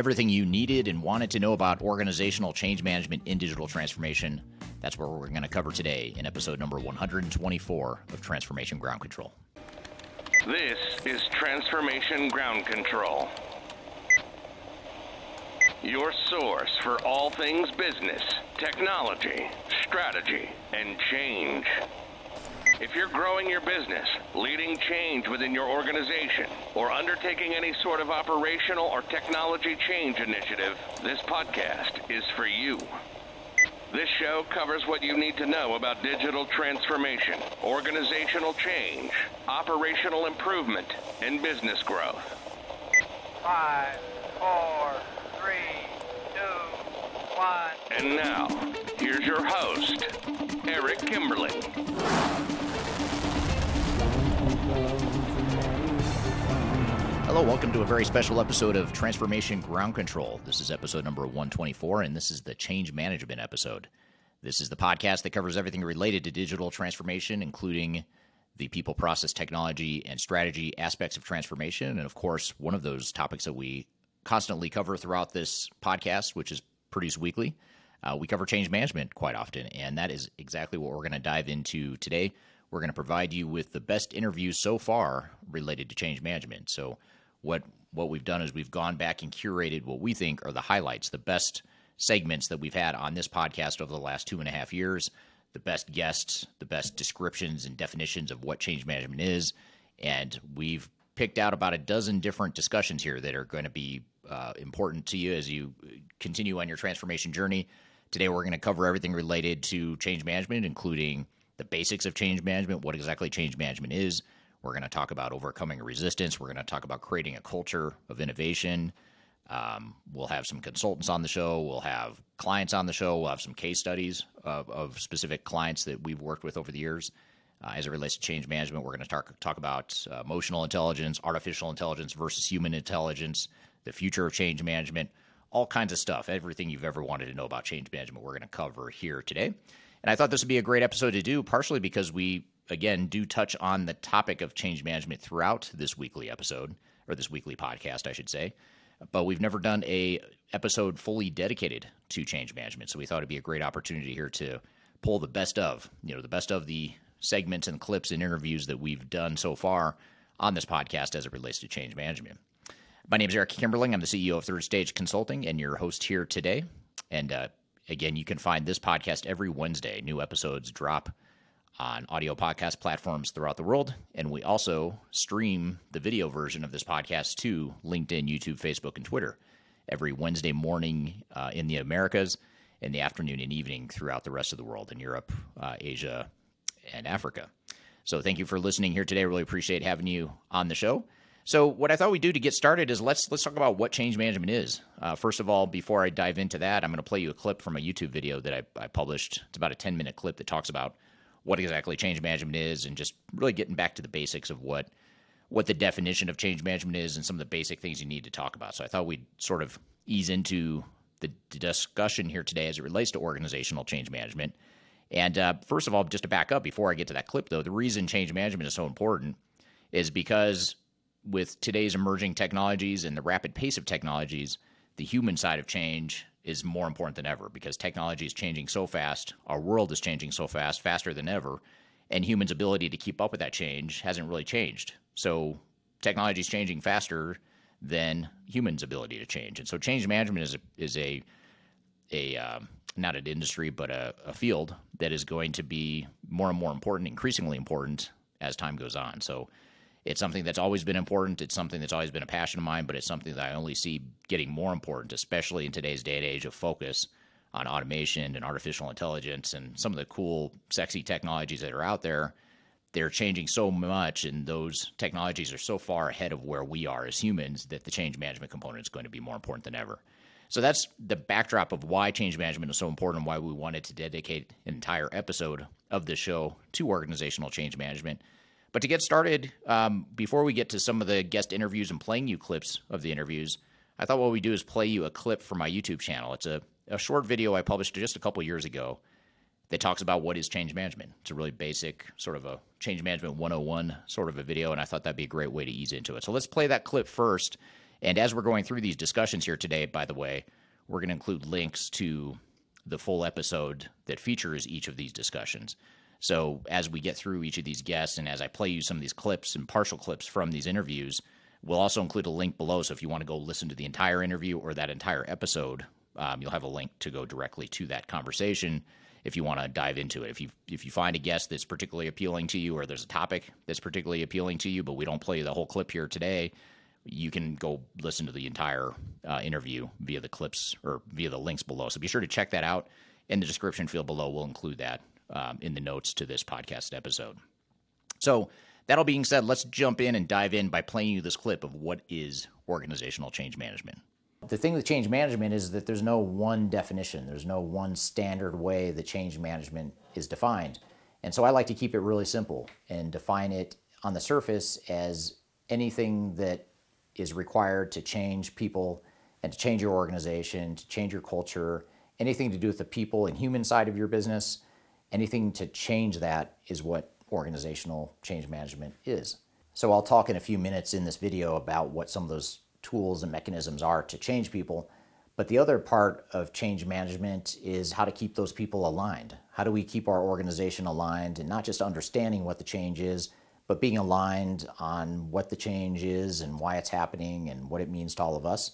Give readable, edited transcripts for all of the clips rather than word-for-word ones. Everything you needed and wanted to know about organizational change management in digital transformation. That's what we're going to cover today in episode number 124 of Transformation Ground Control. This is Transformation Ground Control, your source for all things business, technology, strategy, and change. If you're growing your business, leading change within your organization, or undertaking any sort of operational or technology change initiative, this podcast is for you. This show covers what you need to know about digital transformation, organizational change, operational improvement, and business growth. 5, 4, 3, 2, 1. And now, here's your host, Eric Kimberling. Hello, welcome to a very special episode of Transformation Ground Control. This is episode number 124, and this is the Change Management episode. This is the podcast that covers everything related to digital transformation, including the people, process, technology, and strategy aspects of transformation. And of course, one of those topics that we constantly cover throughout this podcast, which is produced weekly, we cover change management quite often. And that is exactly what we're going to dive into today. We're going to provide you with the best interviews so far related to change management. So what we've done is we've gone back and curated what we think are the highlights, the best segments that we've had on this podcast over the last 2.5 years, the best guests, the best descriptions and definitions of what change management is. And we've picked out about 12 different discussions here that are going to be important to you as you continue on your transformation journey. Today, we're going to cover everything related to change management, including the basics of change management, what exactly change management is. We're going to talk about overcoming resistance. We're going to talk about creating a culture of innovation. We'll have some consultants on the show. We'll have clients on the show. We'll have some case studies of specific clients that we've worked with over the years. As it relates to change management, we're going to talk about emotional intelligence, artificial intelligence versus human intelligence, the future of change management, all kinds of stuff. Everything you've ever wanted to know about change management, we're going to cover here today. And I thought this would be a great episode to do, partially because we, again, do touch on the topic of change management throughout this weekly episode, or this weekly podcast, I should say. But we've never done an episode fully dedicated to change management, so we thought it'd be a great opportunity here to pull the best of, the best of the segments and clips and interviews that we've done so far on this podcast as it relates to change management. My name is Eric Kimberling. I'm the CEO of Third Stage Consulting and your host here today. And again, you can find this podcast every Wednesday. New episodes drop on audio podcast platforms throughout the world. And we also stream the video version of this podcast to LinkedIn, YouTube, Facebook, and Twitter every Wednesday morning in the Americas, in the afternoon and evening throughout the rest of the world, in Europe, Asia, and Africa. So thank you for listening here today. I really appreciate having you on the show. So what I thought we'd do to get started is let's talk about what change management is. First of all, before I dive into that, I'm going to play you a clip from a YouTube video that I published. It's about a 10-minute clip that talks about what exactly change management is and just really getting back to the basics of what the definition of change management is and some of the basic things you need to talk about. So I thought we'd sort of ease into the discussion here today as it relates to organizational change management. And first of all, just to back up before I get to that clip, though, the reason change management is so important is because with today's emerging technologies and the rapid pace of technologies, the human side of change is more important than ever because technology is changing so fast. Our world is changing so fast, faster than ever, and humans' ability to keep up with that change hasn't really changed. So technology is changing faster than humans' ability to change. And so change management is not an industry, but a field that is going to be more and more important, increasingly important as time goes on. So it's something that's always been important. It's something that's always been a passion of mine, but it's something that I only see getting more important, especially in today's day and age of focus on automation and artificial intelligence and some of the cool, sexy technologies that are out there. They're changing so much, and those technologies are so far ahead of where we are as humans that the change management component is going to be more important than ever. So that's the backdrop of why change management is so important and why we wanted to dedicate an entire episode of this show to organizational change management. But to get started, before we get to some of the guest interviews and playing you clips of the interviews, I thought what we'd do is play you a clip from my YouTube channel. It's a short video I published just a couple years ago that talks about what is change management. It's a really basic sort of a change management 101 sort of a video, and I thought that'd be a great way to ease into it. So let's play that clip first, And as we're going through these discussions here today, by the way, we're going to include links to the full episode that features each of these discussions. So as we get through each of these guests and as I play you some of these clips and partial clips from these interviews, we'll also include a link below. So if you want to go listen to the entire interview or that entire episode, you'll have a link to go directly to that conversation if you want to dive into it. If you find a guest that's particularly appealing to you, or there's a topic that's particularly appealing to you, but we don't play the whole clip here today, you can go listen to the entire interview via the clips or via the links below. So be sure to check that out. In the description field below, we'll include that in the notes to this podcast episode. So that all being said, let's jump in and dive in by playing you this clip of what is organizational change management. The thing with change management is that there's no one definition. There's no one standard way that change management is defined. And so I like to keep it really simple and define it on the surface as anything that is required to change people and to change your organization, to change your culture, anything to do with the people and human side of your business, anything to change that is what organizational change management is. So I'll talk in a few minutes in this video about what some of those tools and mechanisms are to change people. But the other part of change management is how to keep those people aligned. How do we keep our organization aligned and not just understanding what the change is, but being aligned on what the change is and why it's happening and what it means to all of us.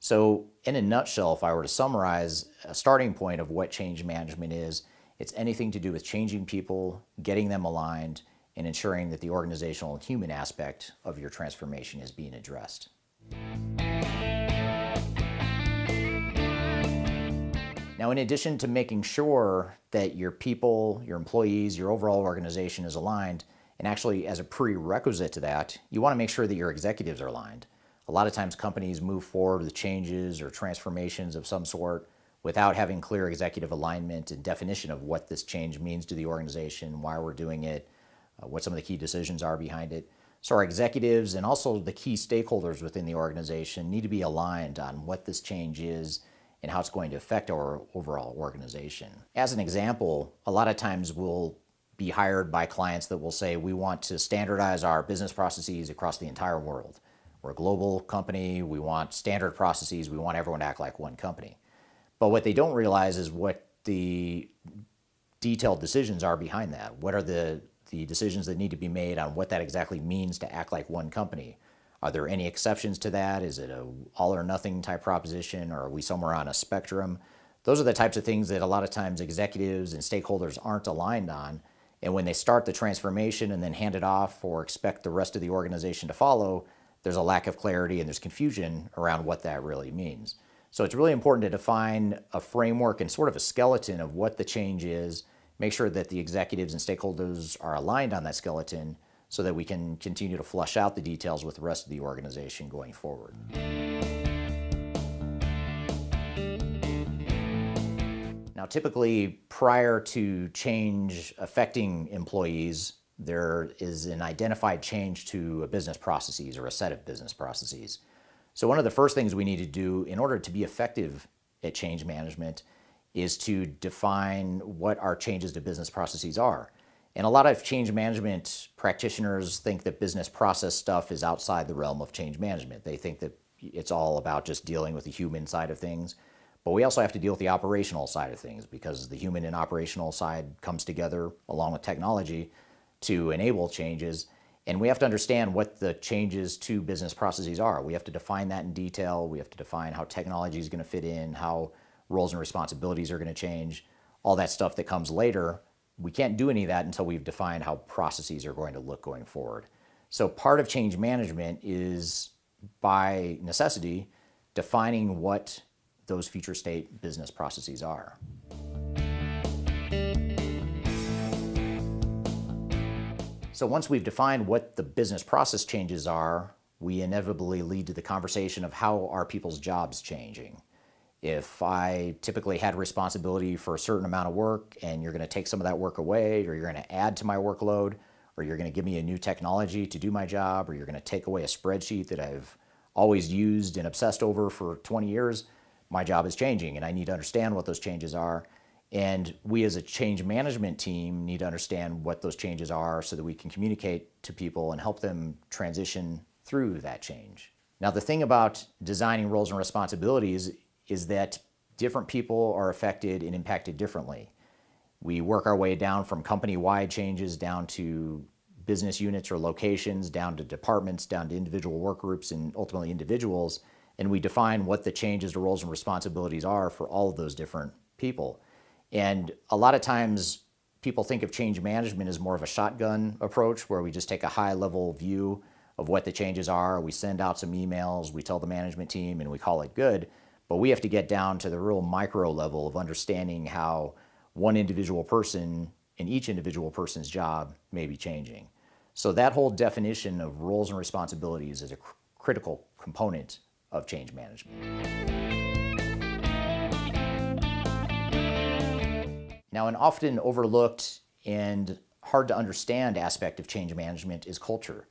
So in a nutshell, if I were to summarize a starting point of what change management is, it's anything to do with changing people, getting them aligned, and ensuring that the organizational and human aspect of your transformation is being addressed. Now, in addition to making sure that your people, your employees, your overall organization is aligned, and actually, as a prerequisite to that, you want to make sure that your executives are aligned. A lot of times companies move forward with changes or transformations of some sort without having clear executive alignment and definition of what this change means to the organization, why we're doing it, what some of the key decisions are behind it. So our executives and also the key stakeholders within the organization need to be aligned on what this change is and how it's going to affect our overall organization. As an example, a lot of times we'll be hired by clients that will say, we want to standardize our business processes across the entire world. We're a global company, we want standard processes, we want everyone to act like one company. But what they don't realize is what the detailed decisions are behind that. What are the decisions that need to be made on what that exactly means to act like one company? Are there any exceptions to that? Is it a all or nothing type proposition, or are we somewhere on a spectrum? Those are the types of things that a lot of times executives and stakeholders aren't aligned on. And when they start the transformation and then hand it off or expect the rest of the organization to follow, there's a lack of clarity and there's confusion around what that really means. So it's really important to define a framework and sort of a skeleton of what the change is, make sure that the executives and stakeholders are aligned on that skeleton so that we can continue to flush out the details with the rest of the organization going forward. Now, typically, prior to change affecting employees, there is an identified change to a business processes or a set of business processes. So one of the first things we need to do in order to be effective at change management is to define what our changes to business processes are. And a lot of change management practitioners think that business process stuff is outside the realm of change management. They think that it's all about just dealing with the human side of things. But we also have to deal with the operational side of things, because the human and operational side comes together along with technology to enable changes. And we have to understand what the changes to business processes are. We have to define that in detail. We have to define how technology is going to fit in, how roles and responsibilities are going to change, all that stuff that comes later. We can't do any of that until we've defined how processes are going to look going forward. So part of change management is, by necessity, defining what those future state business processes are. So once we've defined what the business process changes are, we inevitably lead to the conversation of how are people's jobs changing. If I typically had responsibility for a certain amount of work and you're going to take some of that work away, or you're going to add to my workload, or you're going to give me a new technology to do my job, or you're going to take away a spreadsheet that I've always used and obsessed over for 20 years, my job is changing, and I need to understand what those changes are. And we as a change management team need to understand what those changes are so that we can communicate to people and help them transition through that change. Now, the thing about designing roles and responsibilities is that different people are affected and impacted differently. We work our way down from company-wide changes down to business units or locations, down to departments, down to individual work groups, and ultimately individuals. And we define what the changes to roles and responsibilities are for all of those different people. And a lot of times people think of change management as more of a shotgun approach, where we just take a high-level view of what the changes are. We send out some emails, we tell the management team, and we call it good. But we have to get down to the real micro level of understanding how one individual person and each individual person's job may be changing. So that whole definition of roles and responsibilities is a critical component of change management. Now, an often overlooked and hard to understand aspect of change management is culture.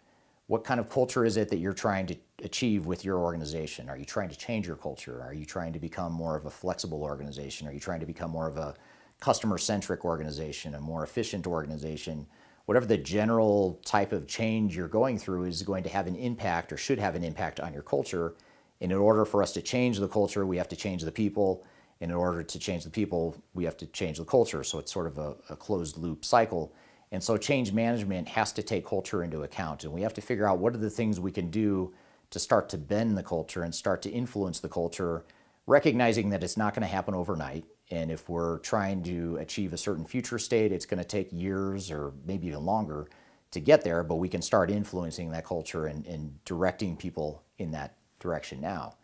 What kind of culture is it that you're trying to achieve with your organization? Are you trying to change your culture? Are you trying to become more of a flexible organization? Are you trying to become more of a customer-centric organization, a more efficient organization? Whatever the general type of change you're going through is going to have an impact, or should have an impact, on your culture. And in order for us to change the culture, we have to change the people. And in order to change the people, we have to change the culture. So it's sort of a closed loop cycle. And so change management has to take culture into account, and we have to figure out what are the things we can do to start to bend the culture and start to influence the culture, recognizing that it's not going to happen overnight. And if we're trying to achieve a certain future state, it's going to take years or maybe even longer to get there, but we can start influencing that culture and directing people in that direction now.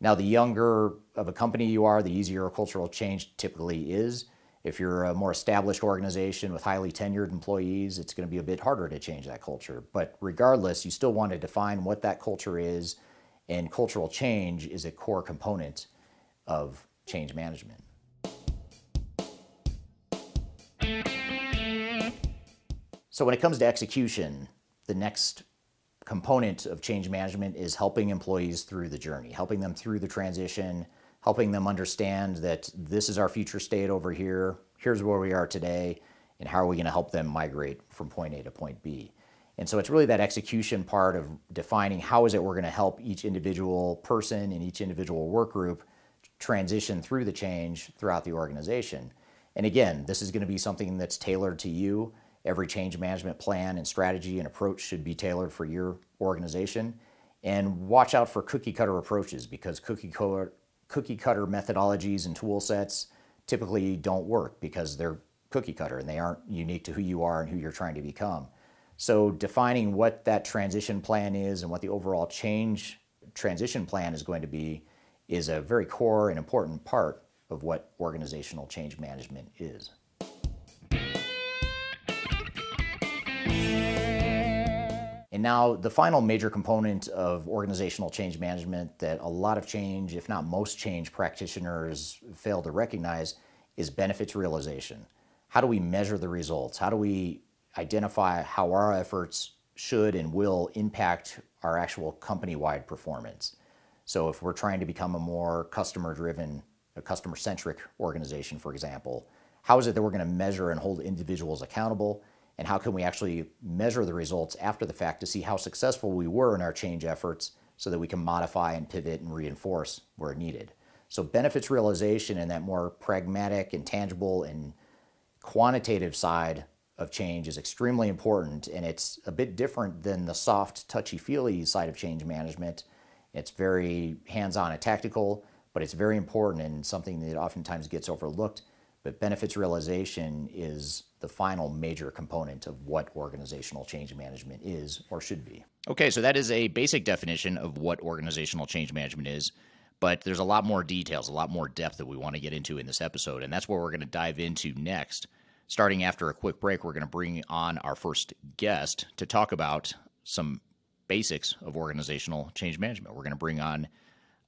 Now, the younger of a company you are, the easier cultural change typically is. If you're a more established organization with highly tenured employees, it's going to be a bit harder to change that culture. But regardless, you still want to define what that culture is, and cultural change is a core component of change management. So when it comes to execution, the next component of change management is helping employees through the journey, helping them through the transition, helping them understand that this is our future state over here, here's where we are today, and how are we going to help them migrate from point A to point B. And so it's really that execution part of defining how is it we're going to help each individual person in each individual work group transition through the change throughout the organization. And again, this is going to be something that's tailored to you. Every change management plan and strategy and approach should be tailored for your organization. And watch out for cookie cutter approaches, because cookie cutter methodologies and tool sets typically don't work, because they're cookie cutter and they aren't unique to who you are and who you're trying to become. So defining what that transition plan is and what the overall change transition plan is going to be is a very core and important part of what organizational change management is. And now the final major component of organizational change management that a lot of change, if not most change practitioners fail to recognize, is benefits realization. How do we measure the results? How do we identify how our efforts should and will impact our actual company-wide performance? So if we're trying to become a more customer-driven, a customer-centric organization, for example, how is it that we're going to measure and hold individuals accountable? And how can we actually measure the results after the fact to see how successful we were in our change efforts, so that we can modify and pivot and reinforce where needed? So benefits realization and that more pragmatic and tangible and quantitative side of change is extremely important, and it's a bit different than the soft, touchy-feely side of change management. It's very hands-on and tactical, but it's very important and something that oftentimes gets overlooked. But benefits realization is the final major component of what organizational change management is or should be. Okay, so that is a basic definition of what organizational change management is, but there's a lot more details, a lot more depth that we want to get into in this episode, and that's where we're going to dive into next. Starting after a quick break, we're going to bring on our first guest to talk about some basics of organizational change management. We're going to bring on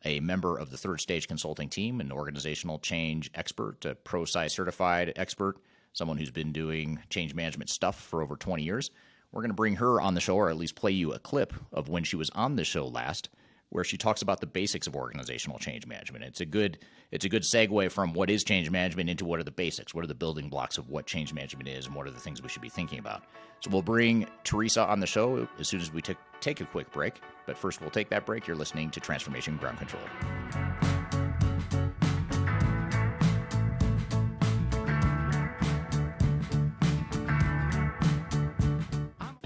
a member of the Third Stage Consulting team, an organizational change expert, a ProSci certified expert, someone who's been doing change management stuff for over 20 years. We're going to bring her on the show, or at least play you a clip of when she was on the show last, where she talks about the basics of organizational change management. It's a good segue from what is change management into what are the basics, what are the building blocks of what change management is, and what are the things we should be thinking about. So we'll bring Teresa on the show as soon as we take a quick break. But first, we'll take that break. You're listening to Transformation Ground Control.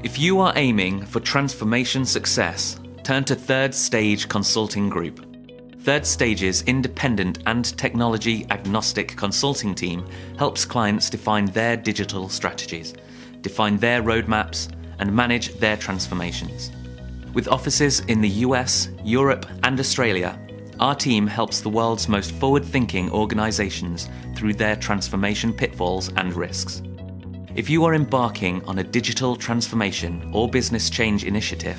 If you are aiming for transformation success, turn to Third Stage Consulting Group. Third Stage's independent and technology-agnostic consulting team helps clients define their digital strategies, define their roadmaps, and manage their transformations. With offices in the US, Europe, and Australia, our team helps the world's most forward-thinking organizations through their transformation pitfalls and risks. If you are embarking on a digital transformation or business change initiative,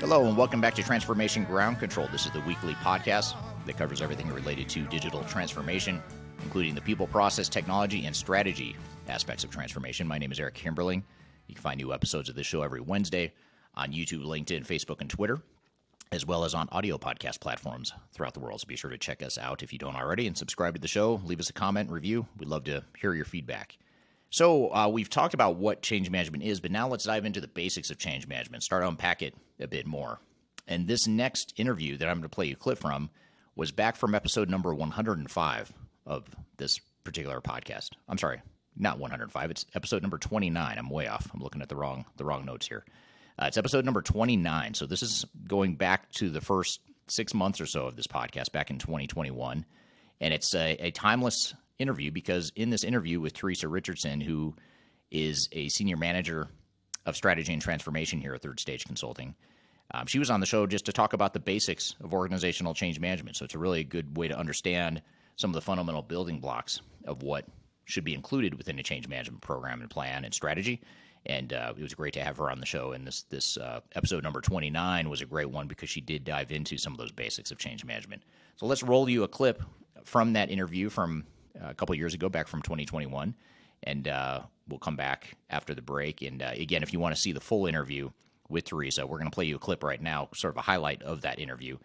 Hello and welcome back to Transformation Ground Control. This is the weekly podcast that covers everything related to digital transformation, including the people, process, technology, and strategy aspects of transformation. My name is Eric Kimberling. You can find new episodes of this show every Wednesday on YouTube, LinkedIn, Facebook, and Twitter, as well as on audio podcast platforms throughout the world. So be sure to check us out if you don't already and subscribe to the show. Leave us a comment, review. We'd love to hear your feedback. So we've talked about what change management is, but now let's dive into the basics of change management, start to unpack it a bit more. And this next interview that I'm going to play you a clip from was back from episode number 105 of this particular podcast. I'm sorry, not 105. It's episode number 29. I'm way off. I'm looking at the wrong notes here. It's episode number 29. So this is going back to the first 6 months or so of this podcast back in 2021. And it's a timeless interview because in this interview with Teresa Richardson, who is a senior manager of strategy and transformation here at Third Stage Consulting, she was on the show just to talk about the basics of organizational change management. So it's a really good way to understand some of the fundamental building blocks of what should be included within a change management program and plan and strategy. And it was great to have her on the show. And this episode number 29 was a great one because she did dive into some of those basics of change management. So let's roll you a clip from that interview from a couple of years ago, back from 2021, and we'll come back after the break. And again, if you want to see the full interview with Teresa, we're going to play you a clip right now, sort of a highlight of that interview.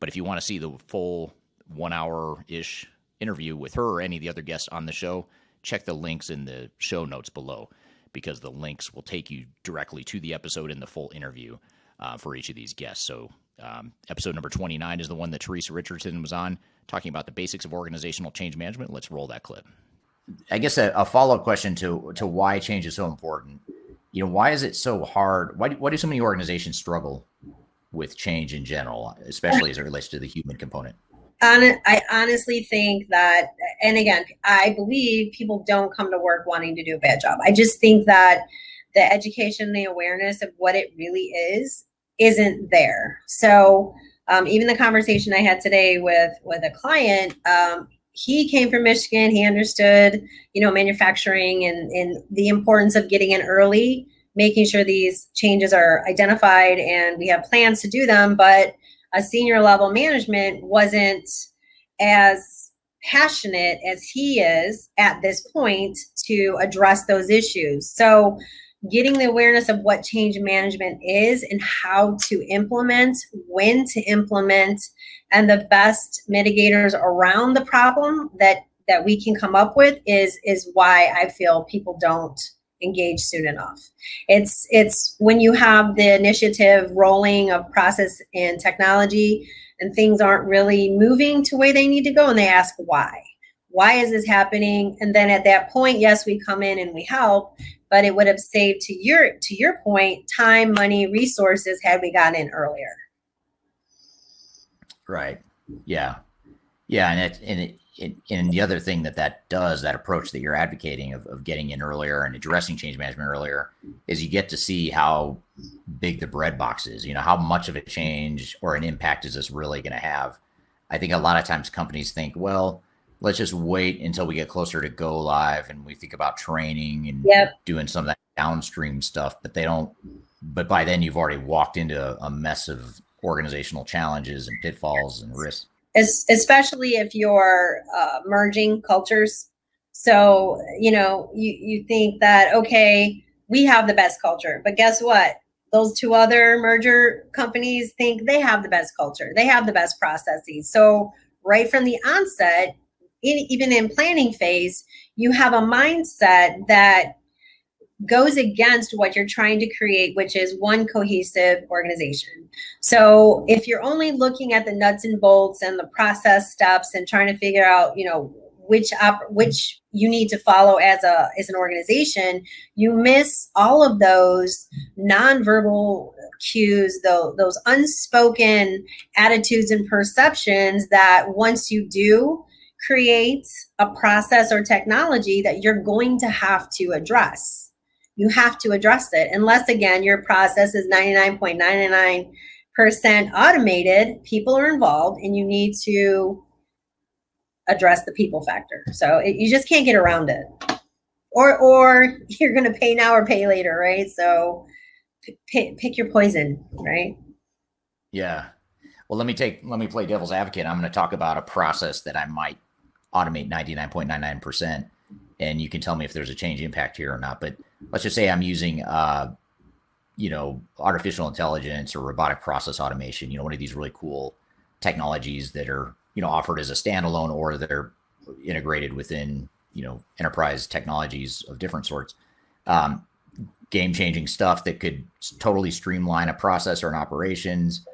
But if you want to see the full 1 hour-ish interview with her or any of the other guests on the show, check the links in the show notes below, because the links will take you directly to the episode and the full interview for each of these guests. So episode number 29 is the one that Teresa Richardson was on, talking about the basics of organizational change management. Let's roll that clip. I guess a follow-up question to why change is so important. You know, why is it so hard? Why do so many organizations struggle with change in general, especially as it relates to the human component? I honestly think that, and again, I believe people don't come to work wanting to do a bad job. I just think that the education and the awareness of what it really is isn't there. So even the conversation I had today with a client, he came from Michigan. He understood, manufacturing and the importance of getting in early, making sure these changes are identified and we have plans to do them. But a senior level management wasn't as passionate as he is at this point to address those issues. So getting the awareness of what change management is and how to implement, when to implement, and the best mitigators around the problem that we can come up with is why I feel people don't engage soon enough. It's when you have the initiative rolling of process and technology and things aren't really moving to where they need to go, and they ask why. Why is this happening? And then at that point, yes, we come in and we help, but it would have saved, to your point, time, money, resources had we gotten in earlier. Right. Yeah. And the other thing that does, that approach that you're advocating of getting in earlier and addressing change management earlier, is you get to see how big the bread box is. How much of a change or an impact is this really going to have I think a lot of times companies think, well, let's just wait until we get closer to go live and we think about training and doing some of that downstream stuff, but they don't, but by then you've already walked into a mess of organizational challenges and pitfalls and risks. Especially if you're merging cultures. So, you know, you think that, okay, we have the best culture, but guess what? Those two other merger companies think they have the best culture. They have the best processes. So right from the onset, even in planning phase, you have a mindset that goes against what you're trying to create, which is one cohesive organization. So if you're only looking at the nuts and bolts and the process steps and trying to figure out, you know, which you need to follow as an organization, you miss all of those nonverbal cues, those unspoken attitudes and perceptions that once you do create a process or technology that you're going to have to address. You have to address it, unless again, your process is 99.99% automated, people are involved and you need to address the people factor. So you just can't get around it, or you're going to pay now or pay later. Right. So pick your poison. Right. Yeah. Well, let me play devil's advocate. I'm going to talk about a process that I might automate 99.99%. And you can tell me if there's a change impact here or not, but let's just say I'm using, you know, artificial intelligence or robotic process automation, you know, one of these really cool technologies that are, you know, offered as a standalone or they're integrated within, you know, enterprise technologies of different sorts, game-changing stuff that could totally streamline a process or an operations.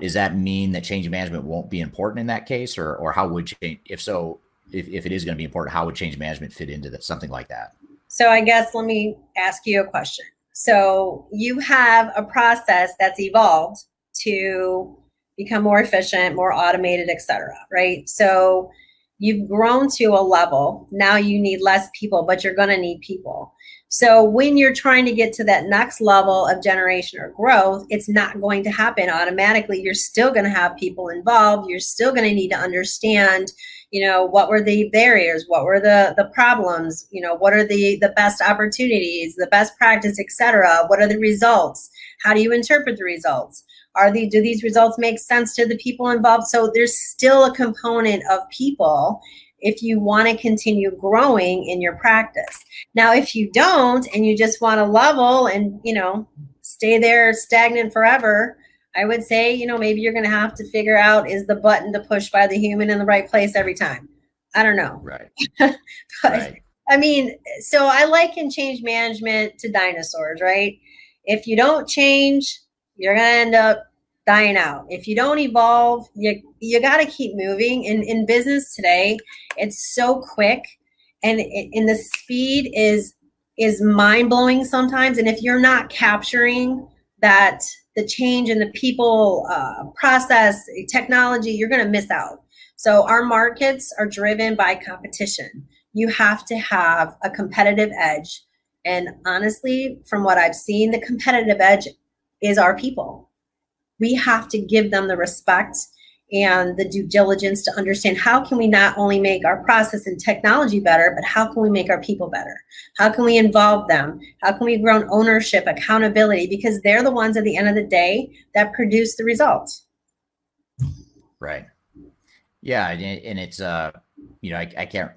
Does that mean that change management won't be important in that case, or how would change, if so, if it is going to be important, how would change management fit into that, something like that? So I guess let me ask you a question. So you have a process that's evolved to become more efficient, more automated, et cetera, right? So you've grown to a level. Now you need less people, but you're going to need people. So when you're trying to get to that next level of generation or growth, it's not going to happen automatically. You're still going to have people involved. You're still going to need to understand, you know, what were the barriers? What were the problems? You know, what are the best opportunities, the best practice, et cetera? What are the results? How do you interpret the results? Do these results make sense to the people involved? So there's still a component of people if you want to continue growing in your practice. Now, if you don't and you just want to level and, you know, stay there stagnant forever, I would say, you know, maybe you're going to have to figure out, is the button to push by the human in the right place every time? I don't know. Right. But, right. I mean, so I liken change management to dinosaurs, right? If you don't change, you're going to end up dying out. If you don't evolve, you got to keep moving. And in business today, it's so quick, and the speed is mind-blowing sometimes. And if you're not capturing that, the change in the people, process, technology, you're going to miss out. So our markets are driven by competition. You have to have a competitive edge. And honestly, from what I've seen, the competitive edge is our people. We have to give them the respect and the due diligence to understand, how can we not only make our process and technology better, but how can we make our people better? How can we involve them? How can we grow ownership, accountability? Because they're the ones at the end of the day that produce the results. Right. Yeah. And it's, you know, I can't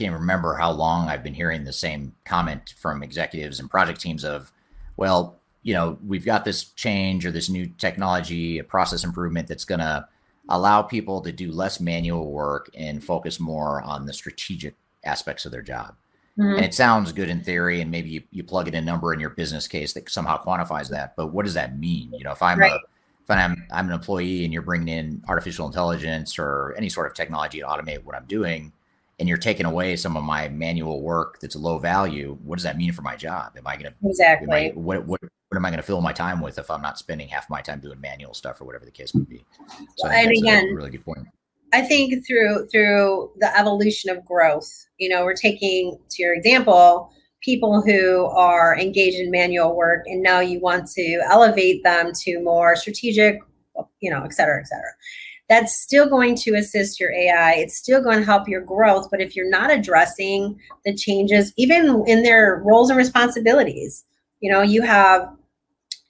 remember how long I've been hearing the same comment from executives and project teams of, well, you know, we've got this change or this new technology, a process improvement that's going to allow people to do less manual work and focus more on the strategic aspects of their job. Mm-hmm. And it sounds good in theory, and maybe you plug in a number in your business case that somehow quantifies that. But what does that mean? You know, if I'm an employee and you're bringing in artificial intelligence or any sort of technology to automate what I'm doing, and you're taking away some of my manual work that's low value, what does that mean for my job? Am I going to what am I going to fill my time with if I'm not spending half my time doing manual stuff or whatever the case may be? So and that's again, a really good point. I think through the evolution of growth, you know, we're taking, to your example, people who are engaged in manual work, and now you want to elevate them to more strategic, you know, et cetera, et cetera. that's still going to assist your AI. It's still going to help your growth. But if you're not addressing the changes, even in their roles and responsibilities, you know, you have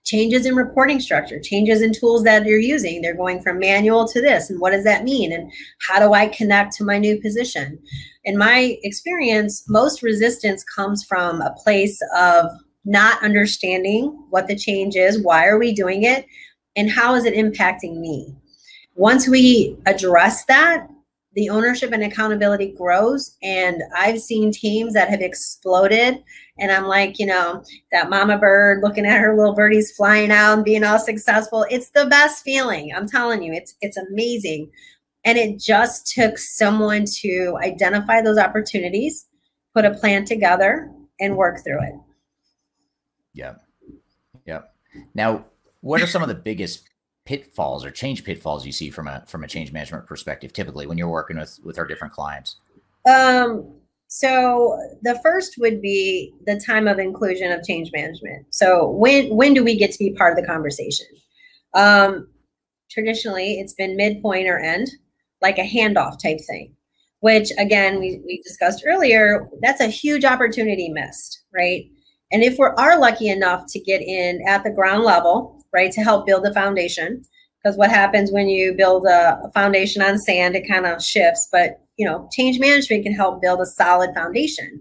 changes in reporting structure, changes in tools that you're using. They're going from manual to this. And what does that mean? And how do I connect to my new position? In my experience, most resistance comes from a place of not understanding what the change is, why are we doing it, and how is it impacting me? Once we address that, the ownership and accountability grows. And I've seen teams that have exploded. And I'm like, you know, that mama bird looking at her little birdies flying out and being all successful. It's the best feeling. I'm telling you, it's amazing. And it just took someone to identify those opportunities, put a plan together, and work through it. Yep. Yep. Now, what are some of the biggest pitfalls or change pitfalls you see from a change management perspective, typically when you're working with our different clients? So the first would be the time of inclusion of change management. So when do we get to be part of the conversation? Traditionally, it's been midpoint or end, like a handoff type thing, which again, we discussed earlier, that's a huge opportunity missed, right? And if we are lucky enough to get in at the ground level, right, to help build the foundation, because what happens when you build a foundation on sand, it kind of shifts, but you know, change management can help build a solid foundation.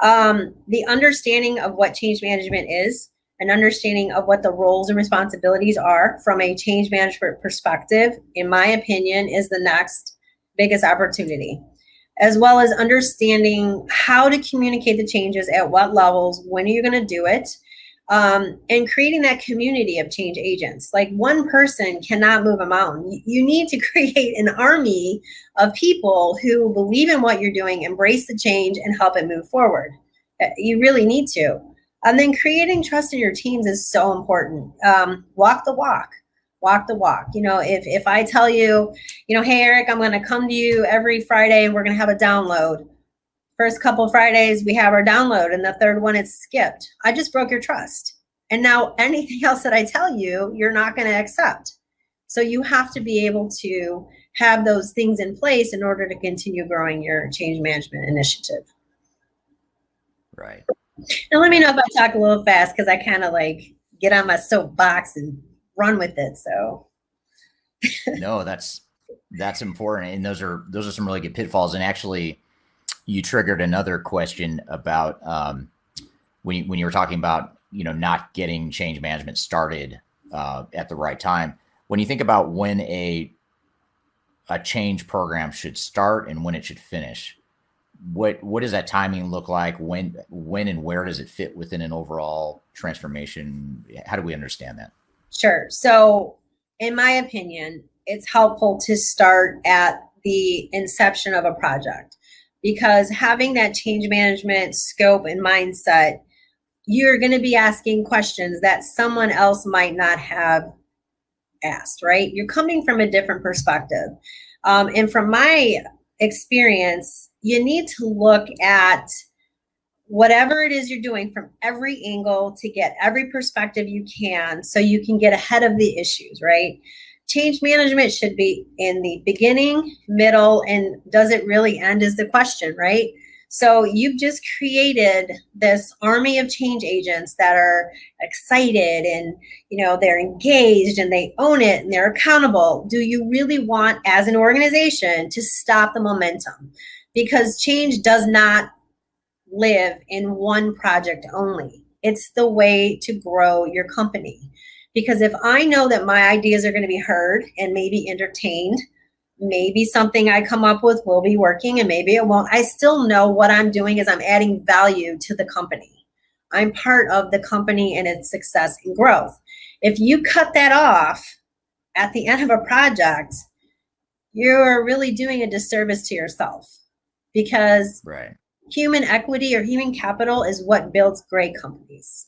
The understanding of what change management is, an understanding of what the roles and responsibilities are from a change management perspective, in my opinion, is the next biggest opportunity, as well as understanding how to communicate the changes, at what levels, when are you going to do it, and creating that community of change agents. Like one person cannot move a mountain. You need to create an army of people who believe in what you're doing, embrace the change, and help it move forward. You really need to. And then creating trust in your teams is so important. Walk the walk. Walk the walk. You know, if I tell you, you know, hey, Eric, I'm going to come to you every Friday and we're going to have a download. First couple Fridays, we have our download, and the third one, it's skipped. I just broke your trust. And now anything else that I tell you, you're not going to accept. So you have to be able to have those things in place in order to continue growing your change management initiative. Right. And let me know if I talk a little fast, because I kind of like get on my soapbox and run with it. So no, that's important. And those are some really good pitfalls. And actually you triggered another question about, when you were talking about, you know, not getting change management started, at the right time. When you think about when a change program should start and when it should finish, what does that timing look like? When and where does it fit within an overall transformation? How do we understand that? Sure. So in my opinion, it's helpful to start at the inception of a project, because having that change management scope and mindset, you're going to be asking questions that someone else might not have asked, right? You're coming from a different perspective. And from my experience, you need to look at whatever it is you're doing from every angle to get every perspective you can, so you can get ahead of the issues, right? Change management should be in the beginning, middle, and does it really end is the question, right? So you've just created this army of change agents that are excited and, you know, they're engaged and they own it and they're accountable. Do you really want, as an organization, to stop the momentum? Because change does not live in one project only. It's the way to grow your company. Because if I know that my ideas are going to be heard and maybe entertained, maybe something I come up with will be working and maybe it won't, I still know what I'm doing is I'm adding value to the company. I'm part of the company and its success and growth. If you cut that off at the end of a project, you're really doing a disservice to yourself, because right. Human equity or human capital is what builds great companies.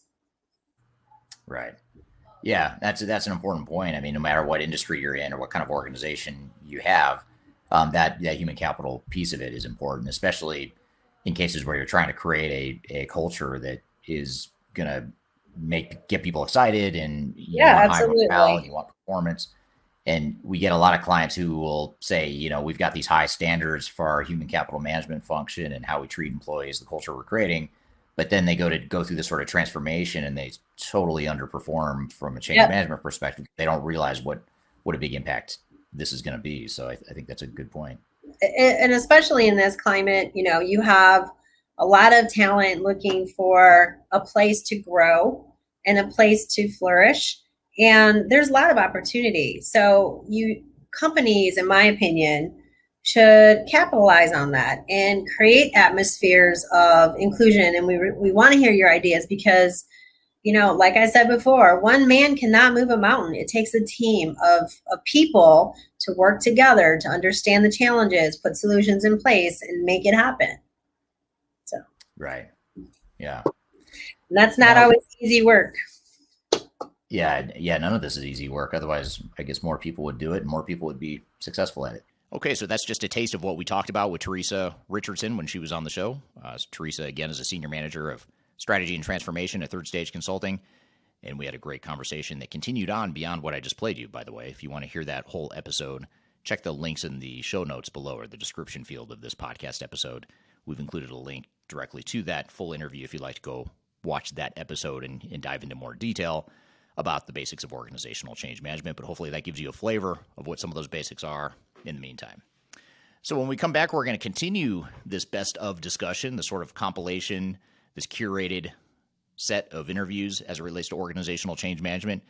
Right. Yeah, that's an important point. I mean, no matter what industry you're in or what kind of organization you have, that human capital piece of it is important, especially in cases where you're trying to create a culture that is going to get people excited and you want high morale and you want performance. And we get a lot of clients who will say, you know, we've got these high standards for our human capital management function and how we treat employees, the culture we're creating, but then they go through this sort of transformation and they totally underperform from a change management perspective. They don't realize what a big impact this is going to be. So I think that's a good point. And especially in this climate, you know, you have a lot of talent looking for a place to grow and a place to flourish. And there's a lot of opportunity. So companies, in my opinion, should capitalize on that and create atmospheres of inclusion. And we want to hear your ideas because, you know, like I said before, one man cannot move a mountain. It takes a team of people to work together, to understand the challenges, put solutions in place, and make it happen. So. Right. Yeah. And that's not always easy work. Yeah. Yeah. None of this is easy work. Otherwise, I guess more people would do it and more people would be successful at it. Okay. So that's just a taste of what we talked about with Teresa Richardson when she was on the show. Teresa, again, is a senior manager of strategy and transformation at Third Stage Consulting. And we had a great conversation that continued on beyond what I just played you, by the way. If you want to hear that whole episode, check the links in the show notes below or the description field of this podcast episode. We've included a link directly to that full interview if you'd like to go watch that episode and dive into more detail about the basics of organizational change management, but hopefully that gives you a flavor of what some of those basics are in the meantime. So when we come back, we're going to continue this best of discussion, the sort of compilation, this curated set of interviews as it relates to organizational change management.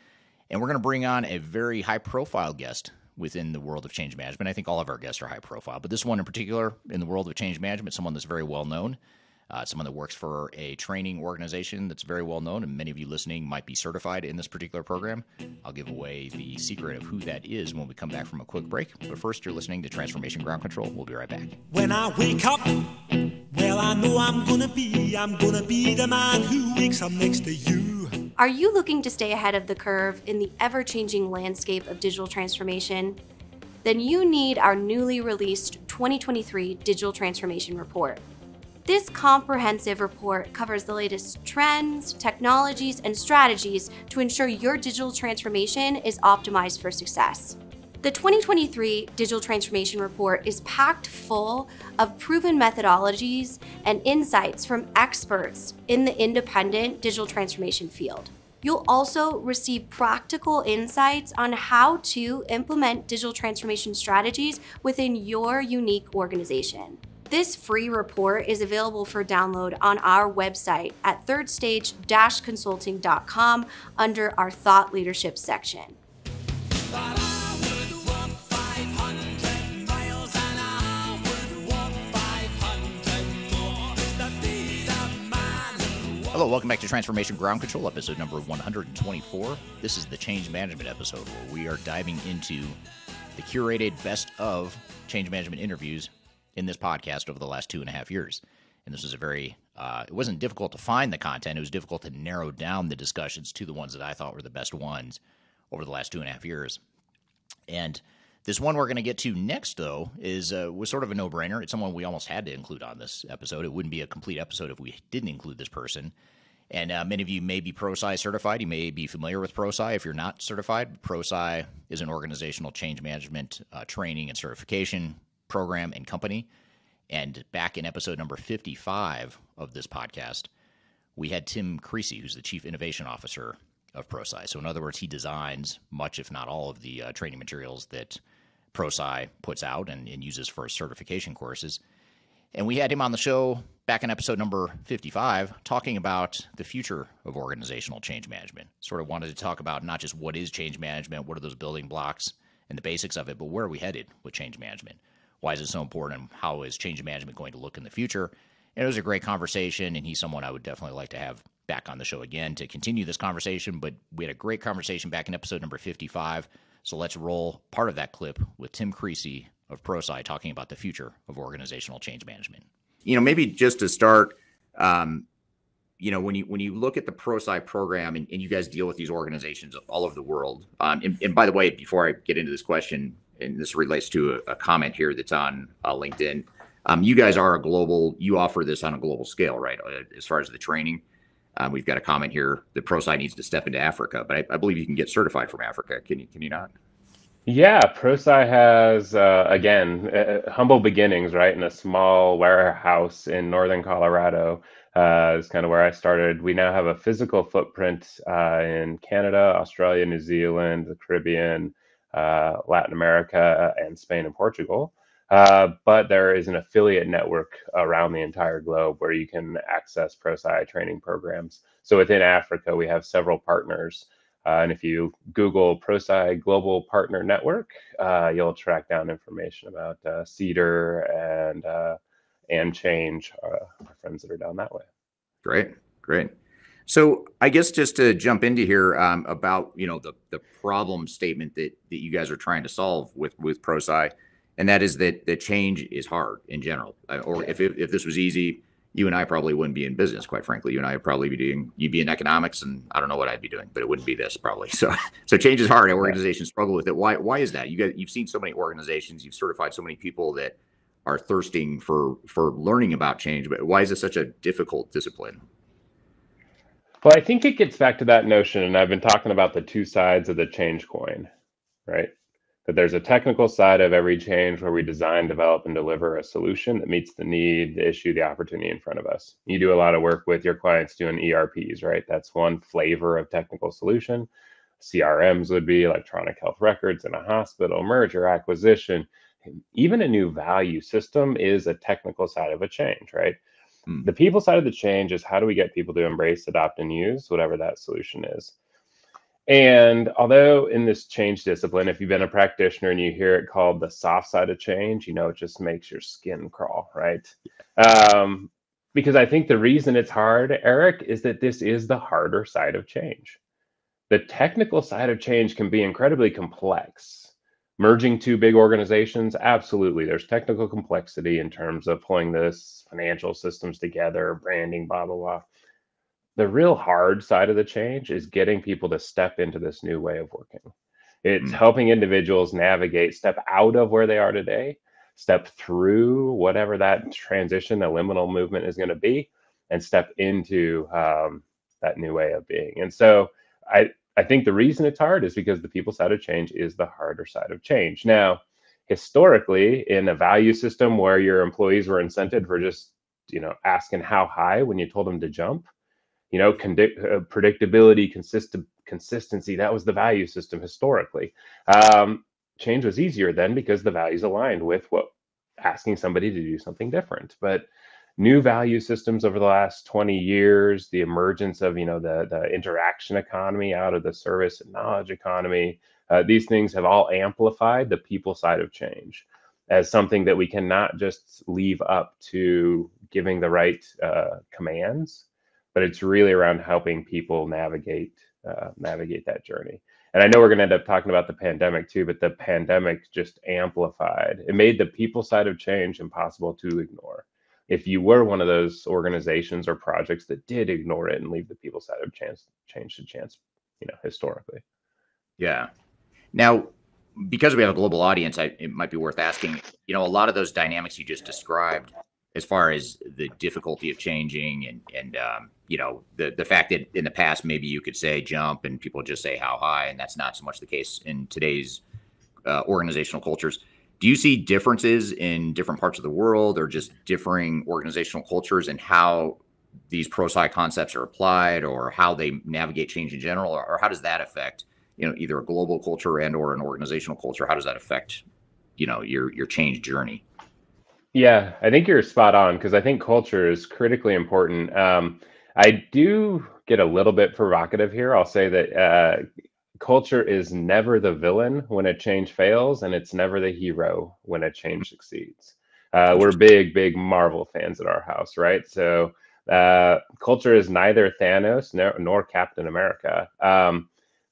And we're going to bring on a very high profile guest within the world of change management. I think all of our guests are high profile, but this one in particular in the world of change management, someone that's very well known. Someone that works for a training organization that's very well known, and many of you listening might be certified in this particular program. I'll give away the secret of who that is when we come back from a quick break. But first, you're listening to Transformation Ground Control. We'll be right back. When I wake up, well, I know I'm gonna be the man who wakes up next to you. Are you looking to stay ahead of the curve in the ever-changing landscape of digital transformation? Then you need our newly released 2023 Digital Transformation Report. This comprehensive report covers the latest trends, technologies, and strategies to ensure your digital transformation is optimized for success. The 2023 Digital Transformation Report is packed full of proven methodologies and insights from experts in the independent digital transformation field. You'll also receive practical insights on how to implement digital transformation strategies within your unique organization. This free report is available for download on our website at thirdstage-consulting.com under our Thought Leadership section. Hello, welcome back to Transformation Ground Control, episode number 124. This is the change management episode where we are diving into the curated best of change management interviews in this podcast over the last 2.5 years. And this was a very, it wasn't difficult to find the content. It was difficult to narrow down the discussions to the ones that I thought were the best ones over the last 2.5 years. And this one we're going to get to next, though, was sort of a no-brainer. It's someone we almost had to include on this episode. It wouldn't be a complete episode if we didn't include this person. And many of you may be ProSci certified. You may be familiar with ProSci. If you're not certified, ProSci is an organizational change management training and certification program and company. And back in episode number 55 of this podcast, we had Tim Creasey, who's the Chief Innovation Officer of ProSci. So in other words, he designs much, if not all, of the training materials that ProSci puts out and uses for certification courses. And we had him on the show back in episode number 55 talking about the future of organizational change management. Sort of wanted to talk about not just what is change management, what are those building blocks and the basics of it, but where are we headed with change management? Why is it so important? And how is change management going to look in the future? And it was a great conversation, and he's someone I would definitely like to have back on the show again to continue this conversation. But we had a great conversation back in episode number 55. So let's roll part of that clip with Tim Creasey of ProSci talking about the future of organizational change management. You know, maybe just to start, you know, when you look at the ProSci program, and you guys deal with these organizations all over the world. And by the way, before I get into this question, and this relates to a comment here that's on LinkedIn. You guys are you offer this on a global scale, right? As far as the training, we've got a comment here that ProSci needs to step into Africa, but I believe you can get certified from Africa. Can you not? Yeah, ProSci has, again, humble beginnings, right? In a small warehouse in northern Colorado is kind of where I started. We now have a physical footprint in Canada, Australia, New Zealand, the Caribbean, Latin America, and Spain and Portugal. But there is an affiliate network around the entire globe where you can access ProSci training programs. So within Africa, we have several partners. And if you Google ProSci Global Partner Network, you'll track down information about Cedar and Change, our friends that are down that way. Great, great. So I guess just to jump into here about, you know, the problem statement that you guys are trying to solve with ProSci, and that is that the change is hard in general. Or if this was easy, you and I probably wouldn't be in business, quite frankly. You and I would probably be doing, you'd be in economics, and I don't know what I'd be doing, but it wouldn't be this probably. So change is hard, and organizations struggle with it. Why is that? You've seen so many organizations, you've certified so many people that are thirsting for learning about change, but why is it such a difficult discipline? Well, I think it gets back to that notion, and I've been talking about the two sides of the change coin, right? That there's a technical side of every change where we design, develop, and deliver a solution that meets the need, the issue, the opportunity in front of us. You do a lot of work with your clients doing ERPs, right? That's one flavor of technical solution. CRMs would be electronic health records in a hospital, merger, acquisition. Even a new value system is a technical side of a change, right? Mm. The people side of the change is how do we get people to embrace, adopt, and use whatever that solution is. And although in this change discipline, if you've been a practitioner and you hear it called the soft side of change, you know, it just makes your skin crawl, right? Because I think the reason it's hard, Eric, is that this is the harder side of change. The technical side of change can be incredibly complex. Merging two big organizations, absolutely. There's technical complexity in terms of pulling this financial systems together, branding, blah, blah, blah. The real hard side of the change is getting people to step into this new way of working. It's helping individuals navigate, step out of where they are today, step through whatever that transition, the liminal movement is going to be, and step into that new way of being. And so I think the reason it's hard is because the people side of change is the harder side of change. Now, historically, in a value system where your employees were incented for just, you know, asking how high when you told them to jump, you know, predictability, consistency, that was the value system historically. Change was easier then because the values aligned with what asking somebody to do something different. But new value systems over the last 20 years, the emergence of, you know, the interaction economy out of the service and knowledge economy, these things have all amplified the people side of change as something that we cannot just leave up to giving the right commands. But it's really around helping people navigate that journey. And I know we're going to end up talking about the pandemic too, but the pandemic just amplified. It made the people side of change impossible to ignore. If you were one of those organizations or projects that did ignore it and leave the people side of change to chance, you know, historically. Yeah. Now, because we have a global audience, it might be worth asking, you know, a lot of those dynamics you just described, as far as the difficulty of changing and you know, the fact that in the past, maybe you could say jump and people just say how high, and that's not so much the case in today's organizational cultures. Do you see differences in different parts of the world or just differing organizational cultures and how these ProSci concepts are applied or how they navigate change in general, or how does that affect, you know, either a global culture and or an organizational culture? How does that affect, you know, your change journey? Yeah, I think you're spot on because I think culture is critically important. I do get a little bit provocative here. I'll say that culture is never the villain when a change fails, and it's never the hero when a change succeeds. We're big Marvel fans at our house, right? So culture is neither Thanos nor Captain America.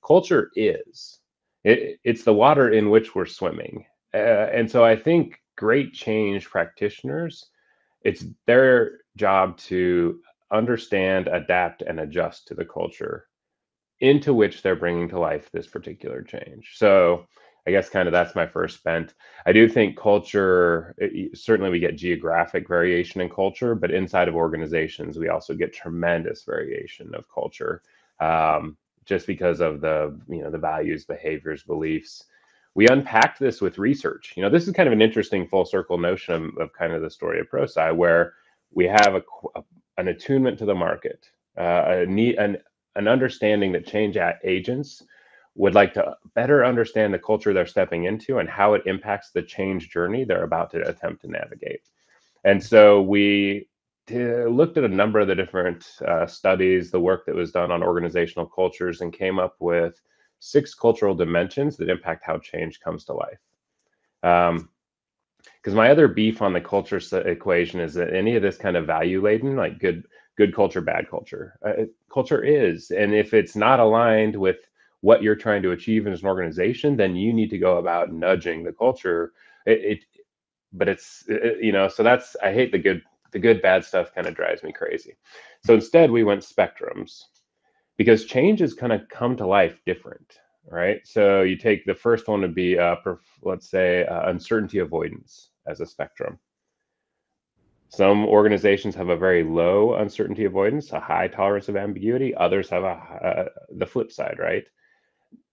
Culture is. It's the water in which we're swimming. And so I think great change practitioners, it's their job to understand, adapt, and adjust to the culture into which they're bringing to life this particular change. So I guess kind of that's my first bent. I do think culture, certainly we get geographic variation in culture, but inside of organizations, we also get tremendous variation of culture just because of the, you know, the values, behaviors, beliefs. we unpacked this with research. You know, this is kind of an interesting full circle notion of kind of the story of ProSci, where we have an attunement to the market, an understanding that change agents would like to better understand the culture they're stepping into and how it impacts the change journey they're about to attempt to navigate. And so we looked at a number of the different studies, the work that was done on organizational cultures, and came up with 6 cultural dimensions that impact how change comes to life. Because my other beef on the culture equation is that any of this kind of value-laden, like good culture, bad culture, culture is. And if it's not aligned with what you're trying to achieve as an organization, then you need to go about nudging the culture. So that's, I hate the good, bad stuff kind of drives me crazy. So instead we went spectrums, because change is kind of come to life different, right? So you take the first one to be, let's say, uncertainty avoidance as a spectrum. Some organizations have a very low uncertainty avoidance, a high tolerance of ambiguity. Others have the flip side, right?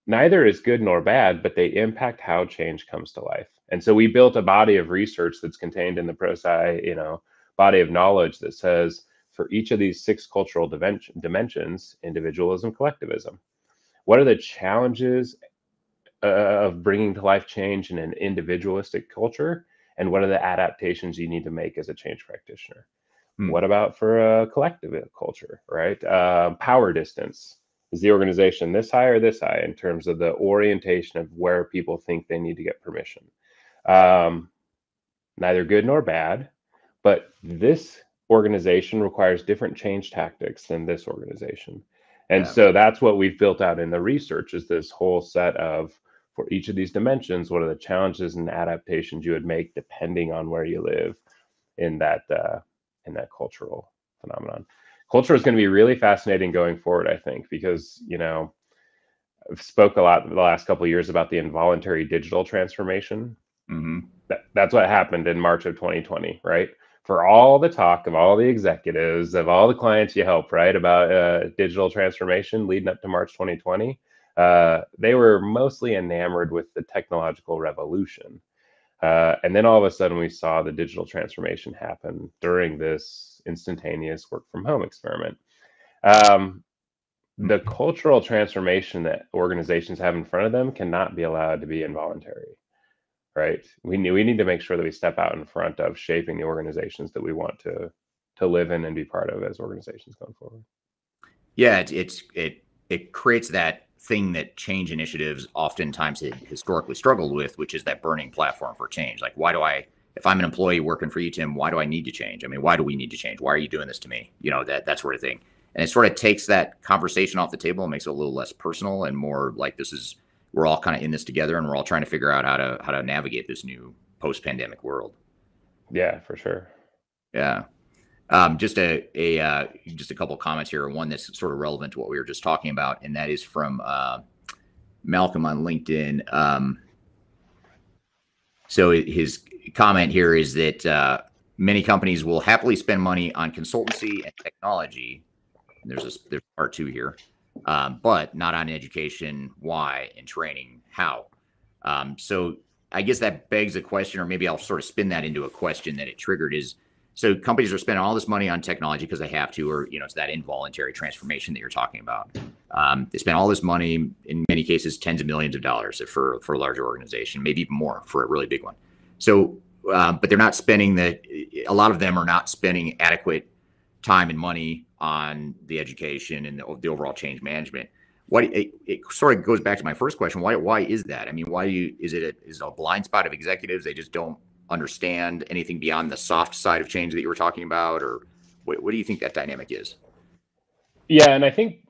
Neither is good nor bad, but they impact how change comes to life. And so we built a body of research that's contained in the ProSci, body of knowledge that says, for each of these 6 cultural dimensions, individualism, collectivism, what are the challenges of bringing to life change in an individualistic culture? And what are the adaptations you need to make as a change practitioner? What about for a collective culture, right? Power distance. Is the organization this high or this high in terms of the orientation of where people think they need to get permission? Neither good nor bad, but this organization requires different change tactics than this organization. And so that's what we've built out in the research, is this whole set of, for each of these dimensions, what are the challenges and adaptations you would make depending on where you live in that cultural phenomenon. Culture is going to be really fascinating going forward, I think, because, I've spoke a lot in the last couple of years about the involuntary digital transformation. Mm-hmm. That's what happened in March of 2020, right? For all the talk of all the executives, of all the clients you help, right, about digital transformation leading up to March 2020, they were mostly enamored with the technological revolution. And then all of a sudden we saw the digital transformation happen during this instantaneous work from home experiment. The cultural transformation that organizations have in front of them cannot be allowed to be involuntary, right? We need to make sure that we step out in front of shaping the organizations that we want to live in and be part of as organizations going forward. Yeah, it creates that thing that change initiatives oftentimes historically struggled with, which is that burning platform for change. Like, why do I, if I'm an employee working for you, Tim, why do I need to change? I mean, why do we need to change? Why are you doing this to me? That sort of thing. And it sort of takes that conversation off the table and makes it a little less personal and more like, this is, we're all kind of in this together and we're all trying to figure out how to navigate this new post-pandemic world. Yeah, for sure. Yeah. Just a couple of comments here. One that's sort of relevant to what we were just talking about, and that is from Malcolm on LinkedIn. So his comment here is that many companies will happily spend money on consultancy and technology. And there's part 2 here, but not on education, why, and training, how. So I guess that begs a question, or maybe I'll sort of spin that into a question that it triggered is. So companies are spending all this money on technology because they have to, or, it's that involuntary transformation that you're talking about. They spend all this money, in many cases, tens of millions of dollars for a larger organization, maybe even more for a really big one. So, but they're not spending a lot of them are not spending adequate time and money on the education and the overall change management. It sort of goes back to my first question. Why is that? I mean, is it a blind spot of executives? They just don't understand anything beyond the soft side of change that you were talking about, or what do you think that dynamic is? Yeah, and I think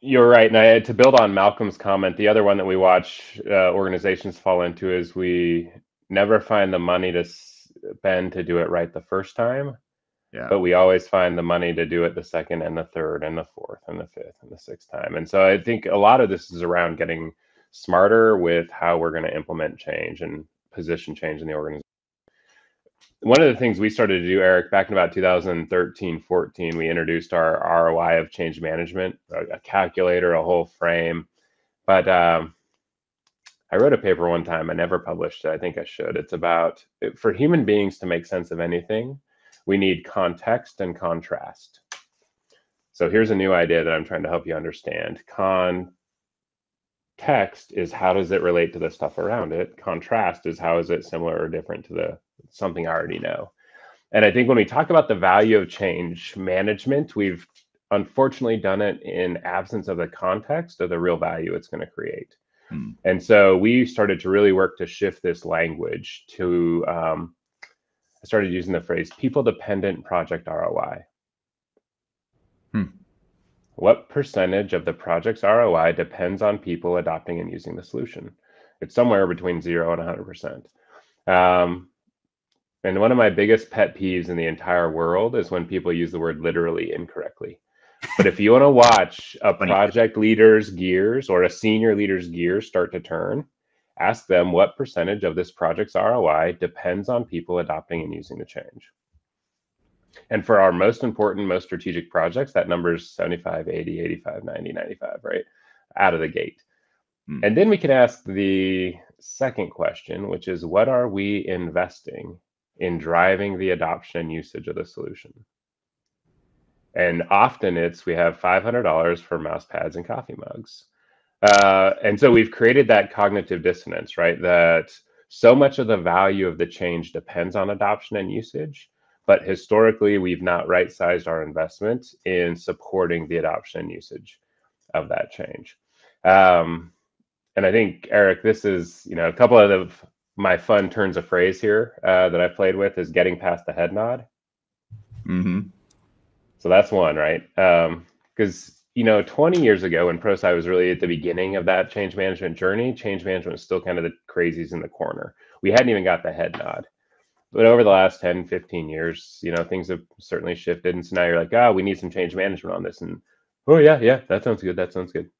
you're right. And to build on Malcolm's comment, the other one that we watch organizations fall into is we never find the money to spend to do it right the first time, but we always find the money to do it the second and the third and the fourth and the fifth and the sixth time. And so I think a lot of this is around getting smarter with how we're going to implement change and position change in the organization. One of the things we started to do, Eric, back in about 2013-14, we introduced our ROI of change management, a calculator, a whole frame. But I wrote a paper one time, I never published it, I think I should. It's about, for human beings to make sense of anything, we need context and contrast. So here's a new idea that I'm trying to help you understand. Context is how does it relate to the stuff around it? Contrast is how is it similar or different to the something I already know? And I think when we talk about the value of change management, we've unfortunately done it in absence of the context of the real value it's going to create. Hmm. And so we started to really work to shift this language to, I started using the phrase people-dependent project ROI. Hmm. What percentage of the project's ROI depends on people adopting and using the solution? It's somewhere between 0% and 100%. And one of my biggest pet peeves in the entire world is when people use the word literally incorrectly. But if you want to watch a project leader's gears or a senior leader's gears start to turn, ask them what percentage of this project's ROI depends on people adopting and using the change. And for our most important, most strategic projects, that number is 75, 80, 85, 90, 95, right? Out of the gate. Hmm. And then we can ask the second question, which is what are we investing in driving the adoption and usage of the solution? And often it's, we have $500 for mouse pads and coffee mugs. And so we've created that cognitive dissonance, right? That so much of the value of the change depends on adoption and usage, but historically we've not right-sized our investment in supporting the adoption and usage of that change. And I think, Eric, this is, you know, a couple of the, my fun turns of phrase here that I played with is getting past the head nod. Mm-hmm. So that's one, right? Because, you know, 20 years ago when ProSci was really at the beginning of that change management journey, change management was still kind of the crazies in the corner. We hadn't even got the head nod. But over the last 10, 15 years, you know, things have certainly shifted. And so now you're like, oh, we need some change management on this. And, oh, yeah, yeah, that sounds good. That sounds good.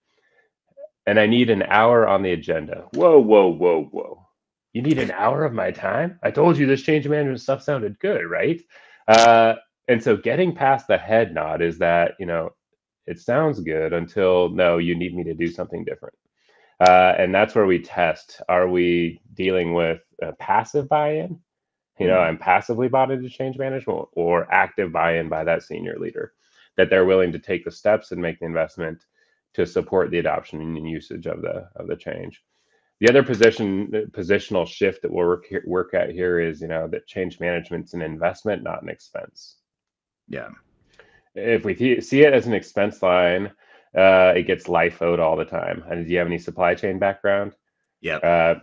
And I need an hour on the agenda. Whoa, whoa, whoa, whoa. You need an hour of my time? I told you this change management stuff sounded good, right? And so getting past the head nod is that, you know, it sounds good until, no, you need me to do something different. And that's where we test. Are we dealing with a passive buy-in? You know, I'm passively bought into change management, or active buy-in by that senior leader, that they're willing to take the steps and make the investment to support the adoption and usage of the change. The other positional shift that we'll work at here is, you know, that change management's an investment, not an expense. Yeah. If we see it as an expense line, it gets LIFO'd all the time. And do you have any supply chain background? Yeah.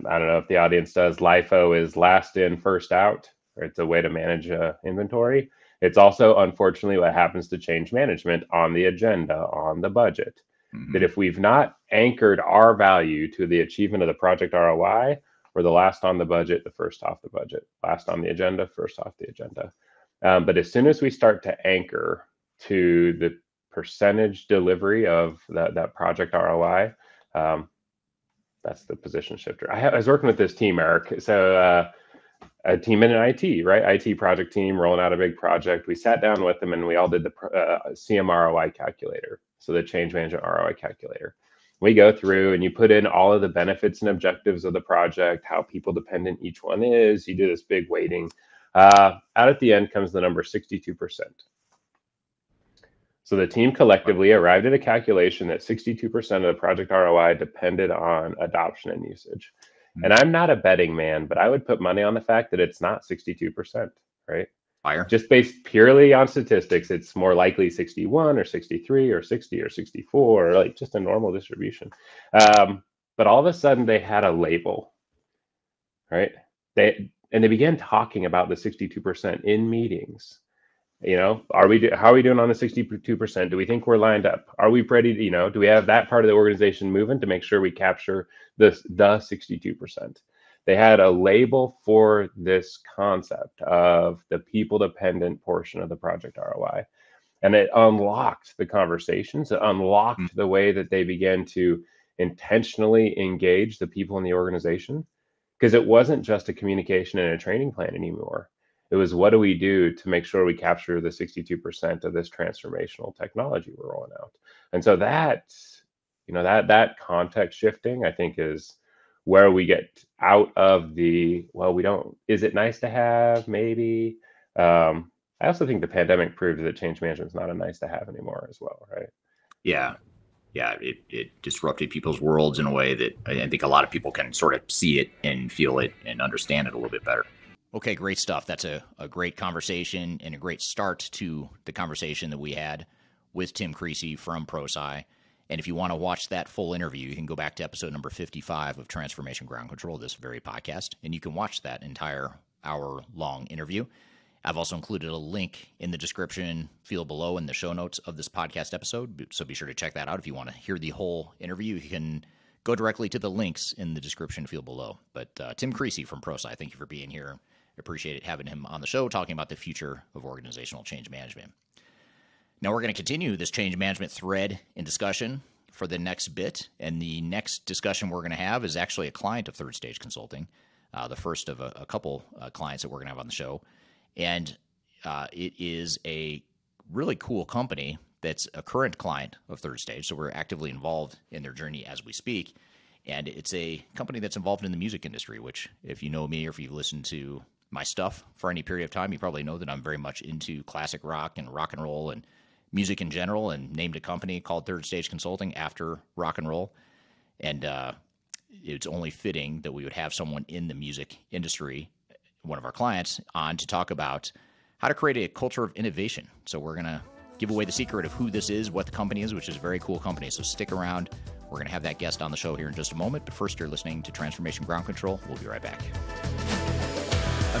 I don't know if the audience does. LIFO is last in, first out. Or it's a way to manage inventory. It's also, unfortunately, what happens to change management on the agenda, on the budget. Mm-hmm. That if we've not anchored our value to the achievement of the project ROI, we're the last on the budget, the first off the budget, last on the agenda, first off the agenda. But as soon as we start to anchor to the percentage delivery of that project ROI, that's the position shifter. I was working with this team, Eric. So a team in IT, right? IT project team rolling out a big project. We sat down with them and we all did the CMROI calculator. So the change management ROI calculator. We go through and you put in all of the benefits and objectives of the project, how people dependent each one is. You do this big weighting. Out at the end comes the number 62%. So the team collectively arrived at a calculation that 62% of the project ROI depended on adoption and usage. Mm-hmm. And I'm not a betting man, but I would put money on the fact that it's not 62%, right? Higher. Just based purely on statistics, it's more likely 61 or 63 or 60 or 64, or like just a normal distribution. But all of a sudden they had a label, right? And they began talking about the 62% in meetings. You know, how are we doing on the 62%? Do we think we're lined up? Are we ready to, you know, do we have that part of the organization moving to make sure we capture the 62%? They had a label for this concept of the people-dependent portion of the project ROI. And it unlocked the conversations. It unlocked the way that they began to intentionally engage the people in the organization. Because it wasn't just a communication and a training plan anymore. It was, what do we do to make sure we capture the 62% of this transformational technology we're rolling out? And so that, you know, that context shifting, I think, is where we get out of the, well, we don't, is it nice to have? Maybe. I also think the pandemic proved that change management is not a nice to have anymore as well, right? Yeah. Yeah, it disrupted people's worlds in a way that I think a lot of people can sort of see it and feel it and understand it a little bit better. Okay, great stuff. That's a great conversation and a great start to the conversation that we had with Tim Creasey from ProSci. And if you want to watch that full interview, you can go back to episode number 55 of Transformation Ground Control, this very podcast, and you can watch that entire hour-long interview. I've also included a link in the description field below in the show notes of this podcast episode, so be sure to check that out. If you want to hear the whole interview, you can go directly to the links in the description field below. But Tim Creasey from ProSci, thank you for being here. Appreciate it having him on the show, talking about the future of organizational change management. Now we're going to continue this change management thread in discussion for the next bit, and the next discussion we're going to have is actually a client of Third Stage Consulting, the first of a couple clients that we're going to have on the show. And it is a really cool company that's a current client of Third Stage, so we're actively involved in their journey as we speak. And it's a company that's involved in the music industry, which if you know me or if you've listened to my stuff for any period of time, you probably know that I'm very much into classic rock and roll and music in general, and named a company called Third Stage Consulting after rock and roll. And it's only fitting that we would have someone in the music industry, one of our clients, on to talk about how to create a culture of innovation. So we're going to give away the secret of who this is, what the company is, which is a very cool company. So stick around. We're going to have that guest on the show here in just a moment. But first, you're listening to Transformation Ground Control. We'll be right back. A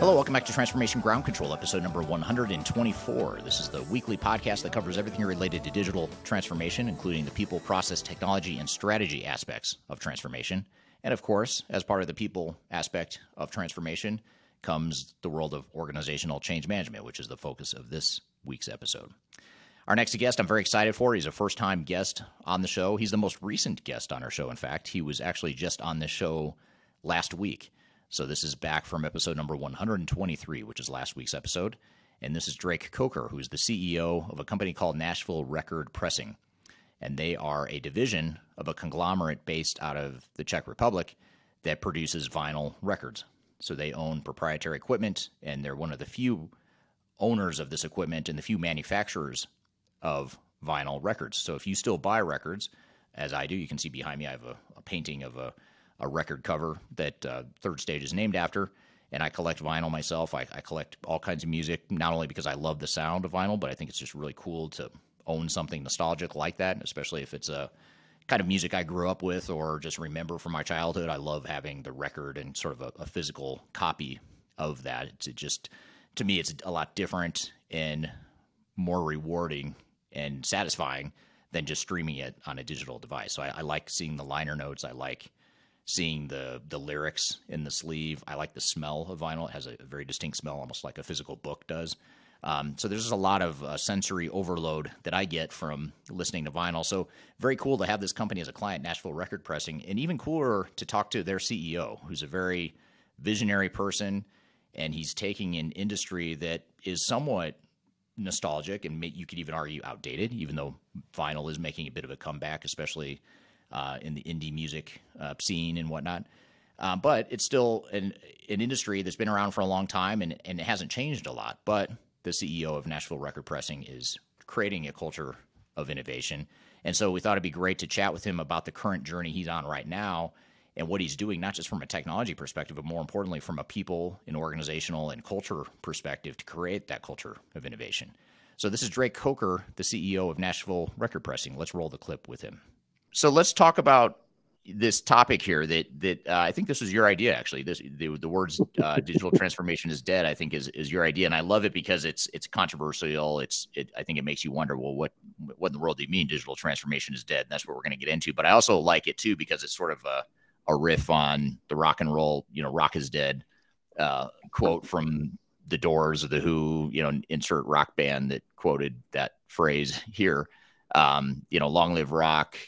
Hello, welcome back to Transformation Ground Control, episode number 124. This is the weekly podcast that covers everything related to digital transformation, including the people, process, technology, and strategy aspects of transformation. And of course, as part of the people aspect of transformation comes the world of organizational change management, which is the focus of this week's episode. Our next guest I'm very excited for. He's a first-time guest on the show. He's the most recent guest on our show, in fact. He was actually just on the show last week. So this is back from episode number 123, which is last week's episode. And this is Drake Coker, who's the CEO of a company called Nashville Record Pressing. And they are a division of a conglomerate based out of the Czech Republic that produces vinyl records. So they own proprietary equipment, and they're one of the few owners of this equipment and the few manufacturers of vinyl records. So if you still buy records, as I do, you can see behind me I have a painting of a record cover that Third Stage is named after. And I collect vinyl myself. I collect all kinds of music, not only because I love the sound of vinyl, but I think it's just really cool to own something nostalgic like that, especially if it's a kind of music I grew up with or just remember from my childhood. I love having the record and sort of a physical copy of that. It just, to me, it's a lot different and more rewarding and satisfying than just streaming it on a digital device. So I like seeing the liner notes. I like seeing the lyrics in the sleeve. I like the smell of vinyl. It has a very distinct smell, almost like a physical book does. So there's just a lot of sensory overload that I get from listening to vinyl. So very cool to have this company as a client, Nashville Record Pressing, and even cooler to talk to their CEO, who's a very visionary person, and he's taking an industry that is somewhat nostalgic and you could even argue outdated, even though vinyl is making a bit of a comeback, especially in the indie music scene and whatnot. But it's still an industry that's been around for a long time, and it hasn't changed a lot. But the CEO of Nashville Record Pressing is creating a culture of innovation. And so we thought it'd be great to chat with him about the current journey he's on right now and what he's doing, not just from a technology perspective, but more importantly, from a people and organizational and culture perspective to create that culture of innovation. So this is Drake Coker, the CEO of Nashville Record Pressing. Let's roll the clip with him. So let's talk about this topic here that I think this was your idea, actually. The words digital transformation is dead, I think, is your idea. And I love it because it's controversial. I think it makes you wonder, well, what in the world do you mean digital transformation is dead? And that's what we're going to get into. But I also like it, too, because it's sort of a riff on the rock and roll, rock is dead quote from the Doors or the Who, insert rock band that quoted that phrase here. Long live rock,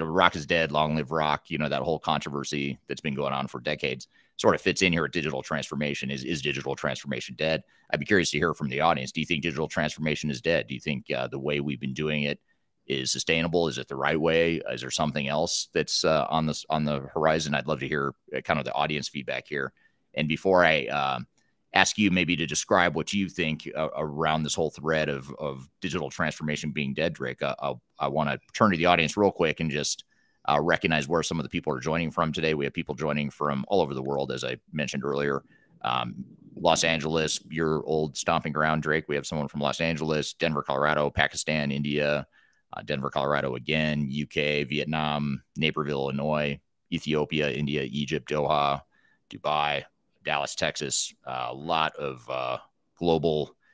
rock is dead, long live rock, that whole controversy that's been going on for decades sort of fits in here with digital transformation. Is digital transformation dead? I'd be curious to hear from the audience. Do you think digital transformation is dead? Do you think the way we've been doing it is sustainable? Is it the right way? Is there something else that's on the horizon? I'd love to hear kind of the audience feedback here. And before I ask you maybe to describe what you think around this whole thread of digital transformation being dead, Drake, I want to turn to the audience real quick and just recognize where some of the people are joining from today. We have people joining from all over the world, as I mentioned earlier. Los Angeles, your old stomping ground, Drake. We have someone from Los Angeles, Denver, Colorado, Pakistan, India, Denver, Colorado again, UK, Vietnam, Naperville, Illinois, Ethiopia, India, Egypt, Doha, Dubai, Dallas, Texas. A lot of global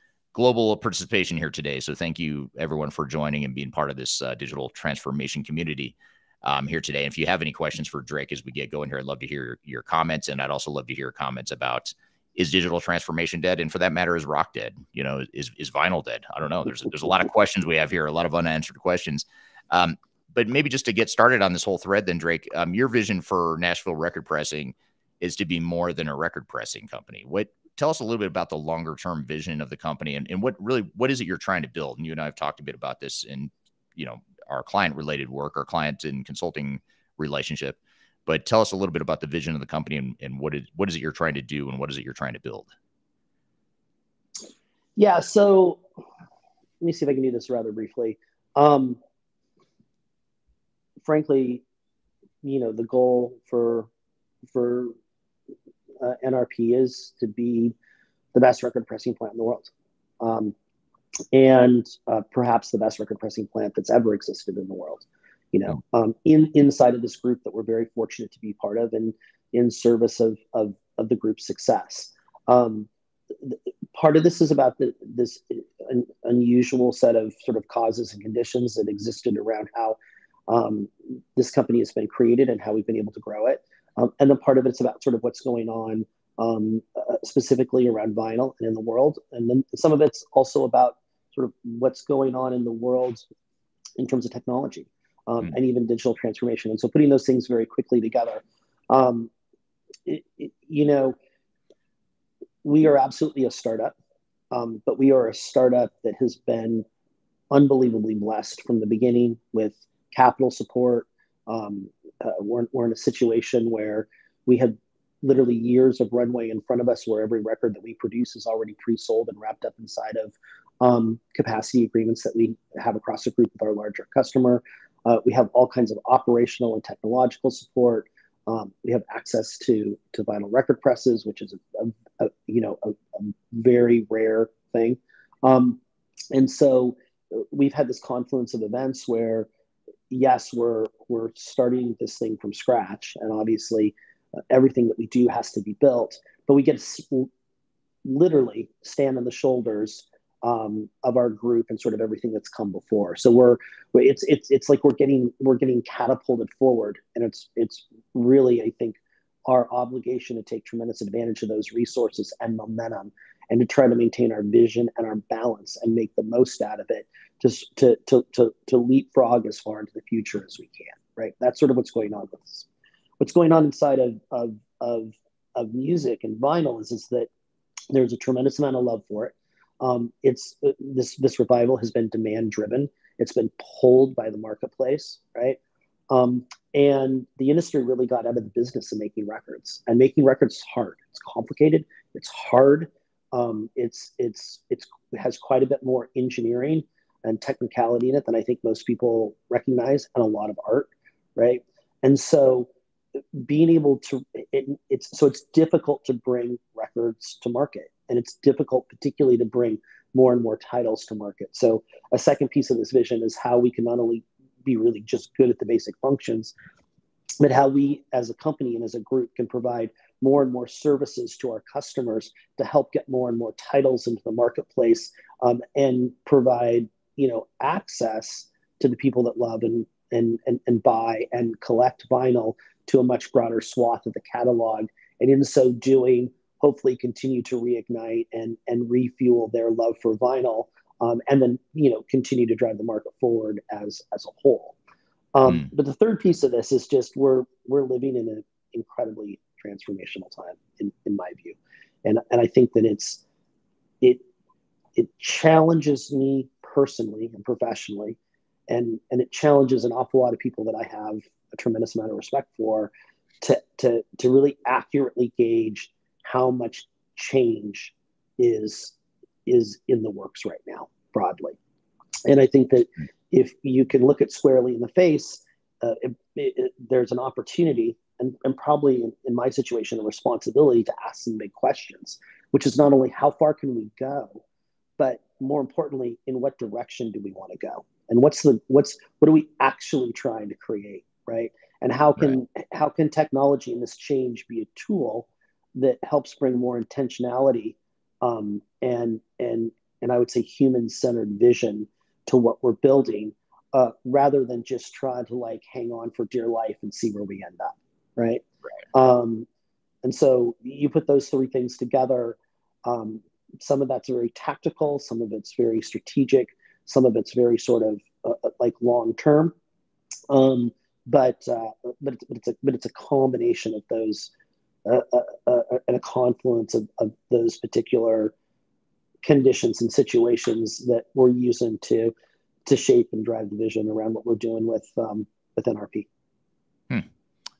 participation here today. So thank you, everyone, for joining and being part of this digital transformation community here today. And if you have any questions for Drake as we get going here, I'd love to hear your comments. And I'd also love to hear comments about, is digital transformation dead? And for that matter, is rock dead? Is vinyl dead? I don't know. There's a lot of questions we have here, a lot of unanswered questions. But maybe just to get started on this whole thread, then, Drake, your vision for Nashville Record Pressing is to be more than a record pressing company. Tell us a little bit about the longer term vision of the company and what is it you're trying to build? And you and I have talked a bit about this in our client related work, our client and consulting relationship. But tell us a little bit about the vision of the company and what is it you're trying to do and what is it you're trying to build? Yeah, so let me see if I can do this rather briefly. Frankly, the goal for NRP is to be the best record pressing plant in the world, and perhaps the best record pressing plant that's ever existed in the world. Inside of this group that we're very fortunate to be part of and in service of the group's success. Part of this is about this unusual set of sort of causes and conditions that existed around how this company has been created and how we've been able to grow it. And then part of it's about sort of what's going on specifically around vinyl and in the world. And then some of it's also about sort of what's going on in the world in terms of technology. And even digital transformation. And so putting those things very quickly together, we are absolutely a startup, but we are a startup that has been unbelievably blessed from the beginning with capital support. We're in a situation where we have literally years of runway in front of us where every record that we produce is already pre-sold and wrapped up inside of capacity agreements that we have across the group with our larger customer. We have all kinds of operational and technological support. We have access to vinyl record presses, which is a very rare thing. And so we've had this confluence of events where, yes, we're starting this thing from scratch, and obviously everything that we do has to be built. But we get to literally stand on the shoulders of our group and sort of everything that's come before. So it's like we're getting catapulted forward, and it's really, I think, our obligation to take tremendous advantage of those resources and momentum, and to try to maintain our vision and our balance and make the most out of it, just to leapfrog as far into the future as we can. Right? That's sort of what's going on with us. What's going on inside of music and vinyl is that there's a tremendous amount of love for it. This revival has been demand driven. It's been pulled by the marketplace, right? And the industry really got out of the business of making records. And making records is hard. It's complicated. It's hard. It has quite a bit more engineering and technicality in it than I think most people recognize, and a lot of art, right? And so being able to, it's difficult to bring records to market, and it's difficult particularly to bring more and more titles to market. So a second piece of this vision is how we can not only be really just good at the basic functions, but how we as a company and as a group can provide more and more services to our customers to help get more and more titles into the marketplace, and provide, access to the people that love and buy and collect vinyl to a much broader swath of the catalog. And in so doing, hopefully continue to reignite and refuel their love for vinyl, and then, continue to drive the market forward as a whole. But the third piece of this is just we're living in an incredibly transformational time in my view. And I think that it challenges me personally and professionally, and it challenges an awful lot of people that I have a tremendous amount of respect for, to really accurately gauge how much change is in the works right now broadly. And I think that if you can look it squarely in the face, there's an opportunity and probably in my situation, a responsibility to ask some big questions, which is not only how far can we go, but more importantly, in what direction do we want to go? And what are we actually trying to create, right? And how can technology and this change be a tool that helps bring more intentionality and I would say human-centered vision to what we're building, rather than just trying to hang on for dear life and see where we end up, right? And so you put those three things together. Some of that's very tactical, some of it's very strategic, some of it's very sort of long-term. But it's a combination of those and a confluence of those particular conditions and situations that we're using to shape and drive the vision around what we're doing with NRP.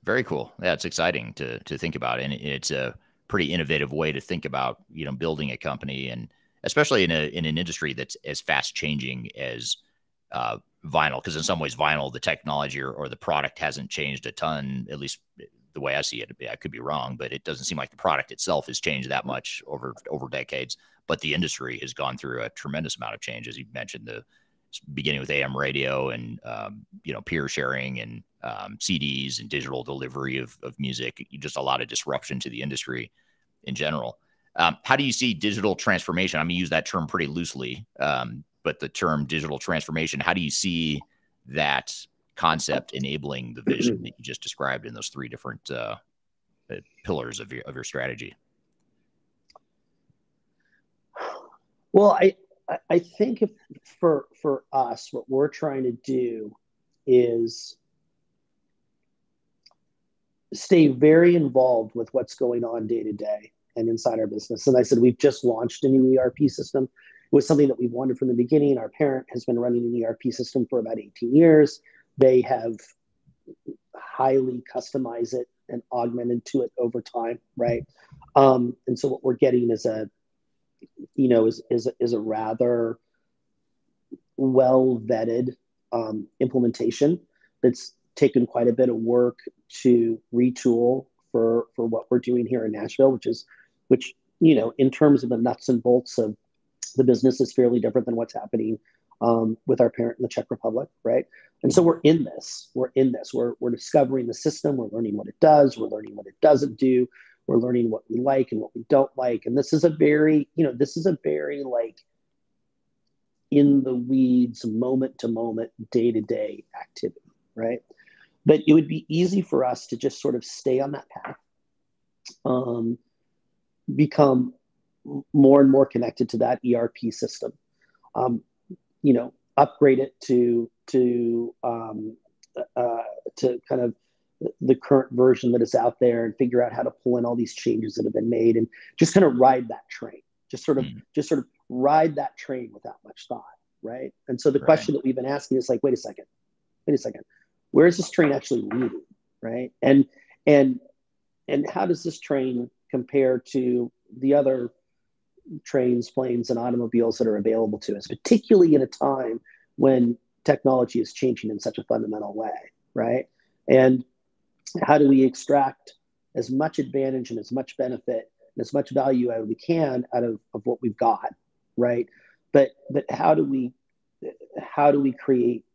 Very cool. Yeah, it's exciting to think about. And it's a pretty innovative way to think about, building a company, and especially in an industry that's as fast changing as vinyl. Cause in some ways vinyl, the technology or the product hasn't changed a ton, at least the way I see it. I could be wrong, but it doesn't seem like the product itself has changed that much over decades, but the industry has gone through a tremendous amount of change. As you mentioned, the beginning with AM radio and, peer sharing and CDs and digital delivery of music, just a lot of disruption to the industry in general. How do you see digital transformation? I'm going to use that term pretty loosely, but the term digital transformation, how do you see that concept enabling the vision that you just described in those three different pillars of your strategy? Well, I think for us, what we're trying to do is stay very involved with what's going on day to day and inside our business. And I said, we've just launched a new ERP system. It was something that we've wanted from the beginning. Our parent has been running an ERP system for about 18 years. They have highly customized it and augmented to it over time, right? And so what we're getting is a rather well-vetted implementation that's taken quite a bit of work to retool for what we're doing here in Nashville, which in terms of the nuts and bolts of the business is fairly different than what's happening with our parent in the Czech Republic, right? And so we're in this. We're discovering the system. We're learning what it does. We're learning what it doesn't do. We're learning what we like and what we don't like. And this is a very in the weeds, moment to moment, day to day activity, right? But it would be easy for us to just sort of stay on that path, become more and more connected to that ERP system, upgrade it to kind of the current version that is out there, and figure out how to pull in all these changes that have been made, and just kind of ride that train. Just sort of ride that train without much thought, right? And so the question that we've been asking is wait a second, where is this train actually leading, right? And how does this train compare to the other trains, planes, and automobiles that are available to us, particularly in a time when technology is changing in such a fundamental way, right? And how do we extract as much advantage and as much benefit and as much value as we can out of what we've got, right? But how do we create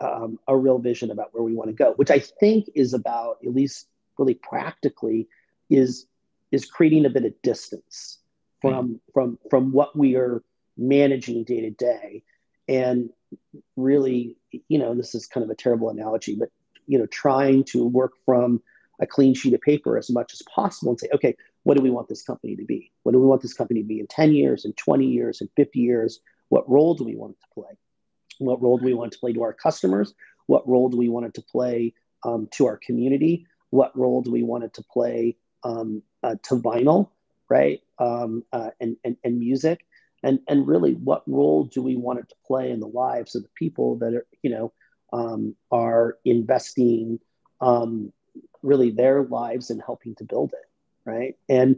a real vision about where we want to go, which I think is about, at least really practically, is creating a bit of distance from what we are managing day to day. And really, you know, this is kind of a terrible analogy, but, you know, trying to work from a clean sheet of paper as much as possible and say, okay, what do we want this company to be? What do we want this company to be in 10 years, in 20 years, in 50 years? What role do we want it to play? What role do we want to play to our customers? What role do we want it to play to our community? What role do we want it to play to vinyl, right? And music. And really, what role do we want it to play in the lives of the people that are, you know, are investing really their lives in helping to build it, right? And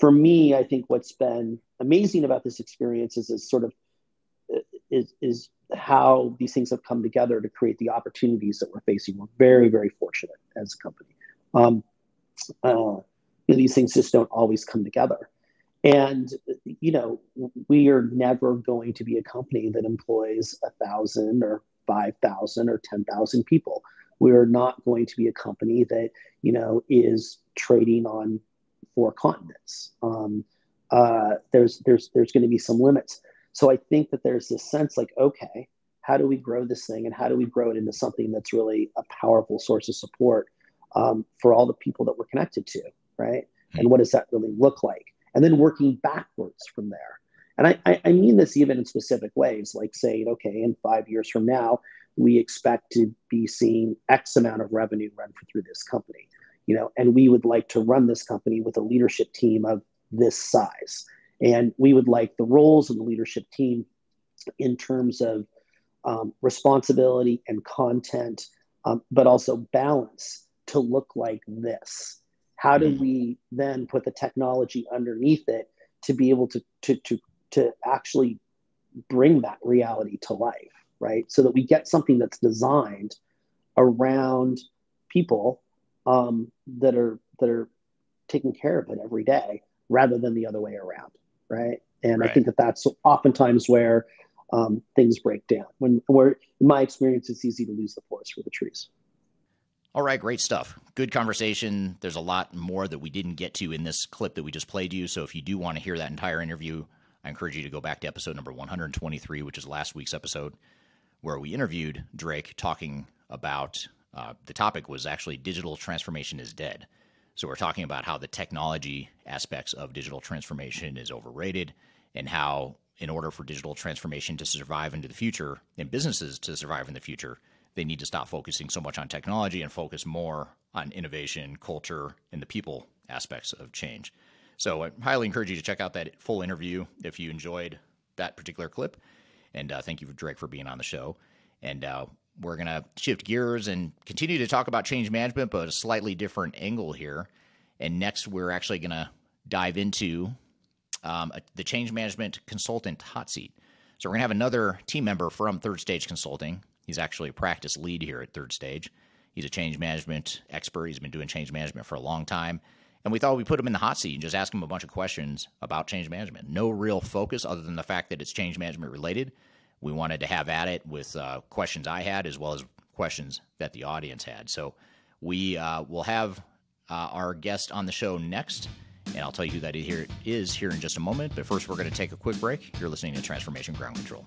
for me, I think what's been amazing about this experience is how these things have come together to create the opportunities that we're facing. We're very, very fortunate as a company. These things just don't always come together. And, you know, we are never going to be a company that employs 1,000 or 5,000 or 10,000 people. We're not going to be a company that, you know, is trading on 4 continents. There's going to be some limits. So I think that there's this sense like, okay, how do we grow this thing and how do we grow it into something that's really a powerful source of support for all the people that we're connected to, right? And what does that really look like? And then working backwards from there. And I mean this even in specific ways, like saying, okay, in 5 years from now, we expect to be seeing X amount of revenue run through this company, you know, and we would like to run this company with a leadership team of this size. And we would like the roles of the leadership team in terms of responsibility and content, but also balance to look like this. How do we then put the technology underneath it to be able to actually bring that reality to life, right? So that we get something that's designed around people that are taking care of it every day, rather than the other way around, right? And right. I think that that's oftentimes where things break down. In my experience, it's easy to lose the forest for the trees. All right, great stuff. Good conversation. There's a lot more that we didn't get to in this clip that we just played you. So if you do want to hear that entire interview, I encourage you to go back to episode number 123, which is last week's episode, where we interviewed Drake talking about the topic was actually digital transformation is dead. So we're talking about how the technology aspects of digital transformation is overrated and how in order for digital transformation to survive into the future and businesses to survive in the future, they need to stop focusing so much on technology and focus more on innovation, culture, and the people aspects of change. So I highly encourage you to check out that full interview if you enjoyed that particular clip. And thank you, Drake, for being on the show. And we're going to shift gears and continue to talk about change management, but a slightly different angle here. And next, we're actually going to dive into the change management consultant hot seat. So we're going to have another team member from Third Stage Consulting. He's actually a practice lead here at Third Stage. He's a change management expert. He's been doing change management for a long time. And we thought we'd put him in the hot seat and just ask him a bunch of questions about change management. No real focus other than the fact that it's change management related. We wanted to have at it with questions I had as well as questions that the audience had. So we will have our guest on the show next, and I'll tell you who that is here in just a moment. But first, we're going to take a quick break. You're listening to Transformation Ground Control.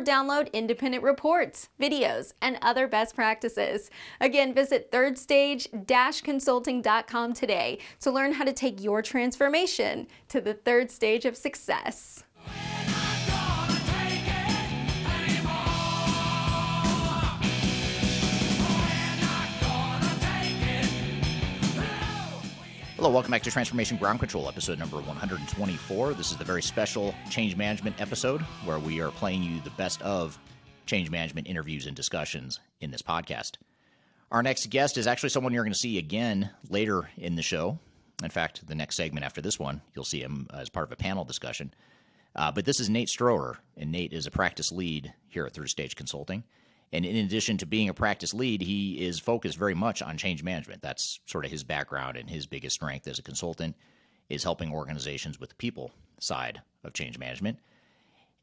download independent reports, videos, and other best practices. Again, visit thirdstage-consulting.com today to learn how to take your transformation to the third stage of success. Hello, welcome back to Transformation Ground Control, episode number 124. This is the very special change management episode where we are playing you the best of change management interviews and discussions in this podcast. Our next guest is actually someone you're going to see again later in the show. In fact, the next segment after this one, you'll see him as part of a panel discussion. But this is Nate Stroeher, and Nate is a practice lead here at Third Stage Consulting. And in addition to being a practice lead, he is focused very much on change management. That's sort of his background, and his biggest strength as a consultant is helping organizations with the people side of change management.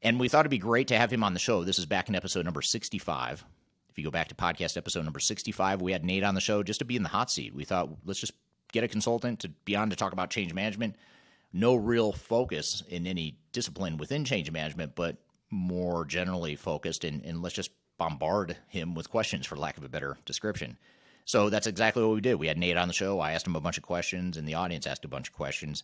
And we thought it'd be great to have him on the show. This is back in episode number 65. If you go back to podcast episode number 65, we had Nate on the show just to be in the hot seat. We thought, let's just get a consultant to be on to talk about change management. No real focus in any discipline within change management, but more generally focused, and let's just bombard him with questions, for lack of a better description. So that's exactly what we did. We had Nate on the show. I asked him a bunch of questions, and the audience asked a bunch of questions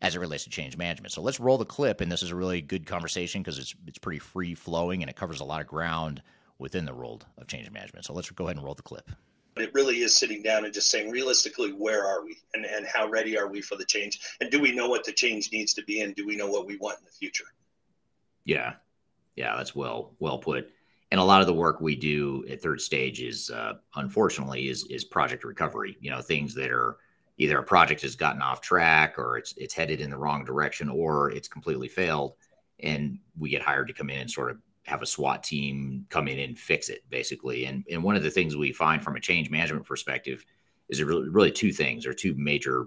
as it relates to change management. So let's roll the clip, and this is a really good conversation because it's pretty free-flowing, and it covers a lot of ground within the world of change management. So let's go ahead and roll the clip. It really is sitting down and just saying, realistically, where are we and how ready are we for the change? And do we know what the change needs to be, and do we know what we want in the future? Yeah, that's well put. And a lot of the work we do at Third Stage is, unfortunately, is project recovery, you know, things that are either a project has gotten off track or it's headed in the wrong direction or it's completely failed. And we get hired to come in and sort of have a SWAT team come in and fix it, basically. And one of the things we find from a change management perspective is there really two things or two major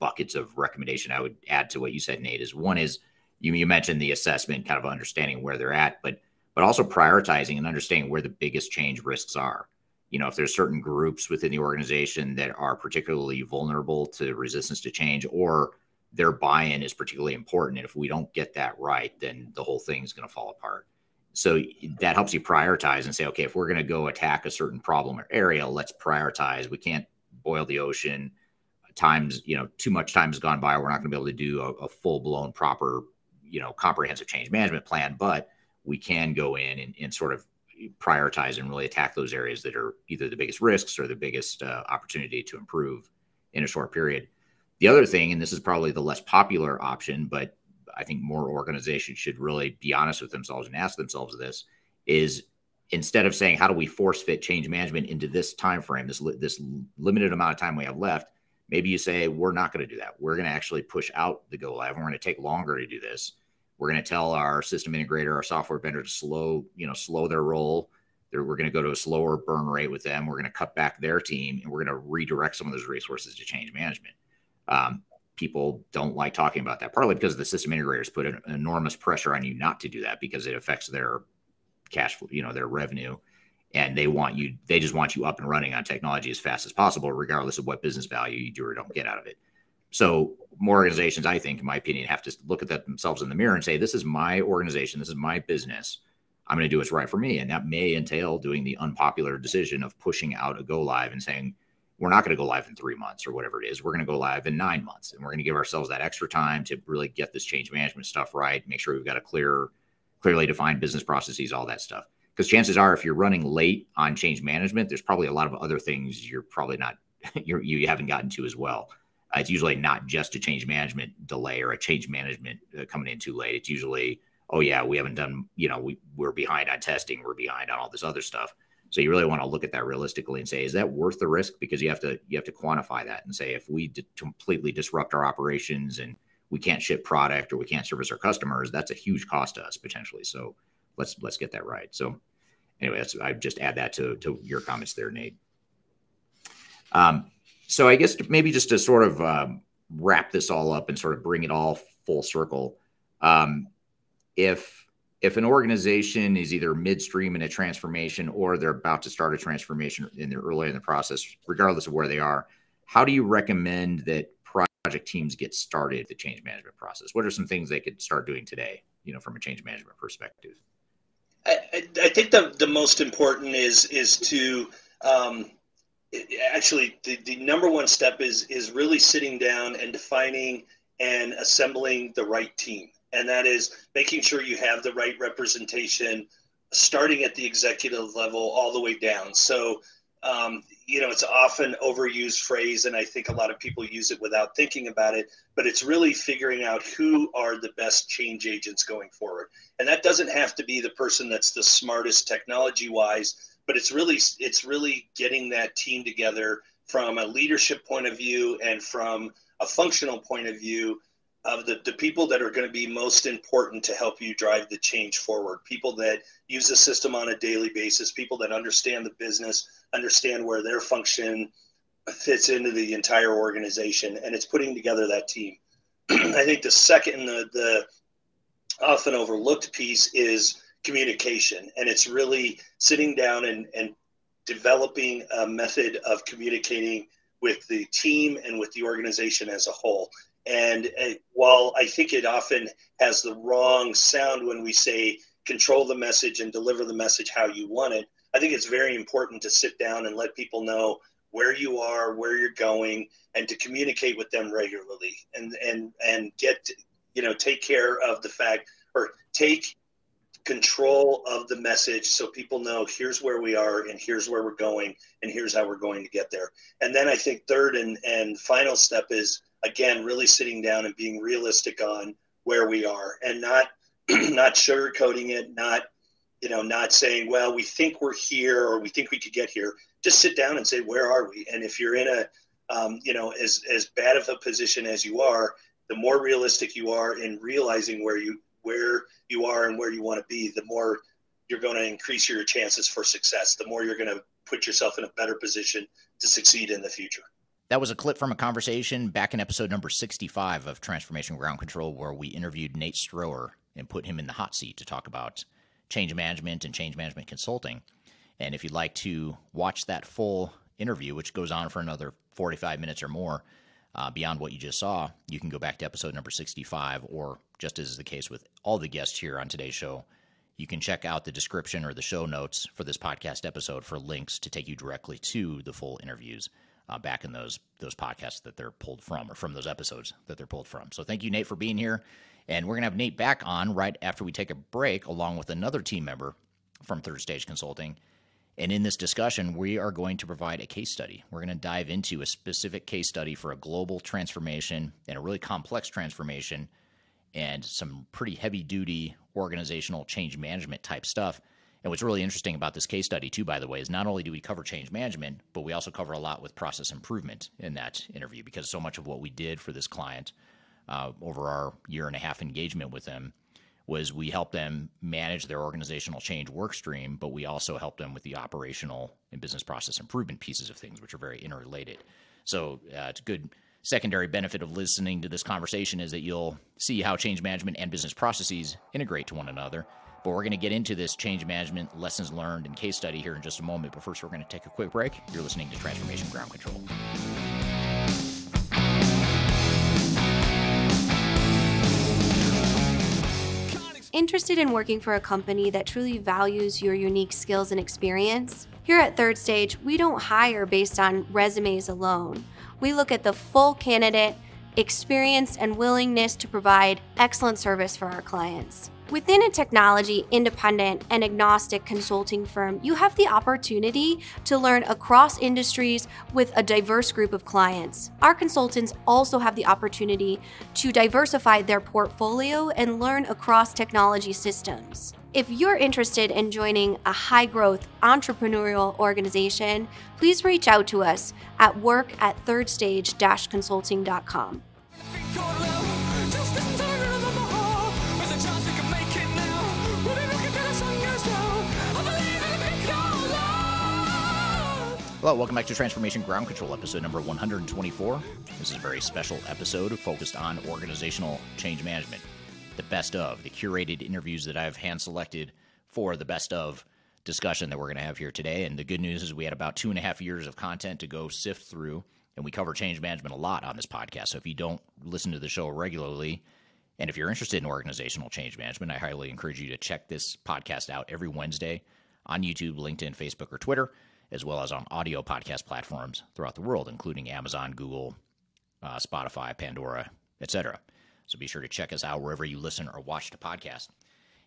buckets of recommendation I would add to what you said, Nate, is one is you mentioned the assessment, kind of understanding where they're at, but also prioritizing and understanding where the biggest change risks are. You know, if there's certain groups within the organization that are particularly vulnerable to resistance to change or their buy-in is particularly important. And if we don't get that right, then the whole thing is going to fall apart. So that helps you prioritize and say, okay, if we're going to go attack a certain problem or area, let's prioritize. We can't boil the ocean. Times, you know, too much time has gone by. We're not going to be able to do a full-blown proper, you know, comprehensive change management plan, but we can go in and sort of prioritize and really attack those areas that are either the biggest risks or the biggest opportunity to improve in a short period. The other thing, and this is probably the less popular option, but I think more organizations should really be honest with themselves and ask themselves this, is instead of saying, how do we force fit change management into this time frame, this limited amount of time we have left, maybe you say, we're not going to do that. We're going to actually push out the go live. We're going to take longer to do this. We're going to tell our system integrator, our software vendor to slow their roll. We're going to go to a slower burn rate with them. We're going to cut back their team, and we're going to redirect some of those resources to change management. People don't like talking about that, partly because the system integrators put an enormous pressure on you not to do that because it affects their cash flow, you know, their revenue, and they just want you up and running on technology as fast as possible, regardless of what business value you do or don't get out of it. So more organizations, I think, in my opinion, have to look at that themselves in the mirror and say, this is my organization. This is my business. I'm going to do what's right for me. And that may entail doing the unpopular decision of pushing out a go live and saying, we're not going to go live in 3 months or whatever it is. We're going to go live in 9 months. And we're going to give ourselves that extra time to really get this change management stuff right. Make sure we've got a clearly defined business processes, all that stuff. Because chances are, if you're running late on change management, there's probably a lot of other things you're probably not, you haven't gotten to as well. It's usually not just a change management delay or a change management coming in too late. It's usually, oh yeah, we haven't done, you know, we're behind on testing. We're behind on all this other stuff. So you really want to look at that realistically and say, is that worth the risk? Because you have to quantify that and say, if we completely disrupt our operations and we can't ship product or we can't service our customers, that's a huge cost to us potentially. So let's get that right. So anyway, I just add that to your comments there, Nate. So I guess maybe just to sort of wrap this all up and sort of bring it all full circle, if an organization is either midstream in a transformation or they're about to start a transformation and they're early in the process, regardless of where they are, how do you recommend that project teams get started the change management process? What are some things they could start doing today, you know, from a change management perspective? I think the most important is to actually, the number one step is really sitting down and defining and assembling the right team. And that is making sure you have the right representation, starting at the executive level all the way down. So you know, it's often overused phrase, and I think a lot of people use it without thinking about it, but it's really figuring out who are the best change agents going forward. And that doesn't have to be the person that's the smartest technology-wise, but it's really getting that team together from a leadership point of view and from a functional point of view of the people that are going to be most important to help you drive the change forward, people that use the system on a daily basis, people that understand the business, understand where their function fits into the entire organization, and it's putting together that team. I think the second, the often overlooked piece is communication, and it's really sitting down and developing a method of communicating with the team and with the organization as a whole. And while I think it often has the wrong sound when we say control the message and deliver the message how you want it, I think it's very important to sit down and let people know where you are, where you're going, and to communicate with them regularly and get, you know, take care of the fact or take control of the message so people know here's where we are and here's where we're going and here's how we're going to get there. And then I think third and final step is, again, really sitting down and being realistic on where we are and not sugarcoating it, not saying, well, we think we're here or we think we could get here. Just sit down and say, where are we? And if you're in a, as bad of a position as you are, the more realistic you are in realizing where you are and where you want to be, the more you're going to increase your chances for success, the more you're going to put yourself in a better position to succeed in the future. That was a clip from a conversation back in episode number 65 of Transformation Ground Control, where we interviewed Nate Stroeher and put him in the hot seat to talk about change management and change management consulting. And if you'd like to watch that full interview, which goes on for another 45 minutes or more beyond what you just saw, you can go back to episode number 65, or just as is the case with all the guests here on today's show, you can check out the description or the show notes for this podcast episode for links to take you directly to the full interviews. Back in those podcasts that they're pulled from, or from those episodes that they're pulled from. So thank you, Nate, for being here. And we're going to have Nate back on right after we take a break, along with another team member from Third Stage Consulting. And in this discussion, we are going to provide a case study. We're going to dive into a specific case study for a global transformation and a really complex transformation and some pretty heavy-duty organizational change management type stuff. And what's really interesting about this case study, too, by the way, is not only do we cover change management, but we also cover a lot with process improvement in that interview, because so much of what we did for this client over our 1.5 year engagement with them was we helped them manage their organizational change work stream, but we also helped them with the operational and business process improvement pieces of things, which are very interrelated. So it's a good secondary benefit of listening to this conversation is that you'll see how change management and business processes integrate to one another. But we're going to get into this change management lessons learned and case study here in just a moment. But first, we're going to take a quick break. You're listening to Transformation Ground Control. Interested in working for a company that truly values your unique skills and experience? Here at Third Stage, we don't hire based on resumes alone. We look at the full candidate, experience, and willingness to provide excellent service for our clients. Within a technology independent and agnostic consulting firm, you have the opportunity to learn across industries with a diverse group of clients. Our consultants also have the opportunity to diversify their portfolio and learn across technology systems. If you're interested in joining a high-growth entrepreneurial organization, please reach out to us at work@thirdstage-consulting.com. Hello, welcome back to Transformation Ground Control, episode number 124. This is a very special episode focused on organizational change management, the best of, the curated interviews that I've hand-selected for the best of discussion that we're going to have here today. And the good news is we had about 2.5 years of content to go sift through, and we cover change management a lot on this podcast. So if you don't listen to the show regularly, and if you're interested in organizational change management, I highly encourage you to check this podcast out every Wednesday on YouTube, LinkedIn, Facebook, or Twitter, as well as on audio podcast platforms throughout the world, including Amazon, Google, Spotify, Pandora, etc. So be sure to check us out wherever you listen or watch the podcast.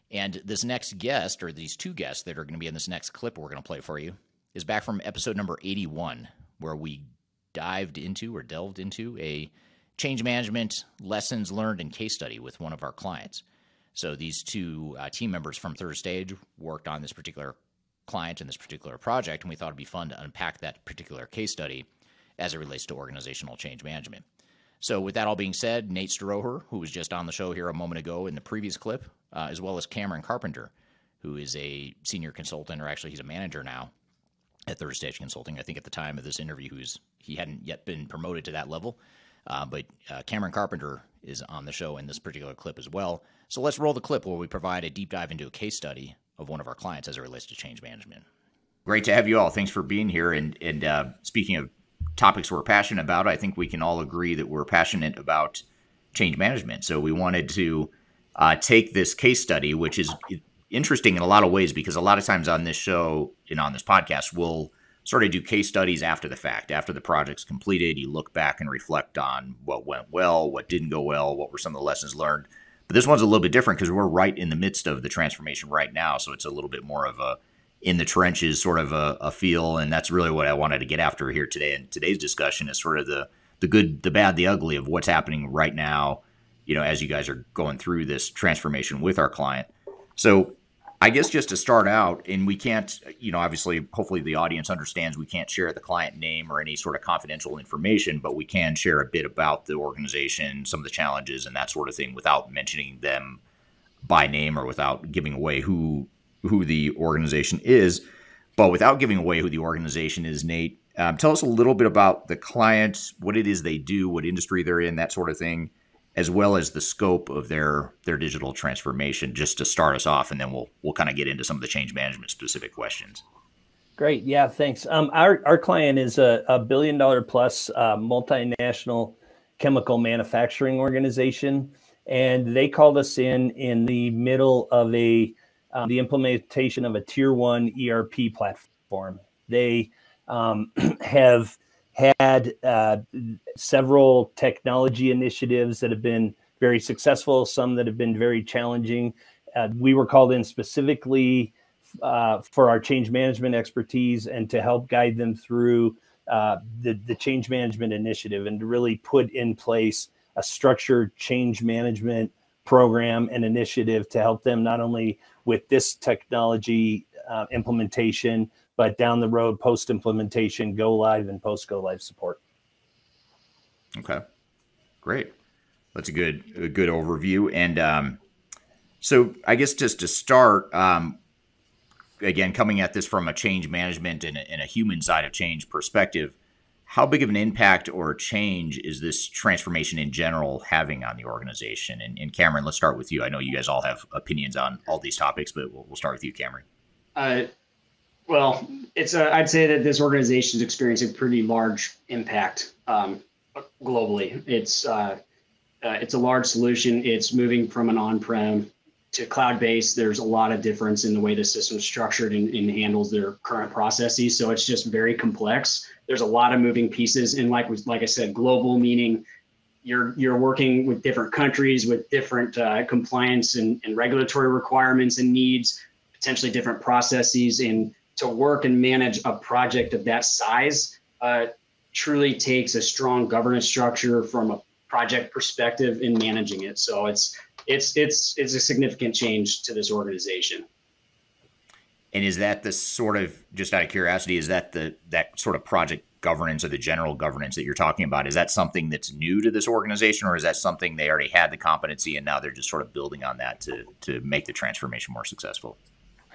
And this next guest, or these two guests that are going to be in this next clip we're going to play for you, is back from episode number 81, where we delved into a change management lessons learned and case study with one of our clients. So these two team members from Third Stage worked on this particular client and this particular project, and we thought it'd be fun to unpack that particular case study as it relates to organizational change management. So with that all being said, Nate Stroeher, who was just on the show here a moment ago in the previous clip, as well as Kameron Carpenter, who is a senior consultant, or actually he's a manager now at Third Stage Consulting. I think at the time of this interview, he hadn't yet been promoted to that level. But Kameron Carpenter is on the show in this particular clip as well. So let's roll the clip where we provide a deep dive into a case study of one of our clients as it relates to change management. Great to have you all. Thanks for being here. And speaking of topics we're passionate about, I think we can all agree that we're passionate about change management. So we wanted to take this case study, which is interesting in a lot of ways, because a lot of times on this show and on this podcast, we'll sort of do case studies after the fact. After the project's completed, you look back and reflect on what went well, what didn't go well, what were some of the lessons learned. But this one's a little bit different because we're right in the midst of the transformation right now. So it's a little bit more of a in the trenches sort of a feel. And that's really what I wanted to get after here today. And today's discussion is sort of the good, the bad, the ugly of what's happening right now, you know, as you guys are going through this transformation with our client. So I guess just to start out, and we can't, you know, obviously, hopefully the audience understands we can't share the client name or any sort of confidential information, but we can share a bit about the organization, some of the challenges and that sort of thing without mentioning them by name or without giving away who the organization is. But without giving away who the organization is, Nate, tell us a little bit about the client, what it is they do, what industry they're in, that sort of thing, as well as the scope of their digital transformation, just to start us off, and then we'll kind of get into some of the change management specific questions. Great, yeah, thanks. Our client is a billion-dollar plus multinational chemical manufacturing organization, and they called us in the middle of the implementation of a tier one ERP platform. They have had several technology initiatives that have been very successful, some that have been very challenging. We were called in specifically for our change management expertise and to help guide them through the change management initiative and to really put in place a structured change management program and initiative to help them not only with this technology implementation, but down the road, post-implementation, go-live, and post-go-live support. Okay, great. That's a good overview. And so I guess just to start, again, coming at this from a change management and a human side of change perspective, how big of an impact or change is this transformation in general having on the organization? And Kameron, let's start with you. I know you guys all have opinions on all these topics, but we'll start with you, Kameron. Well, I'd say that this organization is experiencing a pretty large impact globally. It's a large solution. It's moving from an on-prem to cloud-based. There's a lot of difference in the way the system is structured and handles their current processes. So it's just very complex. There's a lot of moving pieces. And like I said, global meaning you're working with different countries with different compliance and regulatory requirements and needs, potentially different processes, and to work and manage a project of that size truly takes a strong governance structure from a project perspective in managing it. So it's a significant change to this organization. And is that the sort of, just out of curiosity, is that that sort of project governance or the general governance that you're talking about, is that something that's new to this organization, or is that something they already had the competency and now they're just sort of building on that to make the transformation more successful?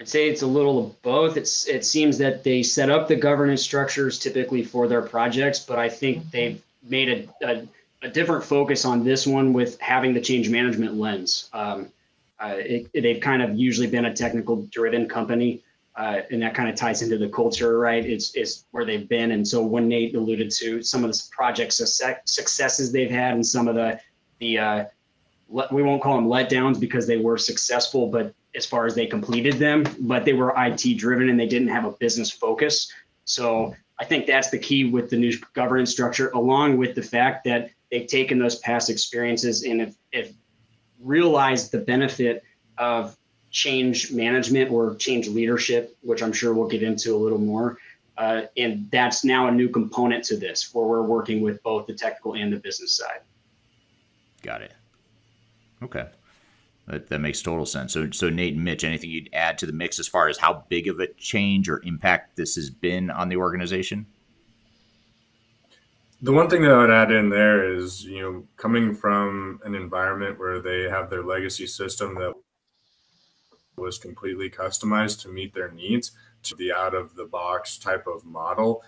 I'd say it's a little of both. It seems that they set up the governance structures typically for their projects, but I think they've made a different focus on this one with having the change management lens. They've kind of usually been a technical-driven company, and that kind of ties into the culture, right? It's where they've been, and so when Nate alluded to some of the project successes they've had and some of the we won't call them letdowns because they were successful, but as far as they completed them, but they were IT driven and they didn't have a business focus. So I think that's the key with the new governance structure, along with the fact that they've taken those past experiences and have realized the benefit of change management or change leadership, which I'm sure we'll get into a little more, And that's now a new component to this, where we're working with both the technical and the business side. Got it. Okay. That makes total sense. So Nate and Mitch, anything you'd add to the mix as far as how big of a change or impact this has been on the organization? The one thing that I would add in there is, you know, coming from an environment where they have their legacy system that was completely customized to meet their needs, to the out-of-the-box type of model,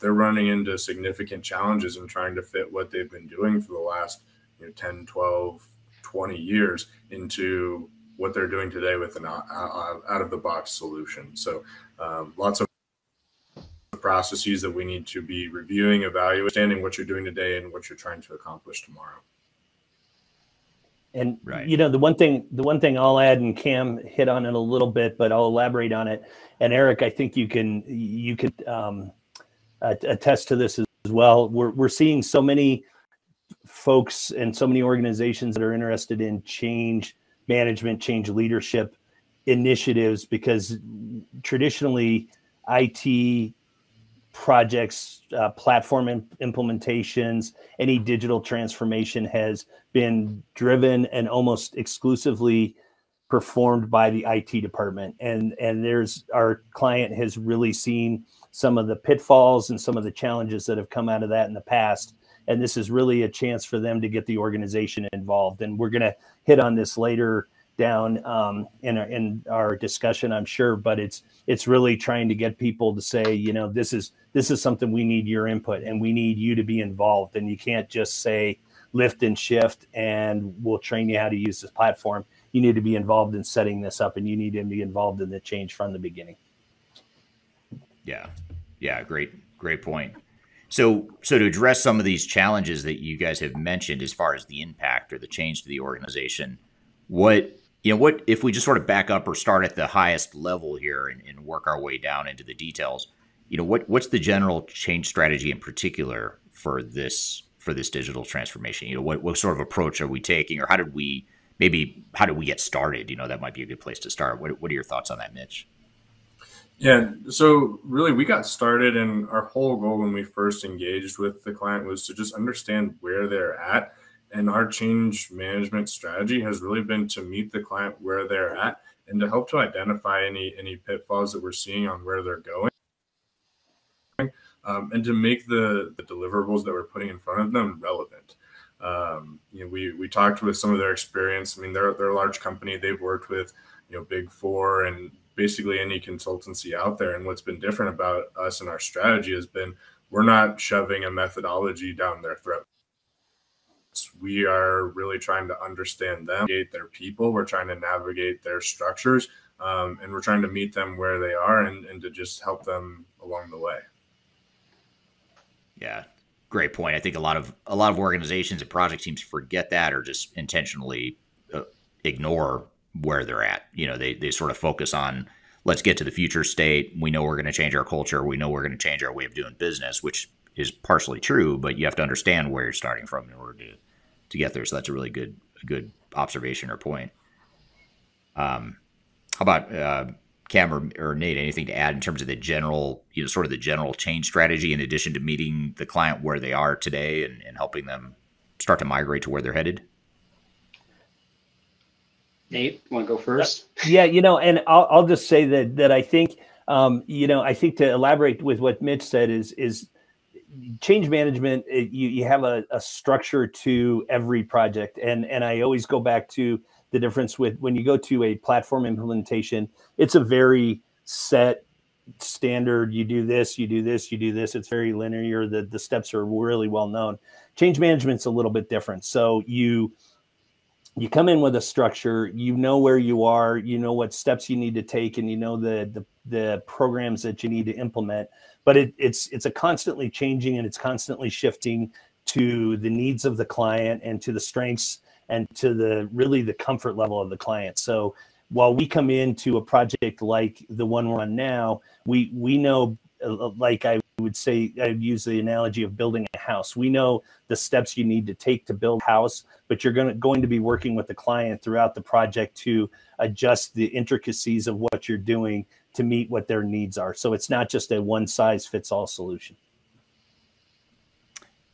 they're running into significant challenges in trying to fit what they've been doing for the last 10, 12, 20 years into what they're doing today with an out-of-the-box solution. So lots of processes that we need to be reviewing, evaluating, understanding what you're doing today and what you're trying to accomplish tomorrow. And, right. You know, the one thing I'll add, and Cam hit on it a little bit, but I'll elaborate on it. And Eric, I think you could attest to this as well. We're seeing so many folks and so many organizations that are interested in change management, change leadership initiatives, because traditionally IT projects, platform implementations, any digital transformation has been driven and almost exclusively performed by the IT department. And our client has really seen some of the pitfalls and some of the challenges that have come out of that in the past. And this is really a chance for them to get the organization involved. And we're going to hit on this later down in our discussion, I'm sure, but it's really trying to get people to say, this is something we need your input and we need you to be involved. And you can't just say lift and shift and we'll train you how to use this platform. You need to be involved in setting this up, and you need to be involved in the change from the beginning. Yeah. Great point. So to address some of these challenges that you guys have mentioned as far as the impact or the change to the organization, what if we just sort of back up or start at the highest level here and work our way down into the details, what's the general change strategy in particular for this digital transformation? What sort of approach are we taking, or how did we get started? That might be a good place to start. What are your thoughts on that, Mitch? Yeah, so really we got started, and our whole goal when we first engaged with the client was to just understand where they're at. And our change management strategy has really been to meet the client where they're at and to help to identify any pitfalls that we're seeing on where they're going, and to make the deliverables that we're putting in front of them relevant. We talked with some of their experience. I mean, they're a large company. They've worked with, Big Four and basically any consultancy out there. And what's been different about us and our strategy has been, we're not shoving a methodology down their throat. We are really trying to understand them, navigate their people. We're trying to navigate their structures, and we're trying to meet them where they are and to just help them along the way. Yeah, great point. I think a lot of organizations and project teams forget that, or just intentionally ignore where they're at. They sort of focus on, let's get to the future state. We know we're going to change our culture. We know we're going to change our way of doing business, which is partially true, but you have to understand where you're starting from in order to get there. So that's a really good observation or point. How about Cam or Nate, anything to add in terms of the general, sort of the general change strategy in addition to meeting the client where they are today and helping them start to migrate to where they're headed? Nate, want to go first? Yeah, and I'll just say that I think, I think to elaborate with what Mitch said is change management, you have a structure to every project. And I always go back to the difference with when you go to a platform implementation, it's a very set standard. You do this, you do this, you do this. It's very linear. The steps are really well known. Change management's a little bit different. So you come in with a structure, where you are, what steps you need to take, and the programs that you need to implement. But it's a constantly changing, and it's constantly shifting to the needs of the client and to the strengths and to the comfort level of the client. So while we come into a project like the one we're on now, we know like I would say, I'd use the analogy of building a house. We know the steps you need to take to build a house, but you're going to be working with the client throughout the project to adjust the intricacies of what you're doing to meet what their needs are. So it's not just a one size fits all solution.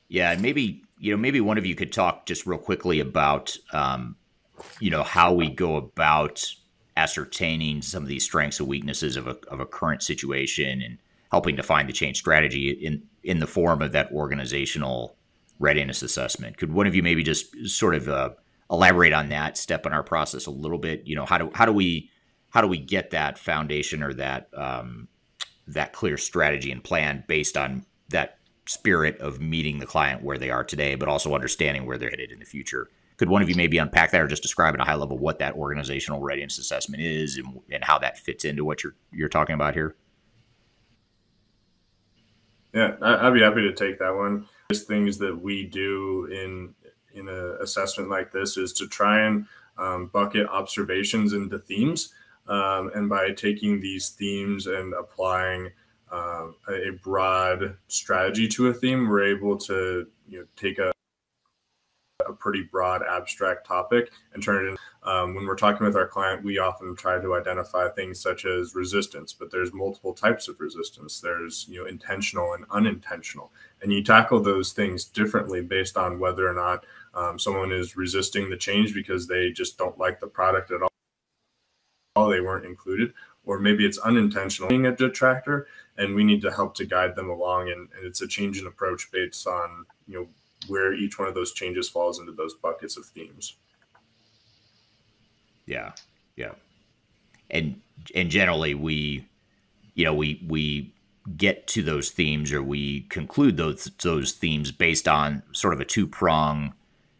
Yeah, maybe, you know, maybe one of you could talk just real quickly about, you know, how we go about ascertaining some of these strengths and weaknesses of a current situation and helping define the change strategy in the form of that organizational readiness assessment. Could one of you maybe just sort of elaborate on that step in our process a little bit? You know, how do we get that foundation or that that clear strategy and plan based on that spirit of meeting the client where they are today, but also understanding where they're headed in the future? Could one of you maybe unpack that or just describe at a high level what that organizational readiness assessment is and how that fits into what you're talking about here? Yeah, I'd be happy to take that one. There's things that we do in an assessment like this is to try and bucket observations into themes. And by taking these themes and applying a broad strategy to a theme, we're able to, you know, take a pretty broad abstract topic and turn it in. When we're talking with our client, we often try to identify things such as resistance, but there's multiple types of resistance. There's, you know, intentional and unintentional, and you tackle those things differently based on whether or not someone is resisting the change because they just don't like the product at all, they weren't included, or maybe it's unintentional, being a detractor, and we need to help to guide them along. And it's a change in approach based on, you know, where each one of those changes falls into those buckets of themes. Yeah. Yeah. And generally we, you know, we get to those themes, or we conclude those themes based on sort of a two-prong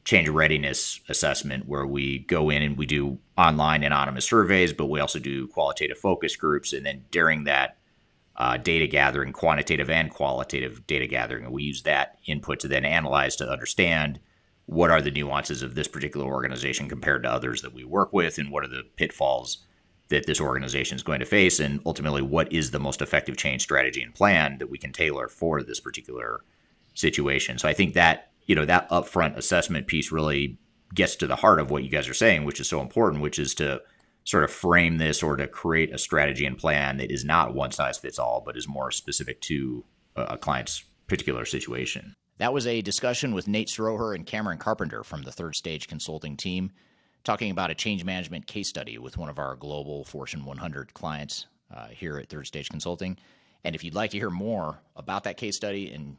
change readiness assessment, where we go in and we do online anonymous surveys, but we also do qualitative focus groups. And then during that data gathering, quantitative and qualitative data gathering, and we use that input to then analyze to understand what are the nuances of this particular organization compared to others that we work with, and what are the pitfalls that this organization is going to face, and ultimately what is the most effective change strategy and plan that we can tailor for this particular situation. So I think that, you know, that upfront assessment piece really gets to the heart of what you guys are saying, which is so important, which is to sort of frame this or to create a strategy and plan that is not one size fits all, but is more specific to a client's particular situation. That was a discussion with Nate Stroeher and Kameron Carpenter from the Third Stage Consulting team, talking about a change management case study with one of our global Fortune 100 clients here at Third Stage Consulting. And if you'd like to hear more about that case study and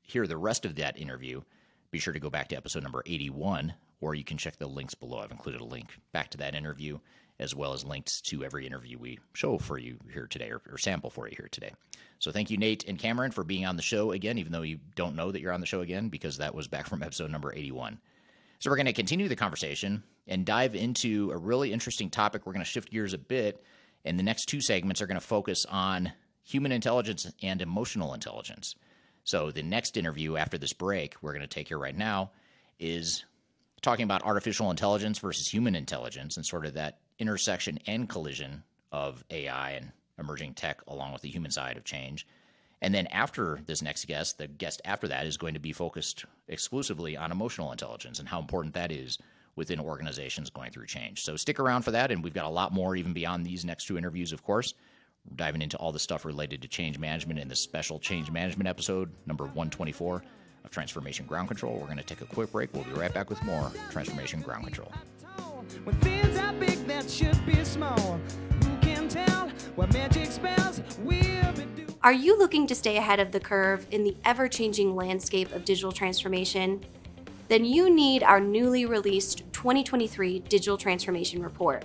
hear the rest of that interview, be sure to go back to episode number 81, or you can check the links below. I've included a link back to that interview, as well as links to every interview we show for you here today, or sample for you here today. So thank you, Nate and Kameron, for being on the show again, even though you don't know that you're on the show again, because that was back from episode number 81. So we're going to continue the conversation and dive into a really interesting topic. We're going to shift gears a bit, and the next two segments are going to focus on human intelligence and emotional intelligence. So the next interview after this break we're going to take here right now is talking about artificial intelligence versus human intelligence, and sort of that intersection and collision of AI and emerging tech along with the human side of change. And then after this next guest, the guest after that is going to be focused exclusively on emotional intelligence and how important that is within organizations going through change. So stick around for that, and we've got a lot more even beyond these next two interviews, of course. We're diving into all the stuff related to change management in this special change management episode, number 124 of Transformation Ground Control. We're going to take a quick break. We'll be right back with more Transformation Ground Control. When things are big that should be small, who can tell what magic spells we'll be doing? Are you looking to stay ahead of the curve in the ever-changing landscape of digital transformation? Then you need our newly released 2023 Digital Transformation Report.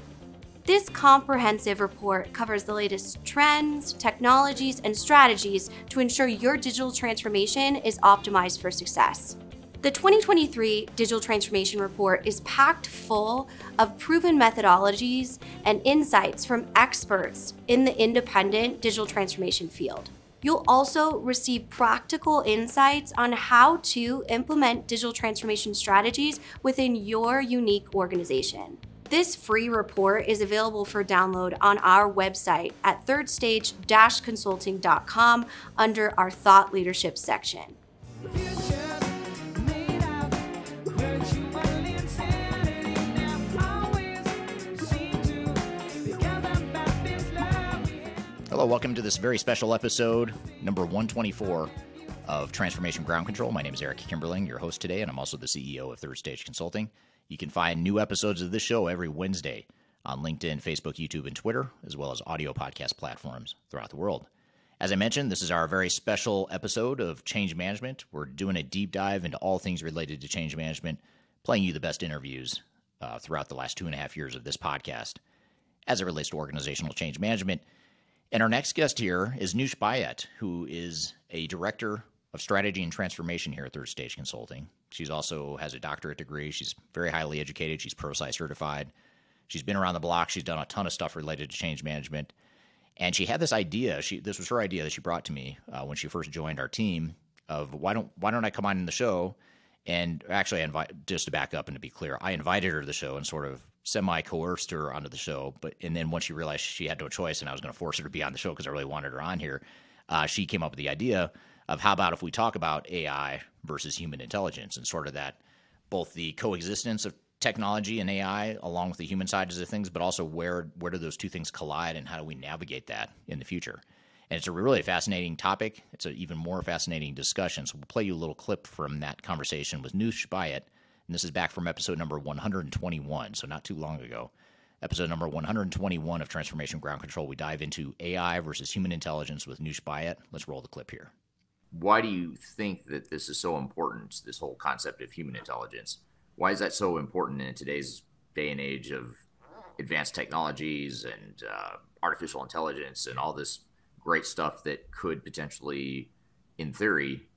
This comprehensive report covers the latest trends, technologies, and strategies to ensure your digital transformation is optimized for success. The 2023 Digital Transformation Report is packed full of proven methodologies and insights from experts in the independent digital transformation field. You'll also receive practical insights on how to implement digital transformation strategies within your unique organization. This free report is available for download on our website at thirdstage-consulting.com under our Thought Leadership section. Hello, welcome to this very special episode, number 124 of Transformation Ground Control. My name is Eric Kimberling, your host today, and I'm also the CEO of Third Stage Consulting. You can find new episodes of this show every Wednesday on LinkedIn, Facebook, YouTube, and Twitter, as well as audio podcast platforms throughout the world. As I mentioned, this is our very special episode of Change Management. We're doing a deep dive into all things related to change management, playing you the best interviews throughout the last 2.5 years of this podcast as it relates to organizational change management. And our next guest here is Noush Bayat, who is a director of strategy and transformation here at Third Stage Consulting. She also has a doctorate degree. She's very highly educated. She's ProSci certified. She's been around the block. She's done a ton of stuff related to change management. And she had this idea. This was her idea that she brought to me when she first joined our team of why don't I come on in the show? And actually, just to back up and to be clear, I invited her to the show and sort of semi-coerced her onto the show. And then once she realized she had no choice and I was going to force her to be on the show because I really wanted her on here, she came up with the idea of how about if we talk about AI versus human intelligence and sort of that both the coexistence of technology and AI along with the human side of things, but also where do those two things collide and how do we navigate that in the future? And it's a really fascinating topic. It's an even more fascinating discussion. So we'll play you a little clip from that conversation with Noush Bayat. And this is back from episode number 121, so not too long ago. Episode number 121 of Transformation Ground Control. We dive into AI versus human intelligence with Noush Bayat. Let's roll the clip here. Why do you think that this is so important, this whole concept of human intelligence? Why is that so important in today's day and age of advanced technologies and artificial intelligence and all this great stuff that could potentially, in theory,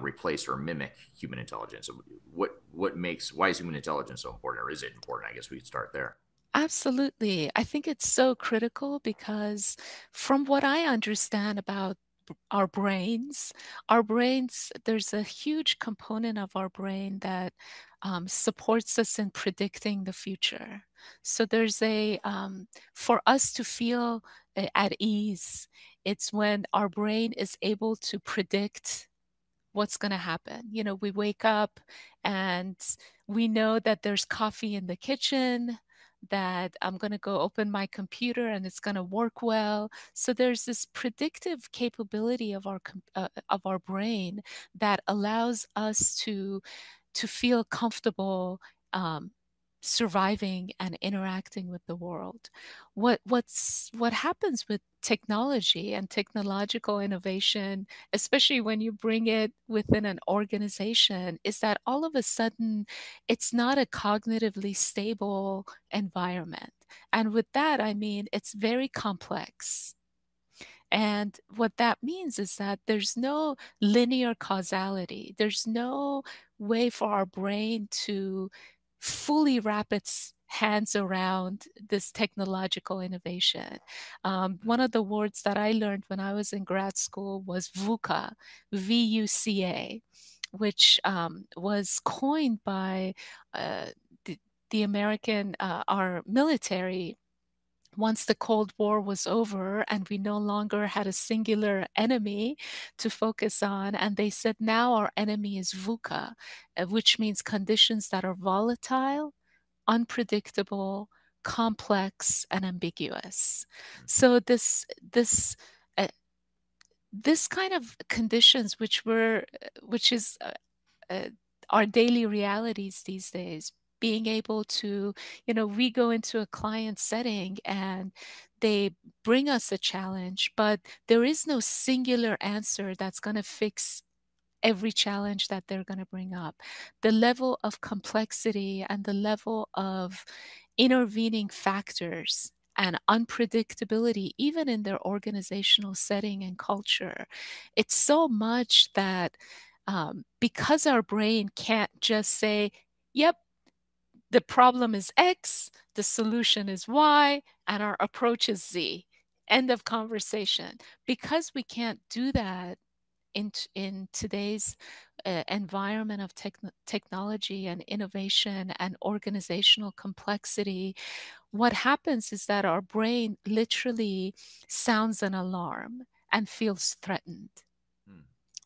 replace or mimic human intelligence? Why is human intelligence so important, or is it important? I guess we could start there. Absolutely. I think it's so critical because from what I understand about our brains, there's a huge component of our brain that supports us in predicting the future. So there's for us to feel at ease, it's when our brain is able to predict what's going to happen. You know, we wake up and we know that there's coffee in the kitchen, that I'm going to go open my computer and it's going to work well. So there's this predictive capability of our brain that allows us to feel comfortable surviving and interacting with the world. What happens with technology and technological innovation, especially when you bring it within an organization, is that all of a sudden it's not a cognitively stable environment. And with that, I mean, it's very complex. And what that means is that there's no linear causality. There's no way for our brain to fully wrap its hands around this technological innovation. One of the words that I learned when I was in grad school was VUCA, V-U-C-A, which was coined by the American, our military, once the Cold War was over and we no longer had a singular enemy to focus on. And they said, now our enemy is VUCA, which means conditions that are volatile, unpredictable, complex, and ambiguous. So this kind of conditions, which is our daily realities these days. Being able to, you know, we go into a client setting and they bring us a challenge, but there is no singular answer that's going to fix every challenge that they're going to bring up. The level of complexity and the level of intervening factors and unpredictability, even in their organizational setting and culture, it's so much that because our brain can't just say, yep, the problem is X, the solution is Y, and our approach is Z. End of conversation. Because we can't do that in today's environment of technology and innovation and organizational complexity, what happens is that our brain literally sounds an alarm and feels threatened.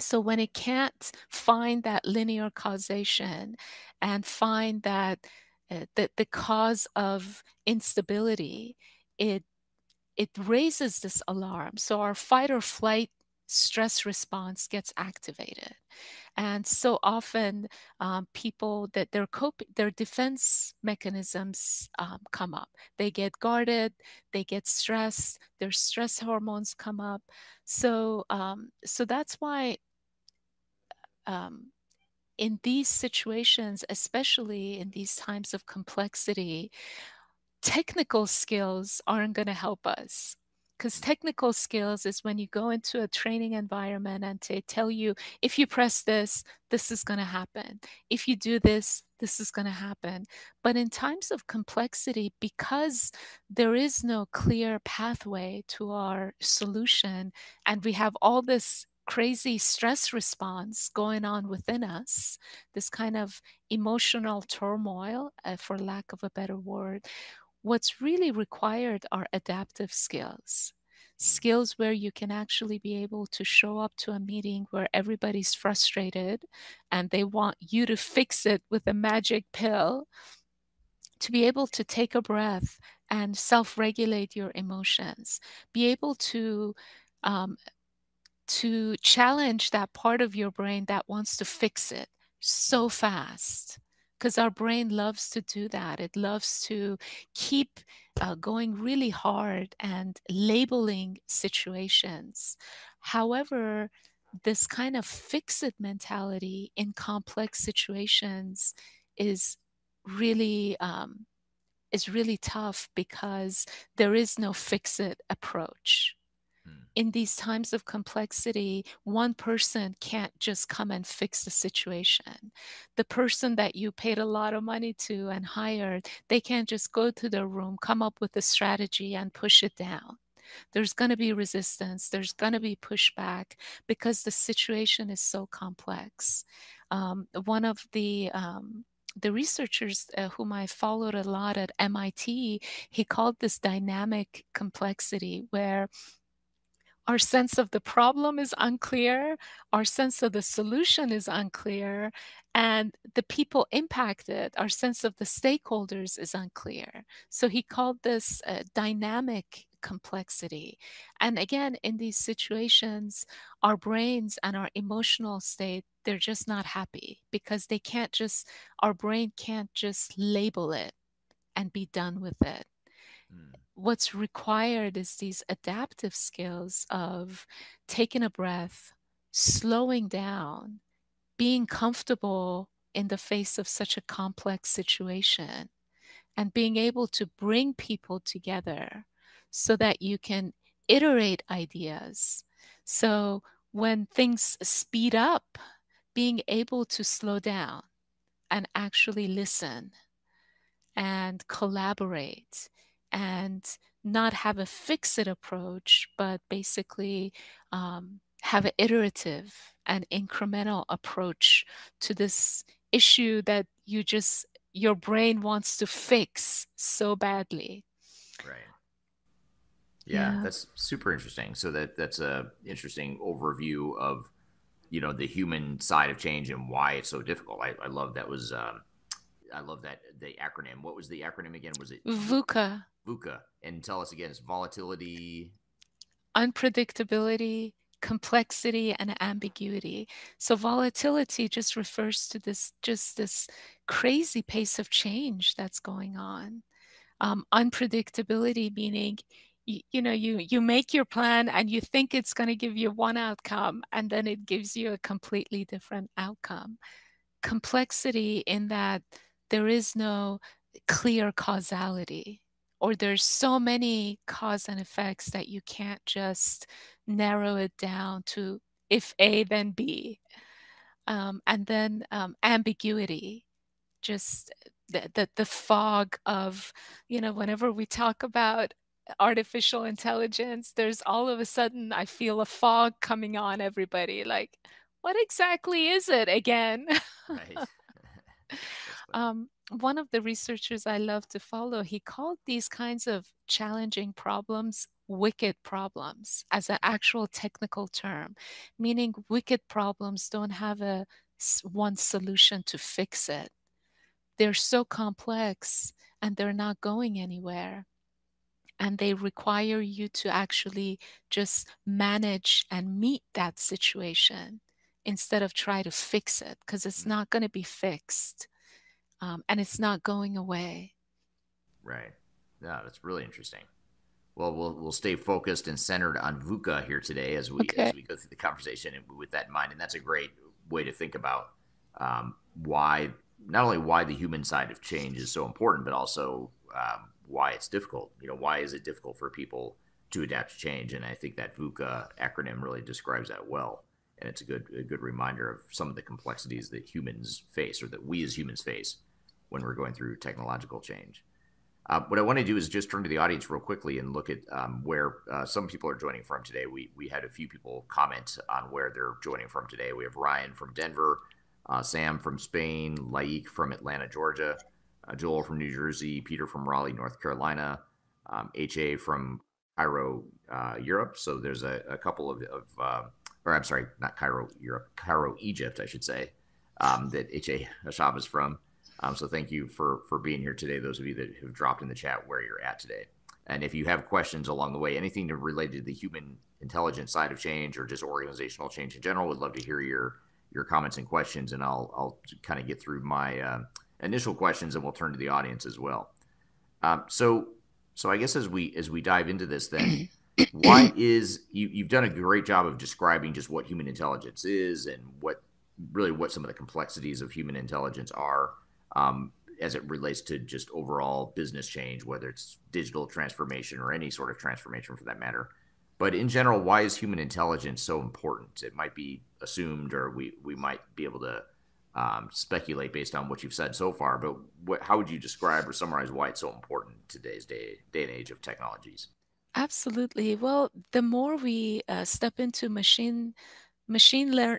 So when it can't find that linear causation and find that the cause of instability, it raises this alarm. So our fight or flight stress response gets activated. And so often people, that their defense mechanisms come up. They get guarded, they get stressed, their stress hormones come up. So, so that's why in these situations, especially in these times of complexity, technical skills aren't going to help us, because technical skills is when you go into a training environment and they tell you, if you press this, this is going to happen. If you do this, this is going to happen. But in times of complexity, because there is no clear pathway to our solution, and we have all this crazy stress response going on within us, this kind of emotional turmoil, for lack of a better word, what's really required are adaptive skills, skills where you can actually be able to show up to a meeting where everybody's frustrated and they want you to fix it with a magic pill, to be able to take a breath and self-regulate your emotions, be able to challenge that part of your brain that wants to fix it so fast, because our brain loves to do that. It loves to keep going really hard and labeling situations. However, this kind of fix-it mentality in complex situations is really tough, because there is no fix-it approach. In these times of complexity, one person can't just come and fix the situation. The person that you paid a lot of money to and hired, they can't just go to their room, come up with a strategy and push it down. There's going to be resistance. There's going to be pushback, because the situation is so complex. One of the researchers whom I followed a lot at MIT, he called this dynamic complexity, where our sense of the problem is unclear, our sense of the solution is unclear, and the people impacted, our sense of the stakeholders is unclear. So he called this dynamic complexity. And again, in these situations, our brains and our emotional state, they're just not happy, because they can't just, our brain can't just label it and be done with it. What's required is these adaptive skills of taking a breath, slowing down, being comfortable in the face of such a complex situation, and being able to bring people together so that you can iterate ideas. So when things speed up, being able to slow down and actually listen and collaborate, and not have a fix-it approach, but basically have an iterative and incremental approach to this issue that you just, your brain wants to fix so badly. Right. Yeah, yeah. That's super interesting. So that's a interesting overview of, you know, the human side of change and why it's so difficult. I love that was, I love that, the acronym. What was the acronym again? Was it VUCA? VUCA. And tell us again, it's volatility, unpredictability, complexity, and ambiguity. So volatility just refers to this, just this crazy pace of change that's going on. Unpredictability meaning, you know, you make your plan and you think it's going to give you one outcome, and then it gives you a completely different outcome. Complexity in that there is no clear causality, or there's so many cause and effects that you can't just narrow it down to if A, then B. And then ambiguity, just the fog of, you know, whenever we talk about artificial intelligence, there's all of a sudden I feel a fog coming on everybody, like, what exactly is it again? Right. One of the researchers I love to follow, he called these kinds of challenging problems wicked problems as an actual technical term, meaning wicked problems don't have a one solution to fix it. They're so complex and they're not going anywhere. And they require you to actually just manage and meet that situation instead of try to fix it, because it's not going to be fixed and it's not going away. Right. Yeah, that's really interesting. Well, we'll stay focused and centered on VUCA here today as we as we go through the conversation and with that in mind. And that's a great way to think about why, not only why the human side of change is so important, but also why it's difficult. You know, why is it difficult for people to adapt to change? And I think that VUCA acronym really describes that well. And it's a good reminder of some of the complexities that humans face, or that we as humans face when we're going through technological change. What I want to do is just turn to the audience real quickly and look at where some people are joining from today. We had a few people comment on where they're joining from today. We have Ryan from Denver, Sam from Spain, Laik from Atlanta, Georgia, Joel from New Jersey, Peter from Raleigh, North Carolina, HA from Cairo, Europe. So there's a couple or I'm sorry, not Cairo, Europe, Cairo, Egypt, I should say, that HA Hashab is from. So thank you for being here today, those of you that have dropped in the chat where you're at today. And if you have questions along the way, anything related to the human intelligence side of change or just organizational change in general, would love to hear your comments and questions. And I'll kind of get through my initial questions, and we'll turn to the audience as well. So I guess as we dive into this then, why is, you've done a great job of describing just what human intelligence is and what some of the complexities of human intelligence are. As it relates to just overall business change, whether it's digital transformation or any sort of transformation for that matter. But in general, why is human intelligence so important? It might be assumed, or we might be able to speculate based on what you've said so far, but how would you describe or summarize why it's so important in today's day and age of technologies? Absolutely. Well, the more we step into machine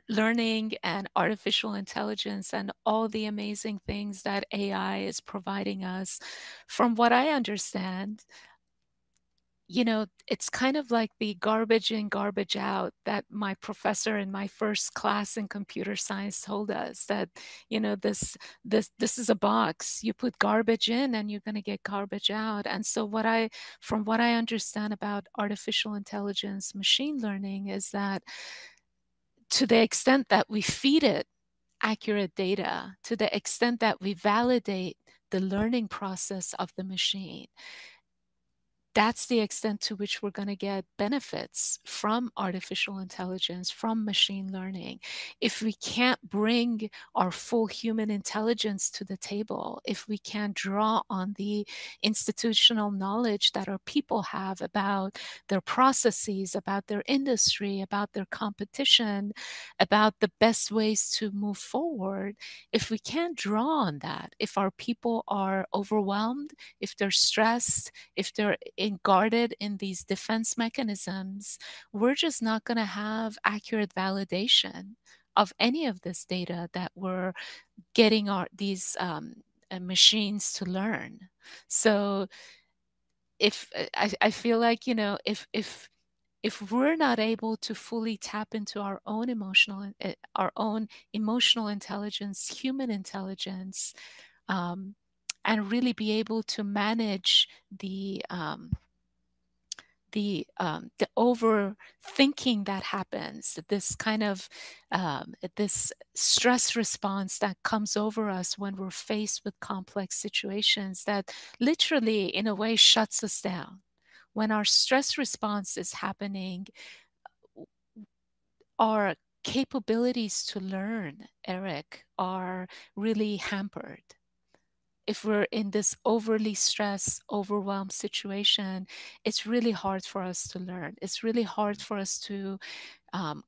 learning and artificial intelligence and all the amazing things that AI is providing us, from what I understand, you know, it's kind of like the garbage in, garbage out that my professor in my first class in computer science told us, that, you know, this is a box. You put garbage in and you're going to get garbage out. And so from what I understand about artificial intelligence, machine learning, is that to the extent that we feed it accurate data, to the extent that we validate the learning process of the machine, that's the extent to which we're going to get benefits from artificial intelligence, from machine learning. If we can't bring our full human intelligence to the table, if we can't draw on the institutional knowledge that our people have about their processes, about their industry, about their competition, about the best ways to move forward, if we can't draw on that, if our people are overwhelmed, if they're stressed, if they're guarded in these defense mechanisms, we're just not going to have accurate validation of any of this data that we're getting these machines to learn. So if I feel like, you know, if we're not able to fully tap into our own emotional intelligence, human intelligence, and really be able to manage the overthinking that happens, this kind of this stress response that comes over us when we're faced with complex situations that literally, in a way, shuts us down. When our stress response is happening, our capabilities to learn, Eric, are really hampered. If we're in this overly stressed, overwhelmed situation, it's really hard for us to learn. It's really hard for us to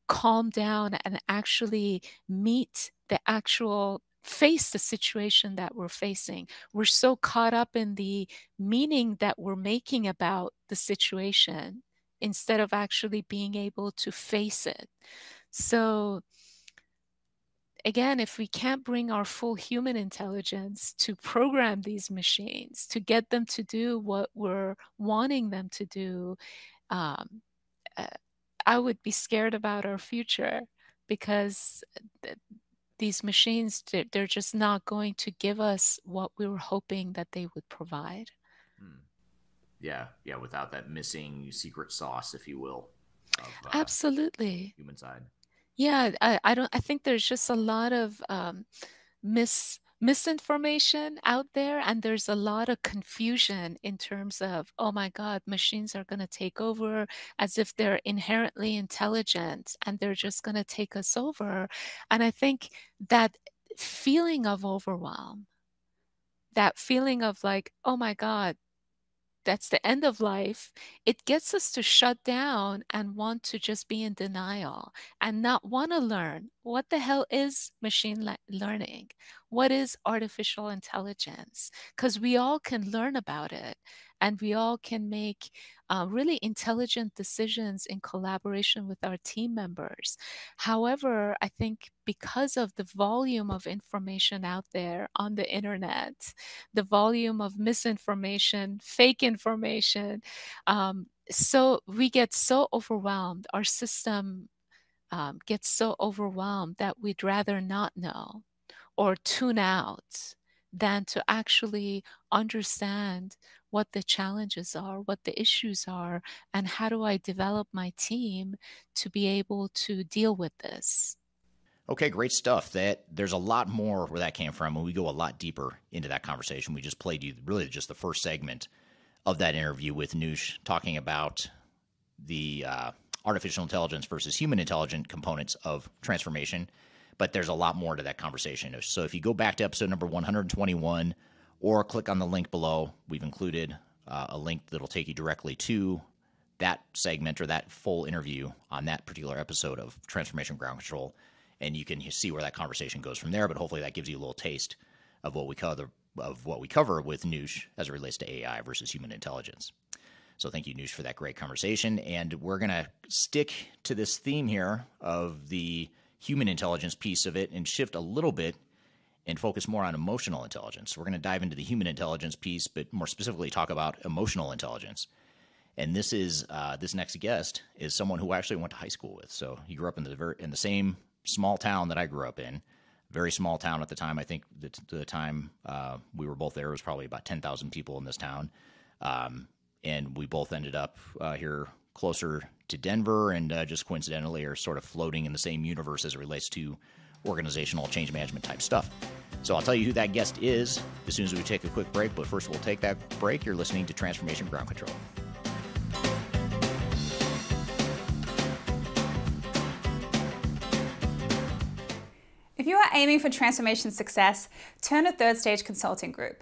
calm down and actually face the situation that we're facing. We're so caught up in the meaning that we're making about the situation instead of actually being able to face it. So again, if we can't bring our full human intelligence to program these machines, to get them to do what we're wanting them to do, I would be scared about our future, because these machines, they're just not going to give us what we were hoping that they would provide. Yeah. Yeah. Without that missing secret sauce, if you will. Of, absolutely. Human side. Yeah. I think there's just a lot of misinformation out there, and there's a lot of confusion in terms of, oh my God, machines are going to take over, as if they're inherently intelligent and they're just going to take us over. And I think that feeling of overwhelm, that feeling of like, oh my God, that's the end of life, it gets us to shut down and want to just be in denial and not want to learn what the hell is machine learning, what is artificial intelligence, because we all can learn about it and we all can make really intelligent decisions in collaboration with our team members. However, I think because of the volume of information out there on the internet, the volume of misinformation, fake information, so we get so overwhelmed, our system gets so overwhelmed that we'd rather not know or tune out than to actually understand what the challenges are, what the issues are, and how do I develop my team to be able to deal with this. Okay, great stuff. That there's a lot more where that came from, and we go a lot deeper into that conversation. We just played you really just the first segment of that interview with Noush, talking about the artificial intelligence versus human intelligence components of transformation. But there's a lot more to that conversation. So if you go back to episode number 121, or click on the link below, we've included a link that'll take you directly to that segment or that full interview on that particular episode of Transformation Ground Control, and you can see where that conversation goes from there. But hopefully that gives you a little taste of what we cover with Noush as it relates to AI versus human intelligence. So thank you, Noush, for that great conversation. And we're going to stick to this theme here of the human intelligence piece of it and shift a little bit and focus more on emotional intelligence. We're going to dive into the human intelligence piece, but more specifically talk about emotional intelligence. And this is this next guest is someone who I actually went to high school with. So he grew up in the same small town that I grew up in, very small town at the time. I think the time we were both there was probably about 10,000 people in this town. And we both ended up here closer to Denver, and just coincidentally are sort of floating in the same universe as it relates to organizational change management type stuff. So I'll tell you who that guest is as soon as we take a quick break, but first we'll take that break. You're listening to Transformation Ground Control. If you are aiming for transformation success, turn to Third Stage Consulting Group.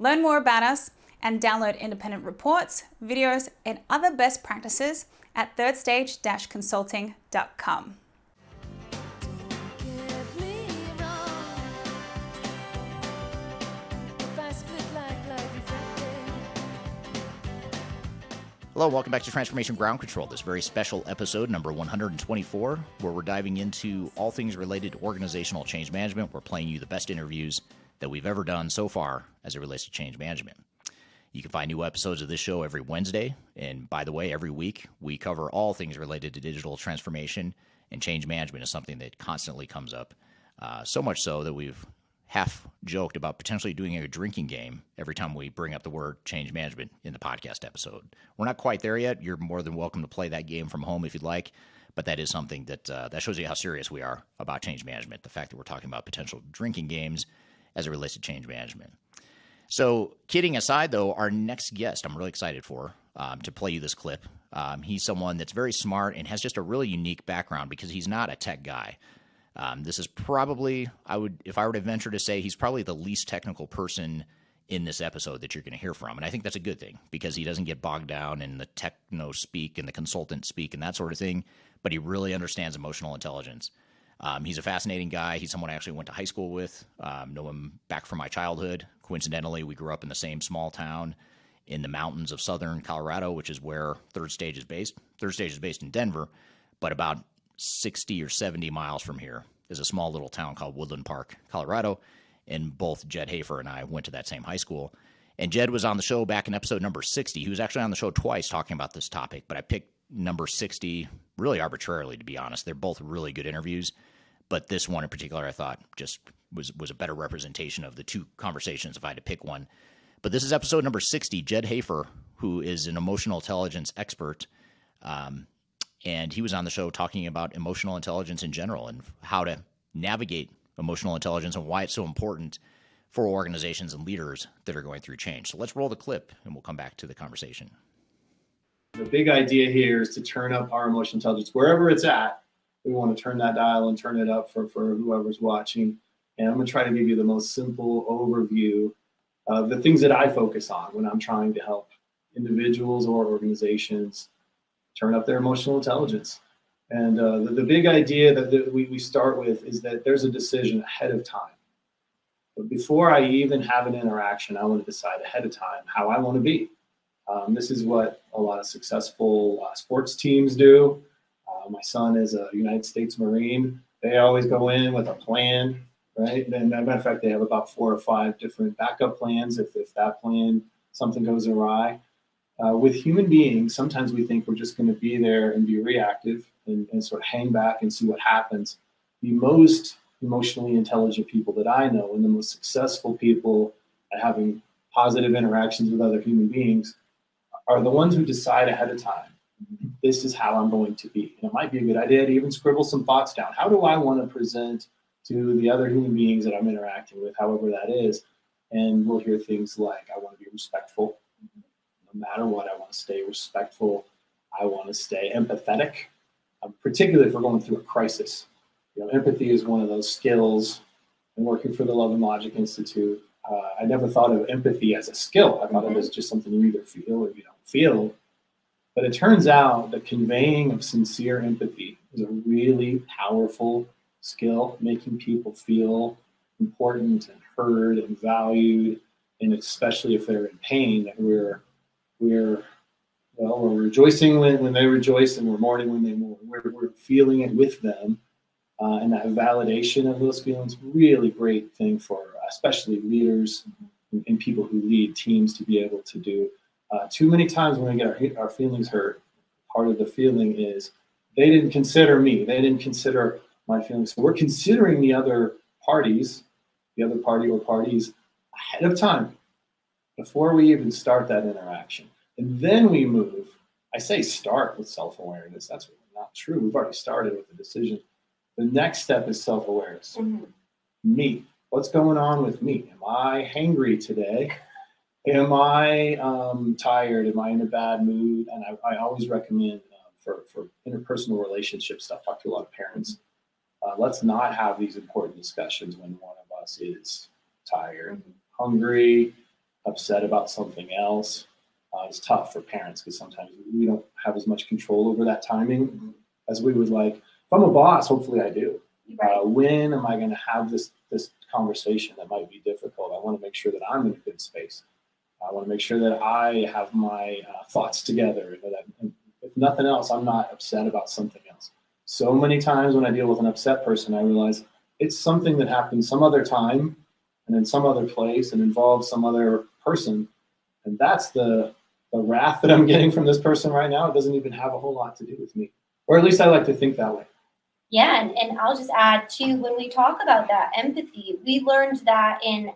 Learn more about us and download independent reports, videos, and other best practices at thirdstage-consulting.com. Hello, welcome back to Transformation Ground Control, this very special episode, number 124, where we're diving into all things related to organizational change management. We're playing you the best interviews that we've ever done so far as it relates to change management. You can find new episodes of this show every Wednesday, and by the way, every week, we cover all things related to digital transformation, and change management is something that constantly comes up, so much so that we've half-joked about potentially doing a drinking game every time we bring up the word change management in the podcast episode. We're not quite there yet. You're more than welcome to play that game from home if you'd like, but that is something that that shows you how serious we are about change management, the fact that we're talking about potential drinking games as it relates to change management. So kidding aside, though, our next guest I'm really excited for to play you this clip. He's someone that's very smart and has just a really unique background because he's not a tech guy. This is probably, if I were to venture to say, he's probably the least technical person in this episode that you're going to hear from. And I think that's a good thing because he doesn't get bogged down in the techno speak and the consultant speak and that sort of thing, but he really understands emotional intelligence. He's a fascinating guy. He's someone I actually went to high school with, know him back from my childhood. Coincidentally, we grew up in the same small town in the mountains of southern Colorado, which is where Third Stage is based. Third Stage is based in Denver, but about 60 or 70 miles from here is a small little town called Woodland Park, Colorado, and both Jed Hafer and I went to that same high school. And Jed was on the show back in episode number 60. He was actually on the show twice talking about this topic, but I picked number 60 really arbitrarily, to be honest. They're both really good interviews, but this one in particular I thought just was a better representation of the two conversations if I had to pick one. But this is episode number 60, Jed Hafer, who is an emotional intelligence expert, and he was on the show talking about emotional intelligence in general and how to navigate emotional intelligence and why it's so important for organizations and leaders that are going through change. So let's roll the clip and we'll come back to the conversation. The big idea here is to turn up our emotional intelligence wherever it's at. We want to turn that dial and turn it up for whoever's watching. And I'm going to try to give you the most simple overview of the things that I focus on when I'm trying to help individuals or organizations turn up their emotional intelligence. And the big idea that we start with is that there's a decision ahead of time. But before I even have an interaction, I want to decide ahead of time how I want to be. This is what a lot of successful sports teams do. My son is a United States Marine. They always go in with a plan, right? And as a matter of fact, they have about 4 or 5 different backup plans if that plan, something goes awry. With human beings, sometimes we think we're just going to be there and be reactive and sort of hang back and see what happens. The most emotionally intelligent people that I know and the most successful people at having positive interactions with other human beings are the ones who decide ahead of time, this is how I'm going to be. And it might be a good idea to even scribble some thoughts down. How do I want to present to the other human beings that I'm interacting with, however that is? And we'll hear things like, I want to be respectful. No matter what, I want to stay respectful. I want to stay empathetic, particularly if we're going through a crisis. You know, empathy is one of those skills. And working for the Love and Logic Institute, I never thought of empathy as a skill. I thought it was just something you either feel or you don't feel. But it turns out that conveying of sincere empathy is a really powerful skill, making people feel important and heard and valued, and especially if they're in pain, that we're rejoicing when they rejoice and we're mourning when they mourn. We're feeling it with them. And that validation of those feelings, really great thing for especially leaders and people who lead teams to be able to do. Too many times when we get our feelings hurt, part of the feeling is they didn't consider me. They didn't consider my feelings. So we're considering the other party or parties ahead of time before we even start that interaction. And then we move. I say start with self-awareness. That's not true. We've already started with the decision. The next step is self-awareness. Mm-hmm. Me. What's going on with me? Am I hangry today? Am I tired? Am I in a bad mood? And I always recommend for interpersonal relationship stuff, talk to a lot of parents. Let's not have these important discussions when one of us is tired, hungry, upset about something else. It's tough for parents because sometimes we don't have as much control over that timing as we would like. If I'm a boss, hopefully I do. Right. When am I going to have this conversation that might be difficult? I want to make sure that I'm in a good space. I want to make sure that I have my thoughts together. And if nothing else, I'm not upset about something else. So many times when I deal with an upset person, I realize it's something that happened some other time and in some other place and involves some other person. And that's the wrath that I'm getting from this person right now. It doesn't even have a whole lot to do with me. Or at least I like to think that way. Yeah, and I'll just add, too, when we talk about that empathy, we learned that in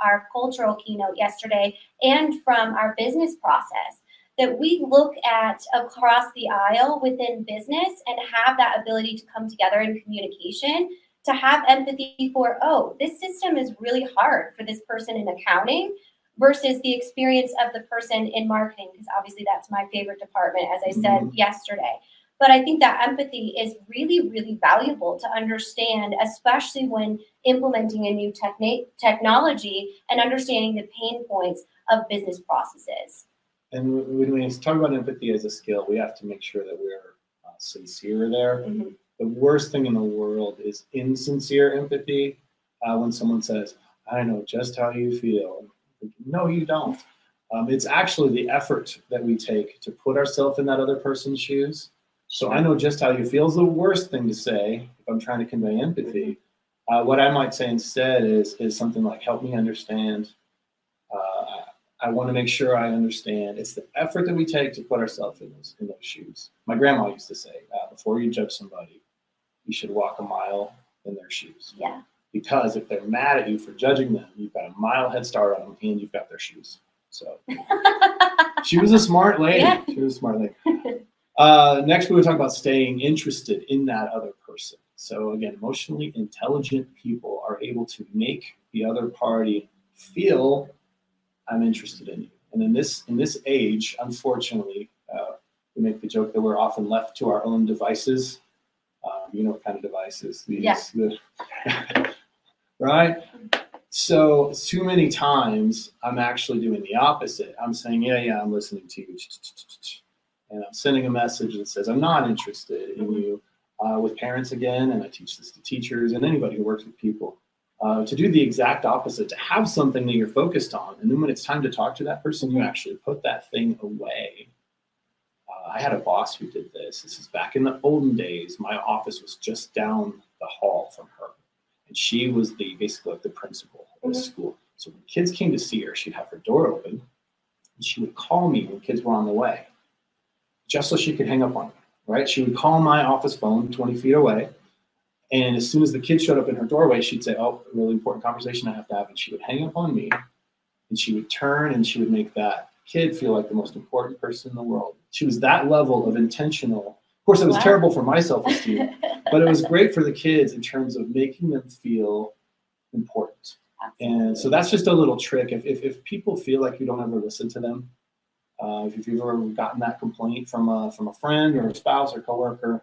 our cultural keynote yesterday and from our business process, that we look at across the aisle within business and have that ability to come together in communication, to have empathy for, oh, this system is really hard for this person in accounting versus the experience of the person in marketing, because obviously that's my favorite department, as I said yesterday. But I think that empathy is really, really valuable to understand, especially when implementing a new technology and understanding the pain points of business processes. And when we talk about empathy as a skill, we have to make sure that we're sincere there. Mm-hmm. The worst thing in the world is insincere empathy. When someone says, I know just how you feel. No, you don't. It's actually the effort that we take to put ourselves in that other person's shoes. So I know just how you feel is the worst thing to say if I'm trying to convey empathy. What I might say instead is something like, help me understand. I want to make sure I understand. It's the effort that we take to put ourselves in those shoes. My grandma used to say, before you judge somebody, you should walk a mile in their shoes. Yeah. Because if they're mad at you for judging them, you've got a mile head start on them and you've got their shoes. So she was a smart lady. Yeah. She was a smart lady. Next, we were talking about staying interested in that other person. So again, emotionally intelligent people are able to make the other party feel I'm interested in you. And in this age, unfortunately, we make the joke that we're often left to our own devices. You know what kind of devices these, yeah. Right? So too many times I'm actually doing the opposite. I'm saying, yeah, I'm listening to you. And I'm sending a message that says, I'm not interested in you. With parents again, and I teach this to teachers and anybody who works with people, to do the exact opposite, to have something that you're focused on. And then when it's time to talk to that person, you actually put that thing away. I had a boss who did this. This is back in the olden days. My office was just down the hall from her. And she was basically the principal of the school. So when kids came to see her, she'd have her door open. And she would call me when kids were on the way, just so she could hang up on me, right? She would call my office phone 20 feet away. And as soon as the kids showed up in her doorway, she'd say, oh, a really important conversation I have to have. And she would hang up on me. And she would turn and she would make that kid feel like the most important person in the world. She was that level of intentional. Of course, it was terrible for my self-esteem, but it was great for the kids in terms of making them feel important. Absolutely. And so that's just a little trick. If people feel like you don't ever listen to them, if you've ever gotten that complaint from a friend or a spouse or coworker,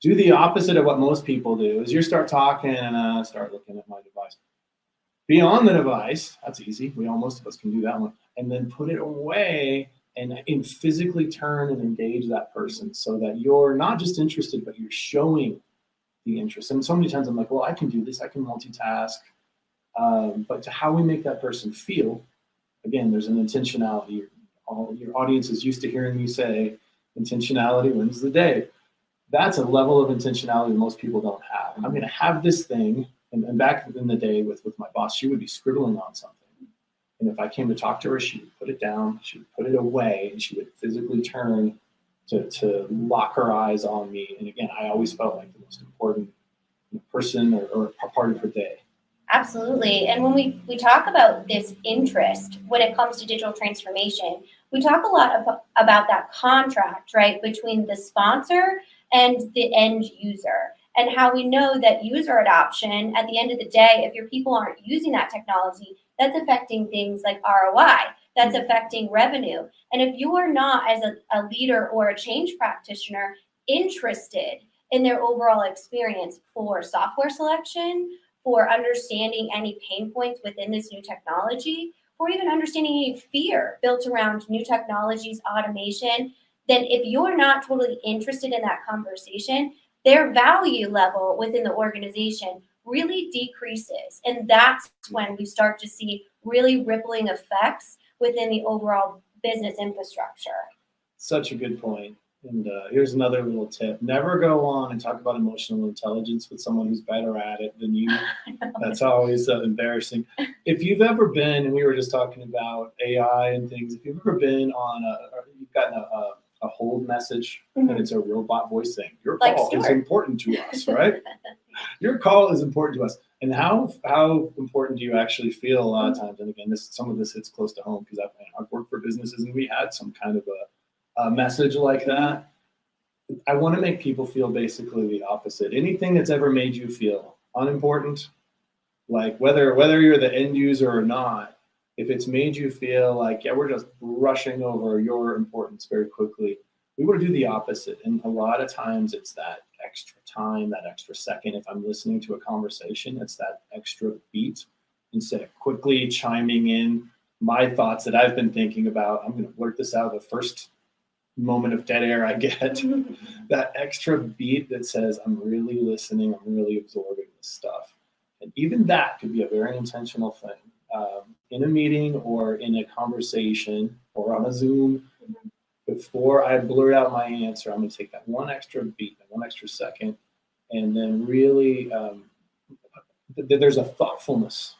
do the opposite of what most people do. Is you start talking and start looking at my device. Be on the device. That's easy. Most of us can do that one. And then put it away and physically turn and engage that person so that you're not just interested, but you're showing the interest. And so many times I'm like, well, I can do this. I can multitask. But to how we make that person feel, again, there's an intentionality. All your audience is used to hearing you say, intentionality wins the day. That's a level of intentionality most people don't have. I'm going to have this thing. And back in the day with my boss, she would be scribbling on something. And if I came to talk to her, she would put it down, she would put it away, and she would physically turn to lock her eyes on me. And again, I always felt like the most important person or part of her day. Absolutely. And when we talk about this interest, when it comes to digital transformation, we talk a lot about that contract, right, between the sponsor and the end user, and how we know that user adoption, at the end of the day, if your people aren't using that technology, that's affecting things like ROI, that's affecting revenue. And if you are not, as a leader or a change practitioner, interested in their overall experience for software selection, for understanding any pain points within this new technology, or even understanding any fear built around new technologies, automation, then if you're not totally interested in that conversation, their value level within the organization really decreases. And that's when we start to see really rippling effects within the overall business infrastructure. Such a good point. And here's another little tip. Never go on and talk about emotional intelligence with someone who's better at it than you. That's always embarrassing. If you've ever been, and we were just talking about AI and things, if you've ever been on you've gotten a hold message, and it's a robot voice thing. Your call is important to us, right? Your call is important to us. And how important do you actually feel a lot of times? And again, some of this hits close to home because I've worked for businesses and we had some kind of a message like that. I want to make people feel basically the opposite. Anything that's ever made you feel unimportant, like whether you're the end user or not, if it's made you feel like, yeah, we're just brushing over your importance very quickly, We want to do the opposite. And a lot of times it's that extra time, that extra second. If I'm listening to a conversation, it's that extra beat. Instead of quickly chiming in my thoughts that I've been thinking about, I'm going to blurt this out the first moment of dead air I get. That extra beat that says, I'm really listening, I'm really absorbing this stuff. And even that could be a very intentional thing. In a meeting or in a conversation or on a Zoom, before I blurt out my answer, I'm going to take that one extra beat, that one extra second, and then really there's a thoughtfulness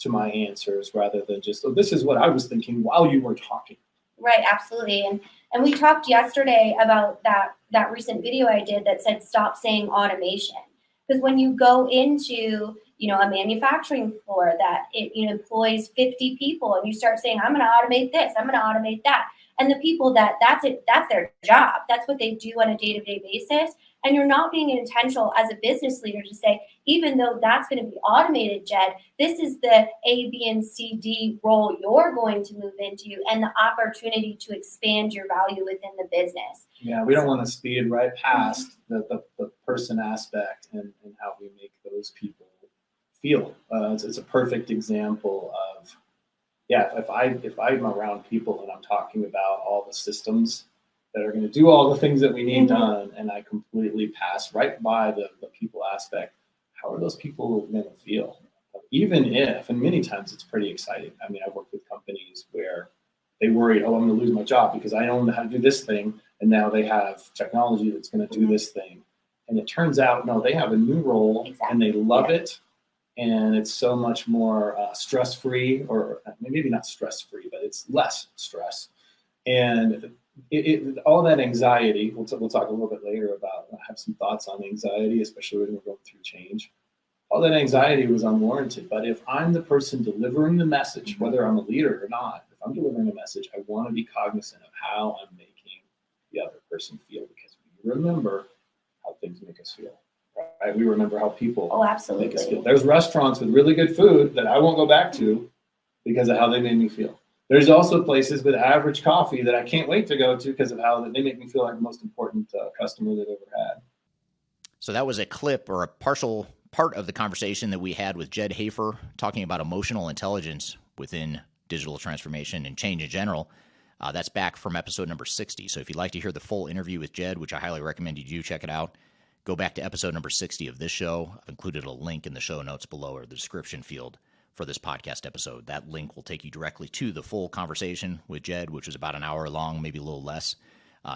to my answers rather than just, oh, this is what I was thinking while you were talking. Right, absolutely. And we talked yesterday about that recent video I did that said, stop saying automation. Because when you go into, you know, a manufacturing floor that it employs 50 people and you start saying, I'm going to automate this, I'm going to automate that. And the people that's their job. That's what they do on a day-to-day basis. And you're not being intentional as a business leader to say, even though that's going to be automated, Jed, this is the A, B, and C, D role you're going to move into and the opportunity to expand your value within the business. Yeah, we don't want to speed right past the person aspect and how we make those people feel. It's a perfect example of, yeah, if I'm around people and I'm talking about all the systems that are going to do all the things that we need done, and I completely pass right by the people aspect, how are those people going to feel? Even if, and many times it's pretty exciting. I mean, I've worked with companies where they worried, oh, I'm going to lose my job because I don't know how to do this thing, and now they have technology that's going to do this thing. And it turns out, no, they have a new role, and they love it, and it's so much more stress-free, or maybe not stress-free, but it's less stress. And all that anxiety, we'll talk a little bit later about, I have some thoughts on anxiety, especially when we're going through change. All that anxiety was unwarranted. But if I'm the person delivering the message, whether I'm a leader or not, if I'm delivering a message, I want to be cognizant of how I'm making the other person feel, because we remember how things make us feel. Right? We remember how people make us feel. There's restaurants with really good food that I won't go back to because of how they made me feel. There's also places with average coffee that I can't wait to go to because of how they make me feel like the most important customer they've ever had. So that was a clip or a partial part of the conversation that we had with Jed Hafer talking about emotional intelligence within digital transformation and change in general. That's back from episode number 60. So if you'd like to hear the full interview with Jed, which I highly recommend you do, check it out. Go back to episode number 60 of this show. I've included a link in the show notes below or the description field for this podcast episode. That link will take you directly to the full conversation with Jed, which is about an hour long, maybe a little less.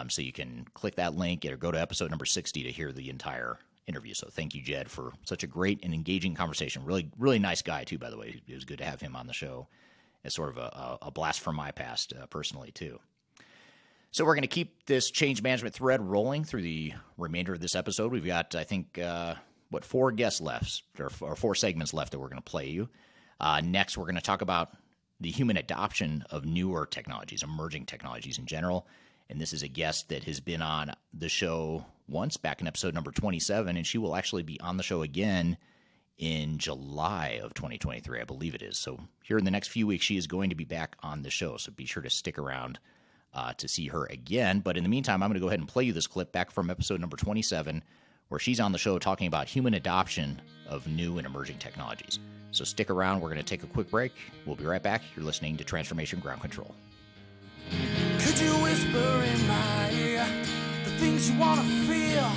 So you can click that link or go to episode number 60 to hear the entire interview. So thank you, Jed, for such a great and engaging conversation. Really, really nice guy too, by the way. It was good to have him on the show as sort of a blast from my past personally too. So we're going to keep this change management thread rolling through the remainder of this episode. We've got, I think, four guests left or four segments left that we're going to play you. Next, we're going to talk about the human adoption of newer technologies, emerging technologies in general. And this is a guest that has been on the show once, back in episode number 27, and she will actually be on the show again in July of 2023, I believe it is. So here in the next few weeks, she is going to be back on the show, so be sure to stick around to see her again. But in the meantime, I'm going to go ahead and play you this clip back from episode number 27, where she's on the show talking about human adoption of new and emerging technologies. So stick around. We're going to take a quick break. We'll be right back. You're listening to Transformation Ground Control. Could you whisper in my ear the things you want to feel?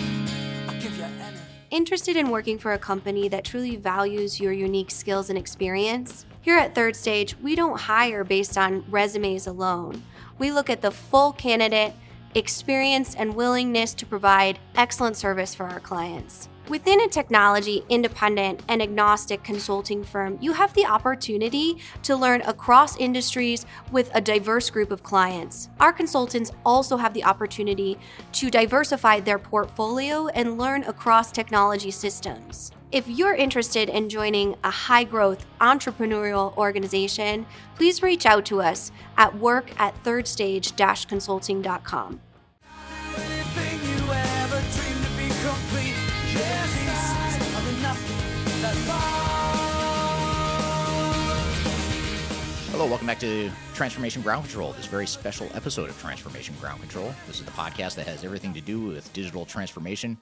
I'll give you energy. Interested in working for a company that truly values your unique skills and experience? Here at Third Stage, we don't hire based on resumes alone. We look at the full candidate, experience, and willingness to provide excellent service for our clients. Within a technology independent and agnostic consulting firm, you have the opportunity to learn across industries with a diverse group of clients. Our consultants also have the opportunity to diversify their portfolio and learn across technology systems. If you're interested in joining a high-growth entrepreneurial organization, please reach out to us at work@thirdstage-consulting.com. Hello, welcome back to Transformation Ground Control, this very special episode of Transformation Ground Control. This is the podcast that has everything to do with digital transformation,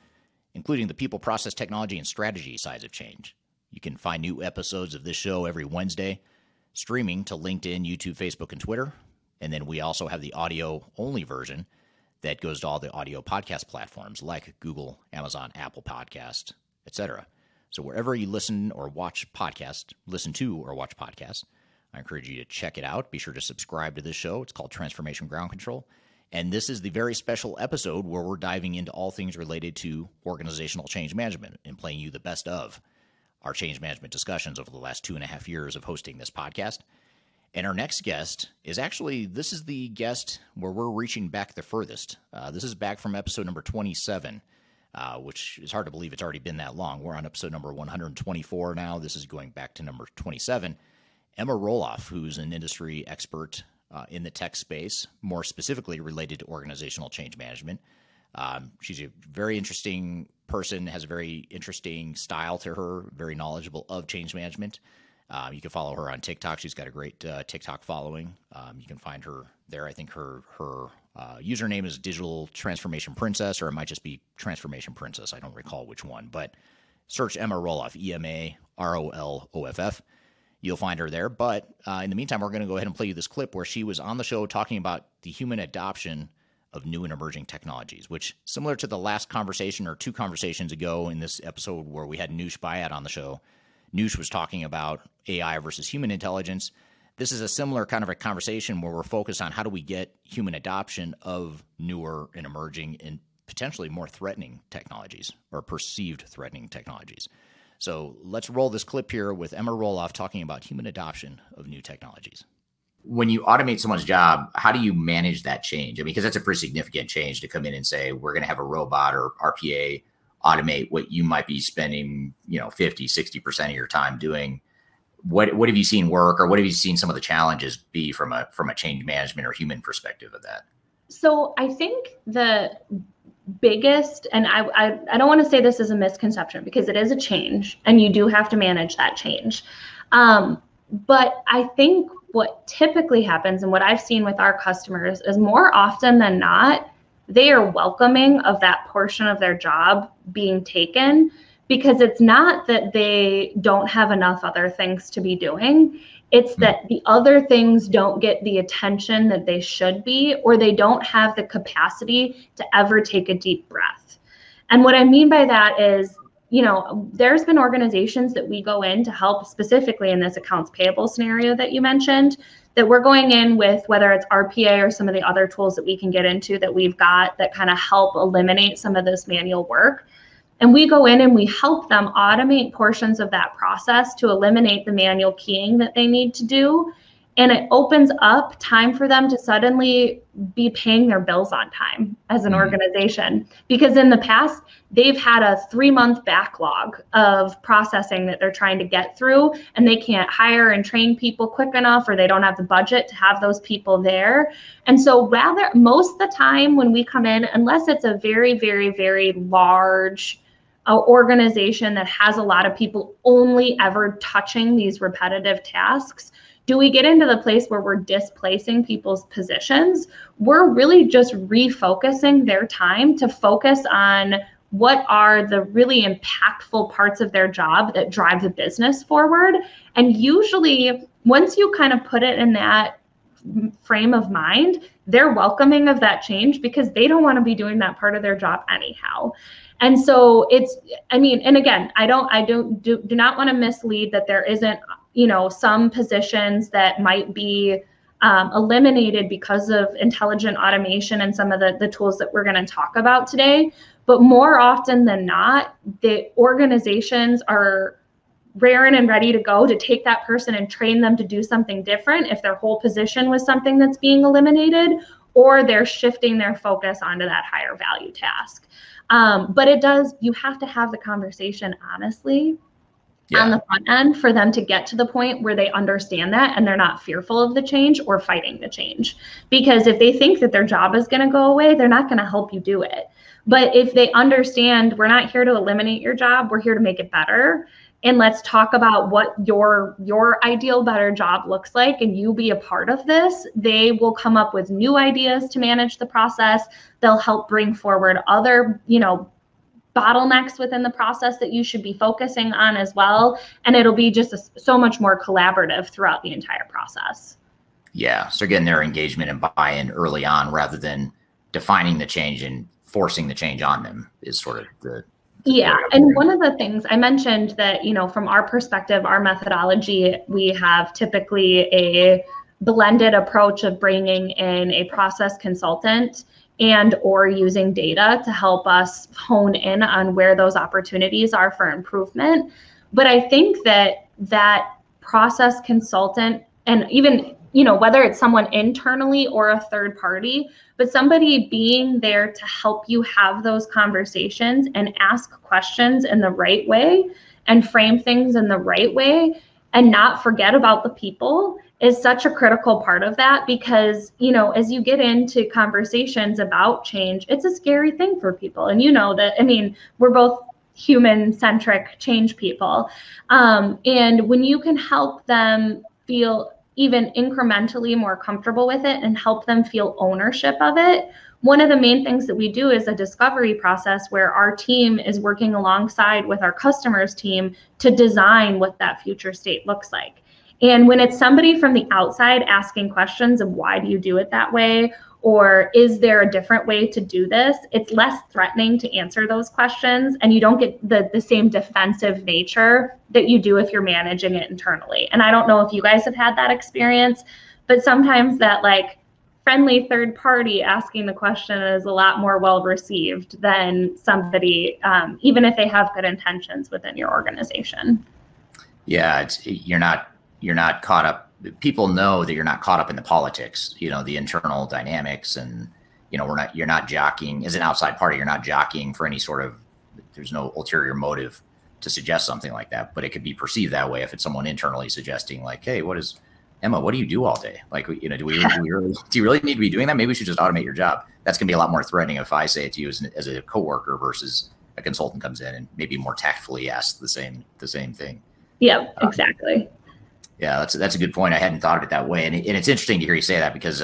including the people, process, technology, and strategy sides of change. You can find new episodes of this show every Wednesday, streaming to LinkedIn, YouTube, Facebook, and Twitter. And then we also have the audio-only version that goes to all the audio podcast platforms like Google, Amazon, Apple Podcasts, etc. So wherever you listen to or watch podcasts, I encourage you to check it out. Be sure to subscribe to this show. It's called Transformation Ground Control. And this is the very special episode where we're diving into all things related to organizational change management and playing you the best of our change management discussions over the last 2.5 years of hosting this podcast. And our next guest is this is the guest where we're reaching back the furthest. This is back from episode number 27, which is hard to believe it's already been that long. We're on episode number 124 now. This is going back to number 27. Ema Roloff, who's an industry expert in the tech space, more specifically related to organizational change management. She's a very interesting person, has a very interesting style to her, very knowledgeable of change management. You can follow her on TikTok. She's got a great TikTok following. You can find her there. I think her username is Digital Transformation Princess, or it might just be Transformation Princess. I don't recall which one, but search Ema Roloff, E-M-A-R-O-L-O-F-F. You'll find her there. But in the meantime, we're going to go ahead and play you this clip where she was on the show talking about the human adoption of new and emerging technologies, which, similar to the last conversation or two conversations ago in this episode where we had Noush Bayat on the show, Noush was talking about AI versus human intelligence. This is a similar kind of a conversation where we're focused on how do we get human adoption of newer and emerging and potentially more threatening technologies or perceived threatening technologies. So let's roll this clip here with Ema Roloff talking about human adoption of new technologies. When you automate someone's job, how do you manage that change? I mean, because that's a pretty significant change to come in and say, we're going to have a robot or RPA automate what you might be spending, 50, 60% of your time doing. What have you seen work, or what have you seen some of the challenges be from a change management or human perspective of that? So I think the biggest, and I don't want to say this is a misconception because it is a change and you do have to manage that change. But I think what typically happens and what I've seen with our customers is more often than not, they are welcoming of that portion of their job being taken, because it's not that they don't have enough other things to be doing. It's that the other things don't get the attention that they should be, or they don't have the capacity to ever take a deep breath. And what I mean by that is, there's been organizations that we go in to help, specifically in this accounts payable scenario that you mentioned, that we're going in with, whether it's RPA or some of the other tools that we can get into that we've got that kind of help eliminate some of this manual work. And we go in and we help them automate portions of that process to eliminate the manual keying that they need to do. And it opens up time for them to suddenly be paying their bills on time as an organization, because in the past, they've had a 3-month backlog of processing that they're trying to get through, and they can't hire and train people quick enough, or they don't have the budget to have those people there. And so rather, most of the time when we come in, unless it's a very, very, very large organization that has a lot of people only ever touching these repetitive tasks, do we get into the place where we're displacing people's positions? We're really just refocusing their time to focus on what are the really impactful parts of their job that drive the business forward. And usually, once you kind of put it in that frame of mind, they're welcoming of that change, because they don't want to be doing that part of their job anyhow. And so I do not want to mislead that there isn't, some positions that might be eliminated because of intelligent automation and some of the tools that we're going to talk about today. But more often than not, the organizations are raring and ready to go to take that person and train them to do something different if their whole position was something that's being eliminated, or they're shifting their focus onto that higher value task. But you have to have the conversation honestly. Yeah. On the front end for them to get to the point where they understand that and they're not fearful of the change or fighting the change. Because if they think that their job is going to go away, they're not going to help you do it. But if they understand, we're not here to eliminate your job, we're here to make it better, and let's talk about what your ideal better job looks like, and you be a part of this. They will come up with new ideas to manage the process. They'll help bring forward other, bottlenecks within the process that you should be focusing on as well. And it'll be just so much more collaborative throughout the entire process. Yeah. So getting their engagement and buy-in early on rather than defining the change and forcing the change on them is sort of the... Yeah. And one of the things I mentioned that, from our perspective, our methodology, we have typically a blended approach of bringing in a process consultant and or using data to help us hone in on where those opportunities are for improvement. But I think that that process consultant, and even, whether it's someone internally or a third party, but somebody being there to help you have those conversations and ask questions in the right way and frame things in the right way and not forget about the people is such a critical part of that, because, as you get into conversations about change, it's a scary thing for people. And we're both human-centric change people. And when you can help them feel even incrementally more comfortable with it and help them feel ownership of it. One of the main things that we do is a discovery process where our team is working alongside with our customers' team to design what that future state looks like. And when it's somebody from the outside asking questions of why do you do it that way, or is there a different way to do this, it's less threatening to answer those questions, and you don't get the same defensive nature that you do if you're managing it internally. And I don't know if you guys have had that experience, but sometimes that friendly third party asking the question is a lot more well received than somebody, even if they have good intentions within your organization. Yeah, you're not caught up. People know that you're not caught up in the politics, the internal dynamics, and, you're not jockeying as an outside party. You're not jockeying for any sort of, there's no ulterior motive to suggest something like that, but it could be perceived that way if it's someone internally suggesting hey, what do you do all day? Do you really need to be doing that? Maybe we should just automate your job. That's going to be a lot more threatening if I say it to you as a coworker versus a consultant comes in and maybe more tactfully asks the same thing. Yeah, exactly. Yeah, that's a good point. I hadn't thought of it that way. And it's interesting to hear you say that, because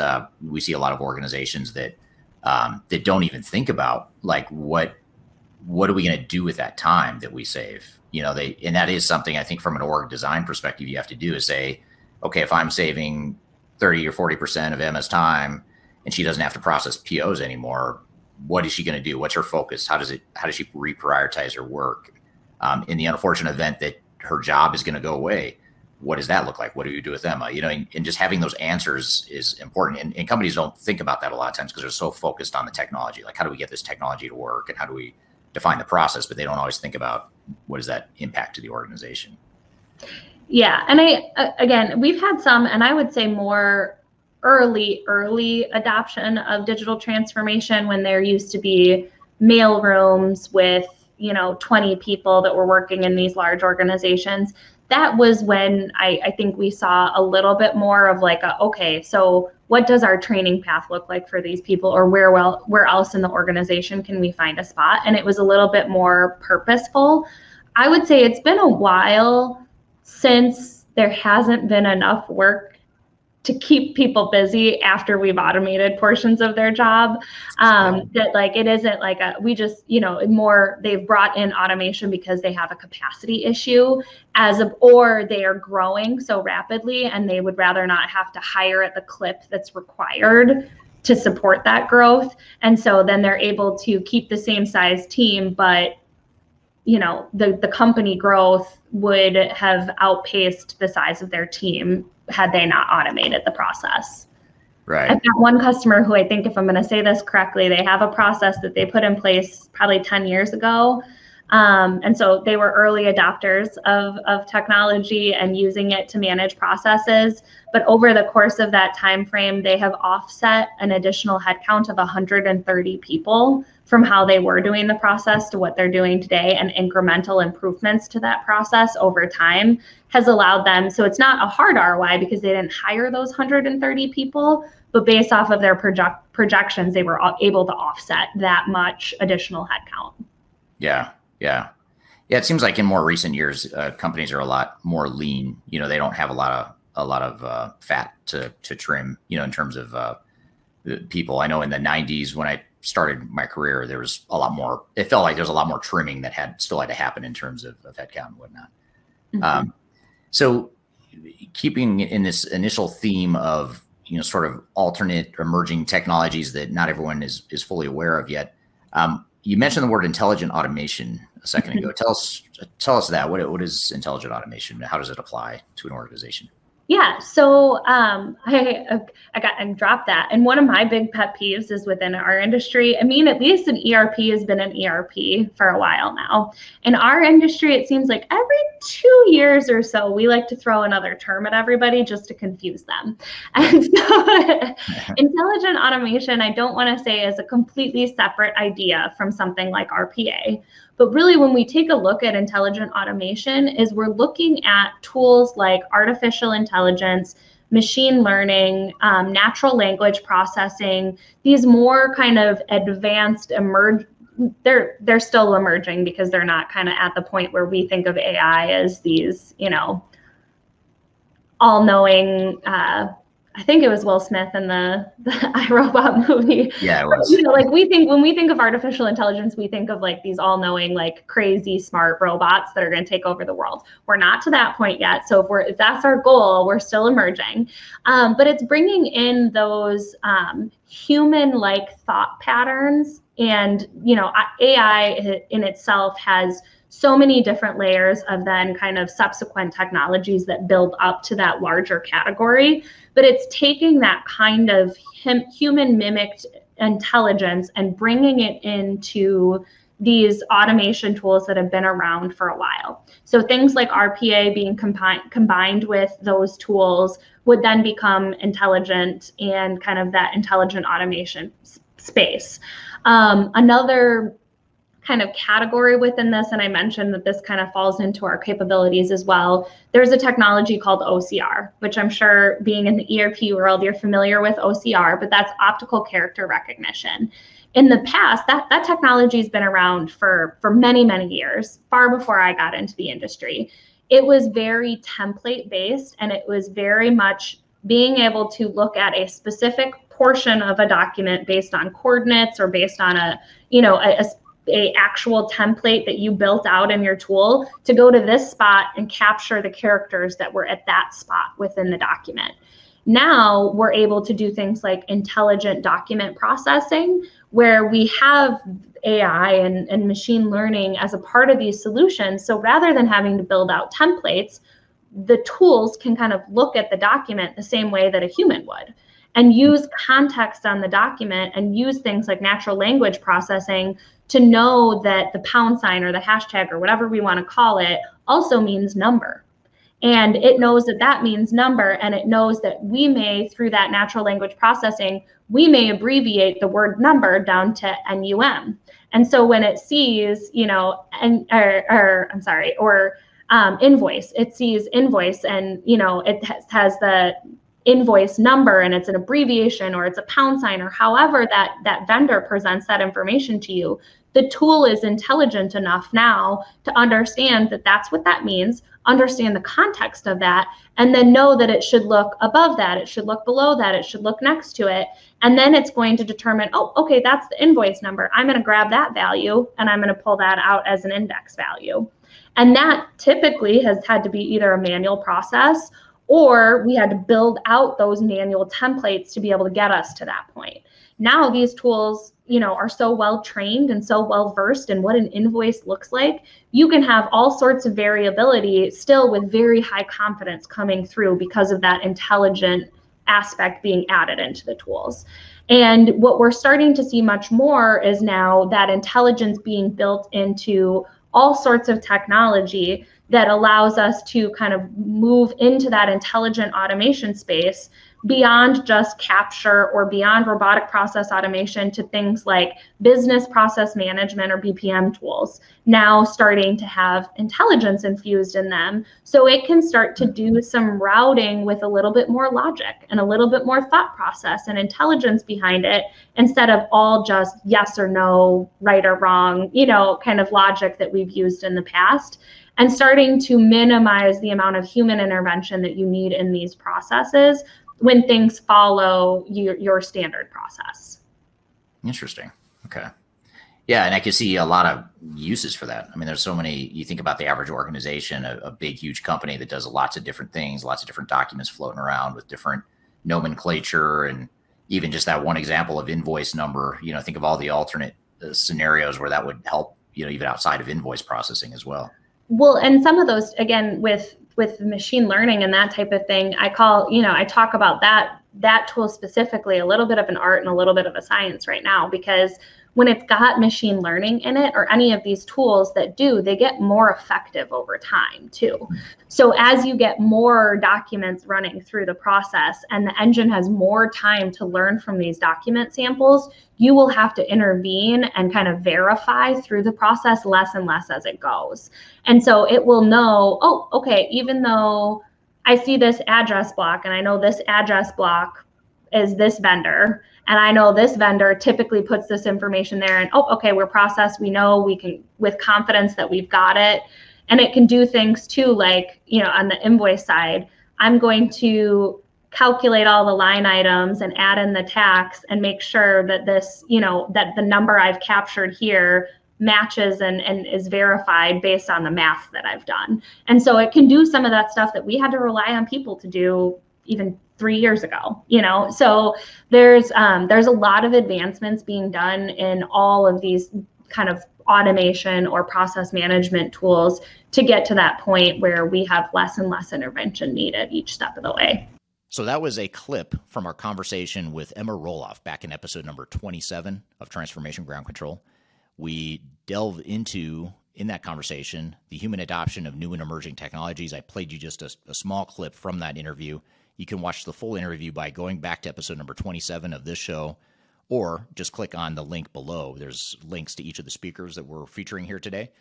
we see a lot of organizations that that don't even think about what are we going to do with that time that we save? And that is something I think from an org design perspective you have to do, is say, okay, if I'm saving 30 or 40% of Emma's time and she doesn't have to process POs anymore, what is she going to do? What's her focus? How does she reprioritize her work? In the unfortunate event that her job is going to go away, what does that look like? What do you do with Emma? And just having those answers is important. And companies don't think about that a lot of times because they're so focused on the technology. How do we get this technology to work, and how do we define the process? But they don't always think about what is that impact to the organization. Yeah. And again, we've had some, and I would say more early adoption of digital transformation when there used to be mail rooms with, 20 people that were working in these large organizations. That was when I think we saw a little bit more of okay, so what does our training path look like for these people, or where else in the organization can we find a spot? And it was a little bit more purposeful. I would say it's been a while since there hasn't been enough work to keep people busy after we've automated portions of their job, that it isn't more they've brought in automation because they have a capacity issue or they are growing so rapidly and they would rather not have to hire at the clip that's required to support that growth. And so then they're able to keep the same size team, but the company growth would have outpaced the size of their team had they not automated the process. Right. I've got one customer who, I think if I'm going to say this correctly, they have a process that they put in place probably 10 years ago. And so they were early adopters of technology and using it to manage processes. But over the course of that time frame, they have offset an additional headcount of 130 people from how they were doing the process to what they're doing today, and incremental improvements to that process over time has allowed them. So it's not a hard ROI because they didn't hire those 130 people, but based off of their projections, they were able to offset that much additional headcount. Yeah. Yeah, it seems like in more recent years, companies are a lot more lean. You know, they don't have a lot of fat to trim, you know, in terms of people. I know in the 90s when I started my career, there was a lot more, it felt like there was a lot more trimming that still had to happen in terms of headcount and whatnot. Mm-hmm. So keeping in this initial theme of, you know, sort of alternate emerging technologies that not everyone is fully aware of yet, you mentioned the word intelligent automation a second ago. Tell us that. What is intelligent automation? How does it apply to an organization? Yeah, so I dropped that. And one of my big pet peeves is within our industry. I mean, at least an ERP has been an ERP for a while now. In our industry, it seems like every 2 years or so, we like to throw another term at everybody just to confuse them. And so intelligent automation, I don't want to say is a completely separate idea from something like RPA. But really, when we take a look at intelligent automation, is we're looking at tools like artificial intelligence, machine learning, natural language processing, these more kind of advanced they're still emerging because they're not kind of at the point where we think of AI as these, you know, all-knowing, I think it was Will Smith in the iRobot movie. Yeah, it was. You know, like when we think of artificial intelligence, we think of like these all-knowing, like crazy smart robots that are going to take over the world. We're not to that point yet. So if that's our goal, we're still emerging. But it's bringing in those human-like thought patterns, and you know, AI in itself has so many different layers of then kind of subsequent technologies that build up to that larger category. But it's taking that kind of human mimicked intelligence and bringing it into these automation tools that have been around for a while. So things like RPA being combined with those tools would then become intelligent and kind of that intelligent automation space. Another kind of category within this, and I mentioned that this kind of falls into our capabilities as well, there's a technology called OCR, which I'm sure being in the ERP world, you're familiar with OCR, but that's optical character recognition. In the past, that technology has been around for many, many years, far before I got into the industry. It was very template-based, and it was very much being able to look at a specific portion of a document based on coordinates or based on a actual template that you built out in your tool to go to this spot and capture the characters that were at that spot within the document. Now we're able to do things like intelligent document processing, where we have AI and machine learning as a part of these solutions. So rather than having to build out templates, the tools can kind of look at the document the same way that a human would, and use context on the document and use things like natural language processing to know that the $, or the hashtag, or whatever we want to call it, also means number. And it knows that means number, and it knows that we may, through that natural language processing, we may abbreviate the word number down to NUM. And so when it sees, you know, invoice, it sees invoice, and, you know, it has the invoice number, and it's an abbreviation, or it's a $, or however that vendor presents that information to you. The tool is intelligent enough now to understand that that's what that means, understand the context of that, and then know that it should look above that, it should look below that, it should look next to it. And then it's going to determine, oh, okay, that's the invoice number. I'm going to grab that value, and I'm going to pull that out as an index value. And that typically has had to be either a manual process, or we had to build out those manual templates to be able to get us to that point. Now these tools, you know, are so well trained and so well versed in what an invoice looks like, you can have all sorts of variability still with very high confidence coming through because of that intelligent aspect being added into the tools. And what we're starting to see much more is now that intelligence being built into all sorts of technology that allows us to kind of move into that intelligent automation space beyond just capture or beyond robotic process automation to things like business process management or BPM tools, now starting to have intelligence infused in them. So it can start to do some routing with a little bit more logic and a little bit more thought process and intelligence behind it, instead of all just yes or no, right or wrong, you know, kind of logic that we've used in the past, and starting to minimize the amount of human intervention that you need in these processes when things follow your standard process. Interesting. Okay. Yeah, and I can see a lot of uses for that. I mean, there's so many. You think about the average organization, a big, huge company that does lots of different things, lots of different documents floating around with different nomenclature, and even just that one example of invoice number, you know, think of all the alternate scenarios where that would help, you know, even outside of invoice processing as well. Well, and some of those, again, with machine learning and that type of thing, I call, you know, I talk about that tool specifically, a little bit of an art and a little bit of a science right now, because when it's got machine learning in it, or any of these tools that do, they get more effective over time too. So as you get more documents running through the process and the engine has more time to learn from these document samples, you will have to intervene and kind of verify through the process less and less as it goes. And so it will know, oh, okay, even though I see this address block and I know this address block is this vendor, and I know this vendor typically puts this information there, and oh, okay, we're processed. We know we can, with confidence that we've got it. And it can do things too, like, you know, on the invoice side, I'm going to calculate all the line items and add in the tax and make sure that this, you know, that the number I've captured here matches and is verified based on the math that I've done. And so it can do some of that stuff that we had to rely on people to do even 3 years ago, you know. So there's a lot of advancements being done in all of these kind of automation or process management tools to get to that point where we have less and less intervention needed each step of the way. So that was a clip from our conversation with Ema Roloff back in episode number 27 of Transformation Ground Control. We delve into, in that conversation, the human adoption of new and emerging technologies. I played you just a small clip from that interview. You can watch the full interview by going back to episode number 27 of this show, or just click on the link below. There's links to each of the speakers that we're featuring here today.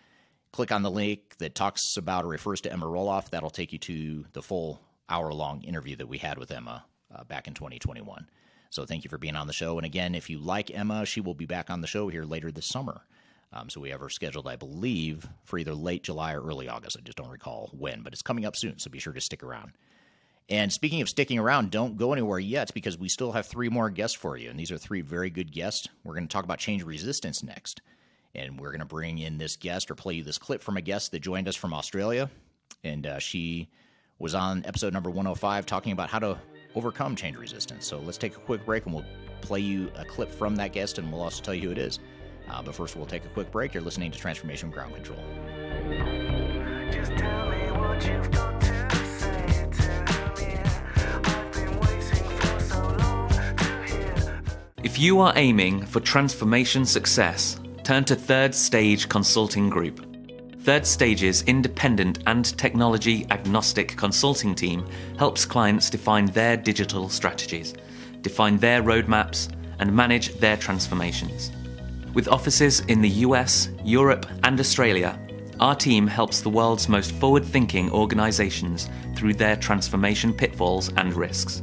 Click on the link that talks about or refers to Ema Roloff. That'll take you to the full hour-long interview that we had with Ema back in 2021. So thank you for being on the show. And again, if you like Ema, she will be back on the show here later this summer. So we have her scheduled, I believe, for either late July or early August. I just don't recall when, but it's coming up soon, so be sure to stick around. And speaking of sticking around, don't go anywhere yet, because we still have three more guests for you. And these are three very good guests. We're going to talk about change resistance next. And we're going to bring in this guest, or play you this clip from a guest that joined us from Australia. And she was on episode number 105 talking about how to overcome change resistance. So let's take a quick break and we'll play you a clip from that guest, and we'll also tell you who it is. But first, we'll take a quick break. You're listening to Transformation Ground Control. Just tell me what you've got to. If you are aiming for transformation success, turn to Third Stage Consulting Group. Third Stage's independent and technology-agnostic consulting team helps clients define their digital strategies, define their roadmaps, and manage their transformations. With offices in the US, Europe, and Australia, our team helps the world's most forward-thinking organizations through their transformation pitfalls and risks.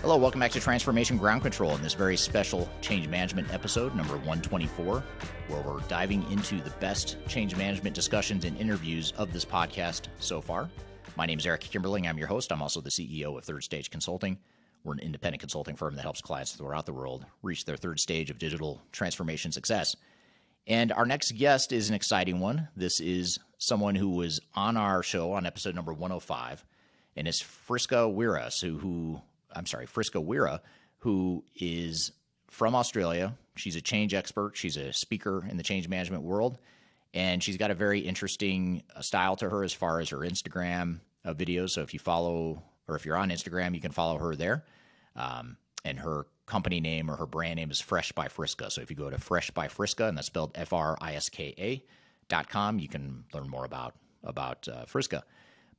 Hello, welcome back to Transformation Ground Control in this very special change management episode, number 124, where we're diving into the best change management discussions and interviews of this podcast so far. My name is Eric Kimberling. I'm your host. I'm also the CEO of Third Stage Consulting. We're an independent consulting firm that helps clients throughout the world reach their third stage of digital transformation success. And our next guest is an exciting one. This is someone who was on our show on episode number 105. and it's Friska Wira, who is from Australia. She's a change expert. She's a speaker in the change management world, and she's got a very interesting style to her as far as her Instagram videos. So if you follow, or if you're on Instagram, you can follow her there. And her company name or her brand name is Fresh by Friska. So if you go to Fresh by Friska, and that's spelled FRISKA.com, you can learn more about Friska.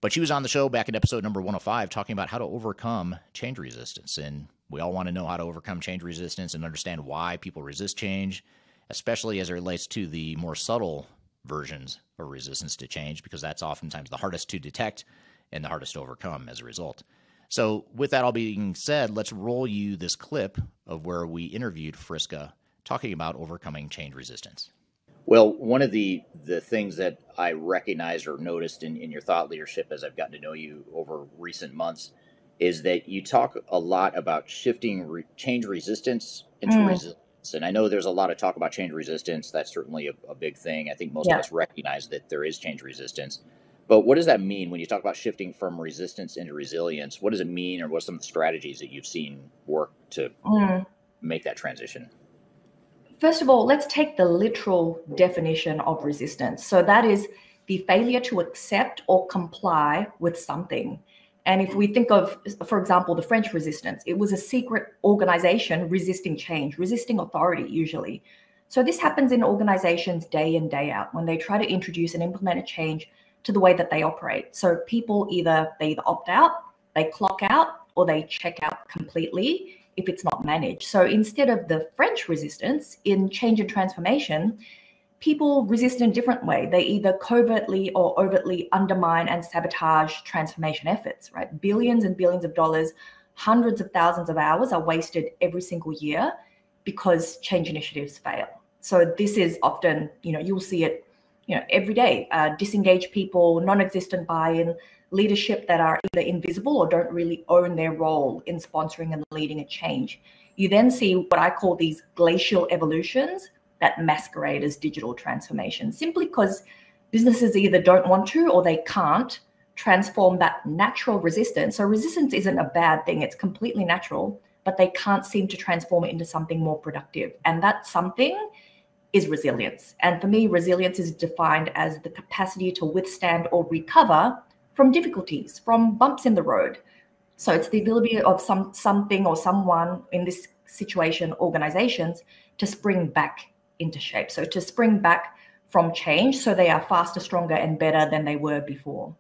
But she was on the show back in episode number 105 talking about how to overcome change resistance. And we all want to know how to overcome change resistance and understand why people resist change, especially as it relates to the more subtle versions of resistance to change, because that's oftentimes the hardest to detect and the hardest to overcome as a result. So with that all being said, let's roll you this clip of where we interviewed Friska talking about overcoming change resistance. Well, one of the things that I recognized or noticed in your thought leadership as I've gotten to know you over recent months is that you talk a lot about shifting change resistance into resilience. And I know there's a lot of talk about change resistance. That's certainly a big thing. I think most of us recognize that there is change resistance. But what does that mean when you talk about shifting from resistance into resilience? What does it mean, or what's some of the strategies that you've seen work to make that transition? First of all, let's take the literal definition of resistance. So that is the failure to accept or comply with something. And if we think of, for example, the French resistance, it was a secret organization resisting change, resisting authority usually. So this happens in organizations day in, day out, when they try to introduce and implement a change to the way that they operate. So people either opt out, they clock out, or they check out completely if it's not managed. So instead of the French resistance in change and transformation, people resist in a different way. They either covertly or overtly undermine and sabotage transformation efforts, right? Billions and billions of dollars, hundreds of thousands of hours are wasted every single year because change initiatives fail. So this is often, you'll see it, every day, disengaged people, non-existent buy-in, leadership that are either invisible or don't really own their role in sponsoring and leading a change. You then see what I call these glacial evolutions that masquerade as digital transformation, simply because businesses either don't want to or they can't transform that natural resistance. So resistance isn't a bad thing. It's completely natural, but they can't seem to transform it into something more productive. And that something is resilience. And for me, resilience is defined as the capacity to withstand or recover from difficulties, from bumps in the road. So it's the ability of something or someone, in this situation, organizations, to spring back into shape. So to spring back from change so they are faster, stronger, and better than they were before.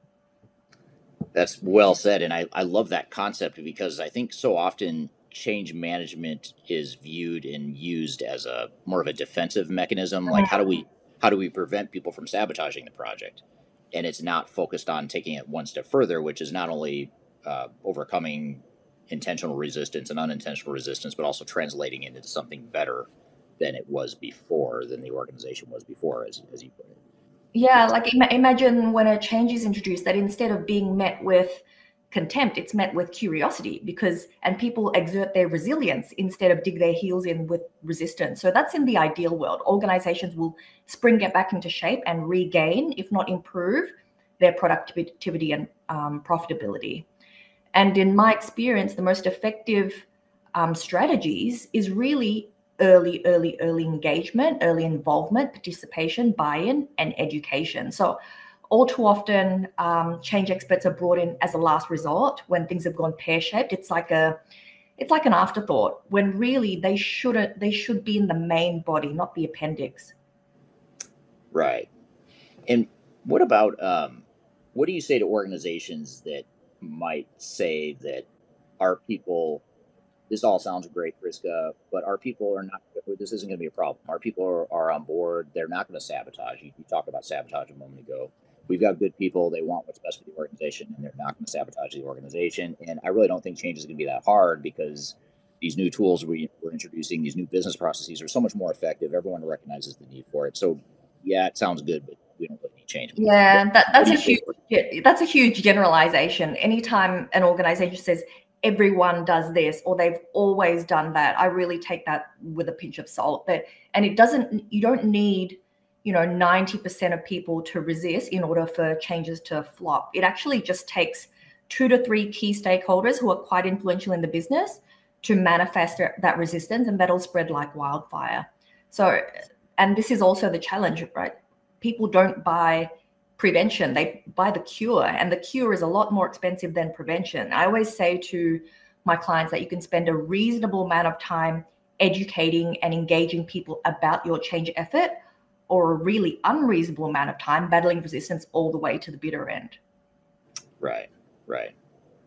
That's well said. And I love that concept, because I think so often change management is viewed and used as a more of a defensive mechanism. Like, how do we prevent people from sabotaging the project? And it's not focused on taking it one step further, which is not only overcoming intentional resistance and unintentional resistance, but also translating it into something better than it was before, than the organization was before, as you put it. Yeah, like imagine when a change is introduced, that instead of being met with contempt, it's met with curiosity, and people exert their resilience instead of dig their heels in with resistance. So that's in the ideal world. Organizations will spring it back into shape and regain, if not improve, their productivity and profitability. And in my experience, the most effective strategies is really early engagement, early involvement, participation, buy-in, and education. So all too often, change experts are brought in as a last resort when things have gone pear-shaped. It's like an afterthought, when really they should be in the main body, not the appendix. Right. And what about what do you say to organizations that might say that our people, this all sounds great, Friska, but our people are not, this isn't going to be a problem. Our people are on board. They're not going to sabotage. You talked about sabotage a moment ago. We've got good people. They want what's best for the organization, and they're not going to sabotage the organization. And I really don't think change is going to be that hard, because these new tools we're introducing, these new business processes, are so much more effective. Everyone recognizes the need for it. So, yeah, it sounds good, but we don't really need change. Yeah, that's a huge generalization. Anytime an organization says everyone does this or they've always done that, I really take that with a pinch of salt. And it doesn't. You don't need 90% of people to resist in order for changes to flop. It actually just takes 2 to 3 key stakeholders who are quite influential in the business to manifest that resistance, and that'll spread like wildfire. So, and this is also the challenge, right? People don't buy prevention, they buy the cure, and the cure is a lot more expensive than prevention. I always say to my clients that you can spend a reasonable amount of time educating and engaging people about your change effort, or a really unreasonable amount of time battling resistance all the way to the bitter end. Right, right.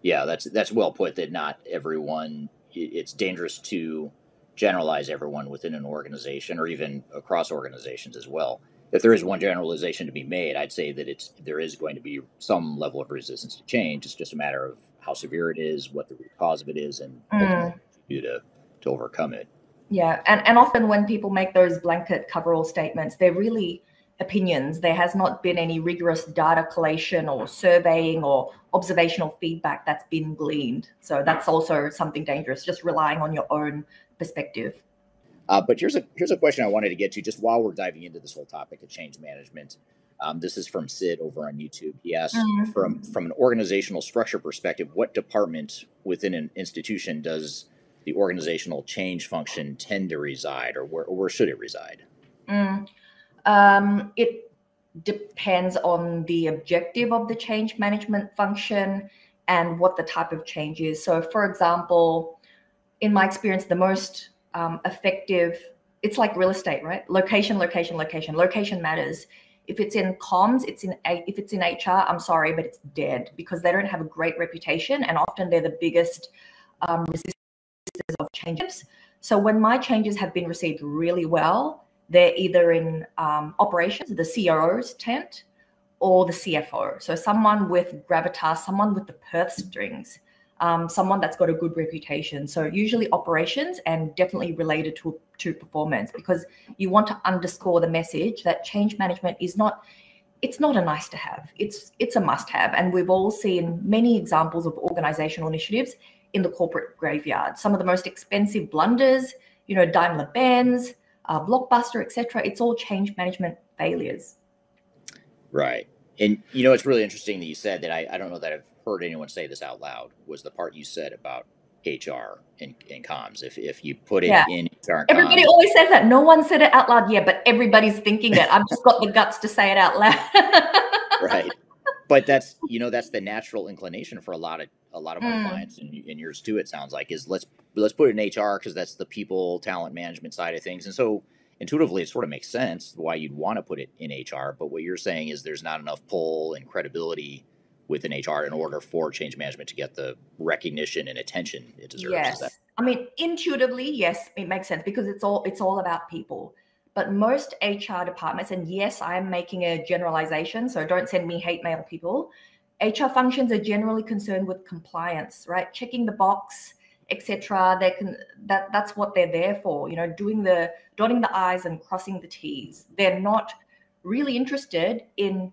Yeah, that's well put, that not everyone, it's dangerous to generalize everyone within an organization or even across organizations as well. If there is one generalization to be made, I'd say that there is going to be some level of resistance to change. It's just a matter of how severe it is, what the root cause of it is, and what you do to overcome it. Yeah, and often when people make those blanket coverall statements, they're really opinions. There has not been any rigorous data collation or surveying or observational feedback that's been gleaned. So that's also something dangerous, just relying on your own perspective. But here's a question I wanted to get to just while we're diving into this whole topic of change management. This is from Sid over on YouTube. He asked, from an organizational structure perspective, what department within an institution does the organizational change function tend to reside, or where should it reside? It depends on the objective of the change management function and what the type of change is. So for example, in my experience, the most effective, it's like real estate, right? Location, location, location, location matters. If it's in comms, if it's in HR, I'm sorry, but it's dead, because they don't have a great reputation, and often they're the biggest resistance of changes. So when my changes have been received really well, they're either in operations, the COO's tent, or the CFO. So someone with gravitas, someone with the purse strings, someone that's got a good reputation. So usually operations, and definitely related to performance, because you want to underscore the message that change management is not, it's not a nice to have, it's a must have. And we've all seen many examples of organizational initiatives in the corporate graveyard. Some of the most expensive blunders, you know, Daimler-Benz, Blockbuster, etc. It's all change management failures. Right. And, you know, it's really interesting that you said that. I don't know that I've heard anyone say this out loud, was the part you said about HR and comms. If you put it in HR and everybody comms, always says that. No one said it out loud. Yeah, but everybody's thinking it. I've just got the guts to say it out loud. Right. But that's, you know, that's the natural inclination for a lot of my clients, and yours too, it sounds like, is let's put it in HR, because that's the people talent management side of things. And so intuitively, it sort of makes sense why you'd want to put it in HR. But what you're saying is there's not enough pull and credibility within HR in order for change management to get the recognition and attention it deserves. Yes. I mean, intuitively, yes, it makes sense, because it's all about people. But most HR departments, and yes, I'm making a generalization, so don't send me hate mail, people. HR functions are generally concerned with compliance, right? Checking the box, etc. That's what they're there for, you know, dotting the I's and crossing the T's. They're not really interested in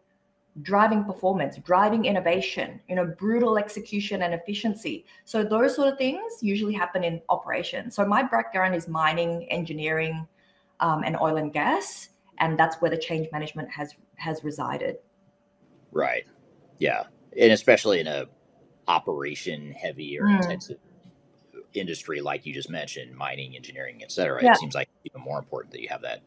driving performance, driving innovation, you know, brutal execution and efficiency. So those sort of things usually happen in operations. So my background is mining, engineering, and oil and gas, and that's where the change management has resided. Right. Yeah. And especially in a operation heavy or intensive industry, like you just mentioned, mining, engineering, et cetera, it seems like even more important that you have that.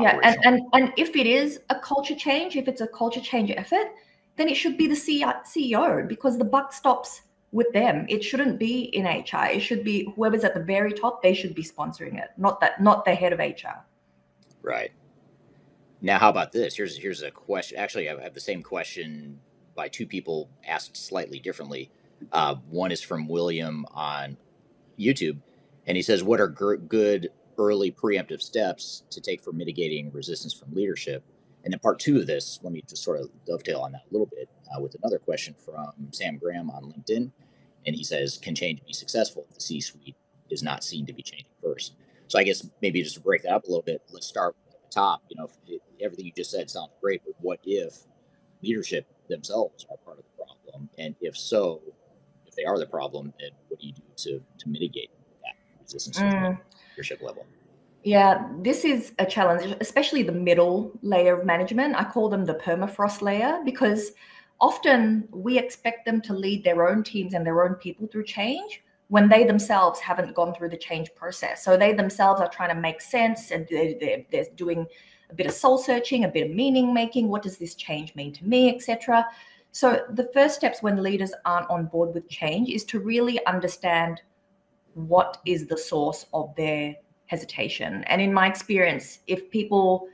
Yeah. And if it is a culture change, if it's a culture change effort, then it should be the CEO, because the buck stops with them. It shouldn't be in HR. It should be whoever's at the very top. They should be sponsoring it, not the head of HR. Right. Now, how about this? Here's a question. Actually, I have the same question by two people asked slightly differently. One is from William on YouTube, and he says, what are good early preemptive steps to take for mitigating resistance from leadership? And then part two of this, let me just sort of dovetail on that a little bit with another question from Sam Graham on LinkedIn. And he says, can change be successful if the C-suite is not seen to be changing first? So I guess maybe just to break that up a little bit, let's start at the top. You know, everything you just said sounds great, but what if leadership themselves are part of the problem? And if so, if they are the problem, then what do you do to mitigate that resistance from leadership level? Yeah, this is a challenge, especially the middle layer of management. I call them the permafrost layer, because often we expect them to lead their own teams and their own people through change when they themselves haven't gone through the change process. So they themselves are trying to make sense, and they're doing a bit of soul searching, a bit of meaning making. What does this change mean to me, etc. So the first steps when leaders aren't on board with change is to really understand what is the source of their hesitation. And in my experience, if people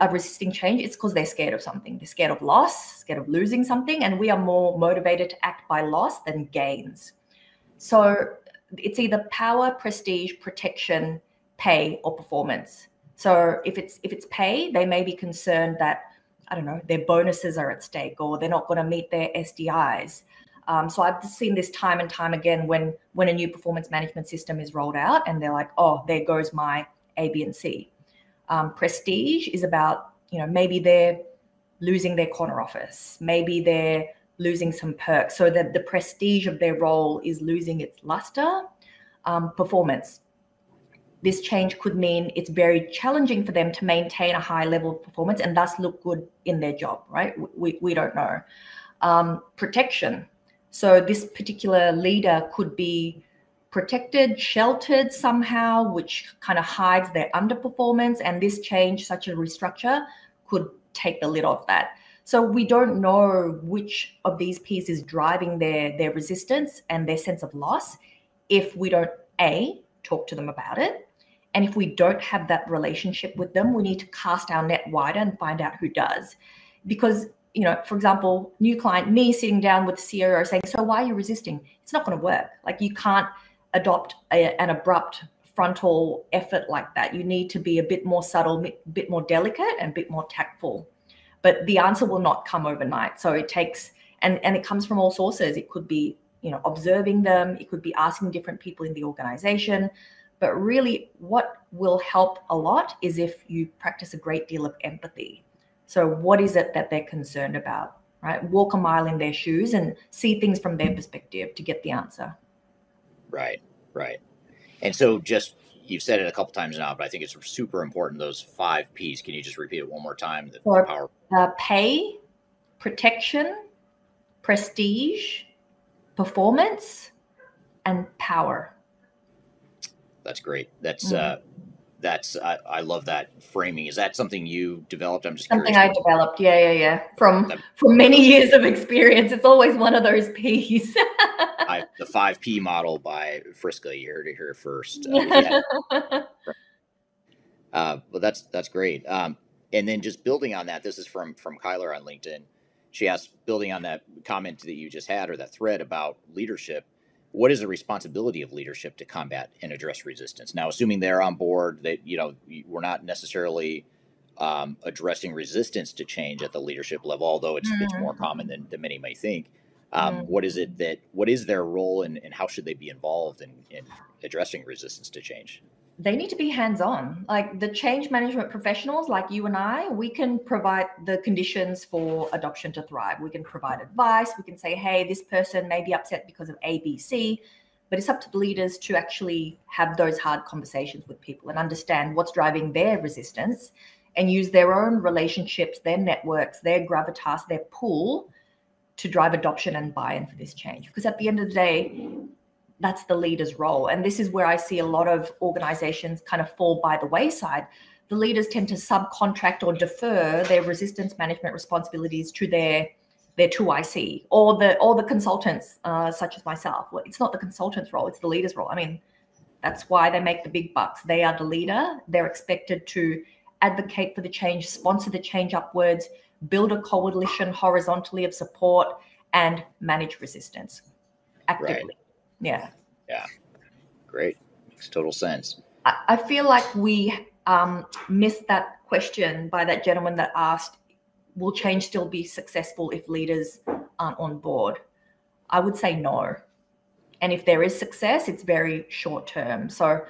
are resisting change, it's because they're scared of something. They're scared of loss, scared of losing something, and we are more motivated to act by loss than gains. So it's either power, prestige, protection, pay, or performance. So if it's pay, they may be concerned that, I don't know, their bonuses are at stake or they're not going to meet their SDIs. So I've seen this time and time again when a new performance management system is rolled out and they're like, oh, there goes my A, B, and C. Prestige is about, maybe they're losing their corner office. Maybe they're losing some perks. So that the prestige of their role is losing its luster. Performance. This change could mean it's very challenging for them to maintain a high level of performance and thus look good in their job, right? We don't know. Protection. So this particular leader could be protected, sheltered somehow, which kind of hides their underperformance. And this change, such a restructure, could take the lid off that. So we don't know which of these pieces driving their resistance and their sense of loss if we don't, A, talk to them about it. And if we don't have that relationship with them, we need to cast our net wider and find out who does. Because, for example, new client, me sitting down with the CEO saying, so why are you resisting? It's not going to work. Like, you can't adopt an abrupt frontal effort like that. You need to be a bit more subtle, a bit more delicate, and a bit more tactful. But the answer will not come overnight. So it takes, and it comes from all sources. It could be, observing them. It could be asking different people in the organization. But really, what will help a lot is if you practice a great deal of empathy. So what is it that they're concerned about, right? Walk a mile in their shoes and see things from their perspective to get the answer. Right. And so just, you've said it a couple times now, but I think it's super important, those 5 Ps. Can you just repeat it one more time? Pay, protection, prestige, performance, and power. That's great. I love that framing. Is that something you developed? I'm just curious. Something I developed. Yeah. From many years of experience, it's always one of those P's. The 5P model by Friska. You heard it here first. Well, that's great. And then just building on that, this is from Kyler on LinkedIn. She asked, building on that comment that you just had, or that thread about leadership, what is the responsibility of leadership to combat and address resistance? Now, assuming they're on board, that we're not necessarily addressing resistance to change at the leadership level, although it's more common than many may think. What is their role, and how should they be involved in addressing resistance to change? They need to be hands-on. Like, the change management professionals like you and I, we can provide the conditions for adoption to thrive. We can provide advice. We can say, hey, this person may be upset because of ABC, but it's up to the leaders to actually have those hard conversations with people and understand what's driving their resistance and use their own relationships, their networks, their gravitas, their pull to drive adoption and buy-in for this change. Because at the end of the day, that's the leader's role. And this is where I see a lot of organizations kind of fall by the wayside. The leaders tend to subcontract or defer their resistance management responsibilities to their 2IC or the consultants, such as myself. Well, it's not the consultant's role, it's the leader's role. I mean, that's why they make the big bucks. They are the leader. They're expected to advocate for the change, sponsor the change upwards, build a coalition horizontally of support, and manage resistance actively. Right. Yeah. Great. Makes total sense. I feel like we missed that question by that gentleman that asked, will change still be successful if leaders aren't on board? I would say no. And if there is success, it's very short term. So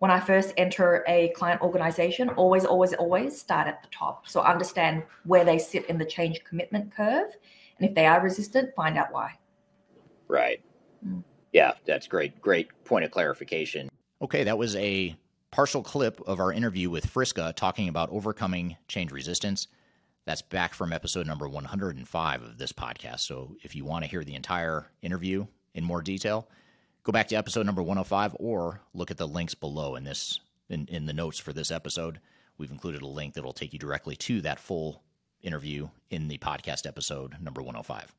when I first enter a client organization, always start at the top. So understand where they sit in the change commitment curve. And if they are resistant, find out why. Right. Mm. Yeah, that's great. Great point of clarification. Okay, that was a partial clip of our interview with Friska talking about overcoming change resistance. That's back from episode number 105 of this podcast. So if you want to hear the entire interview in more detail, go back to episode number 105 or look at the links below in this in the notes for this episode. We've included a link that will take you directly to that full interview in the podcast episode number 105.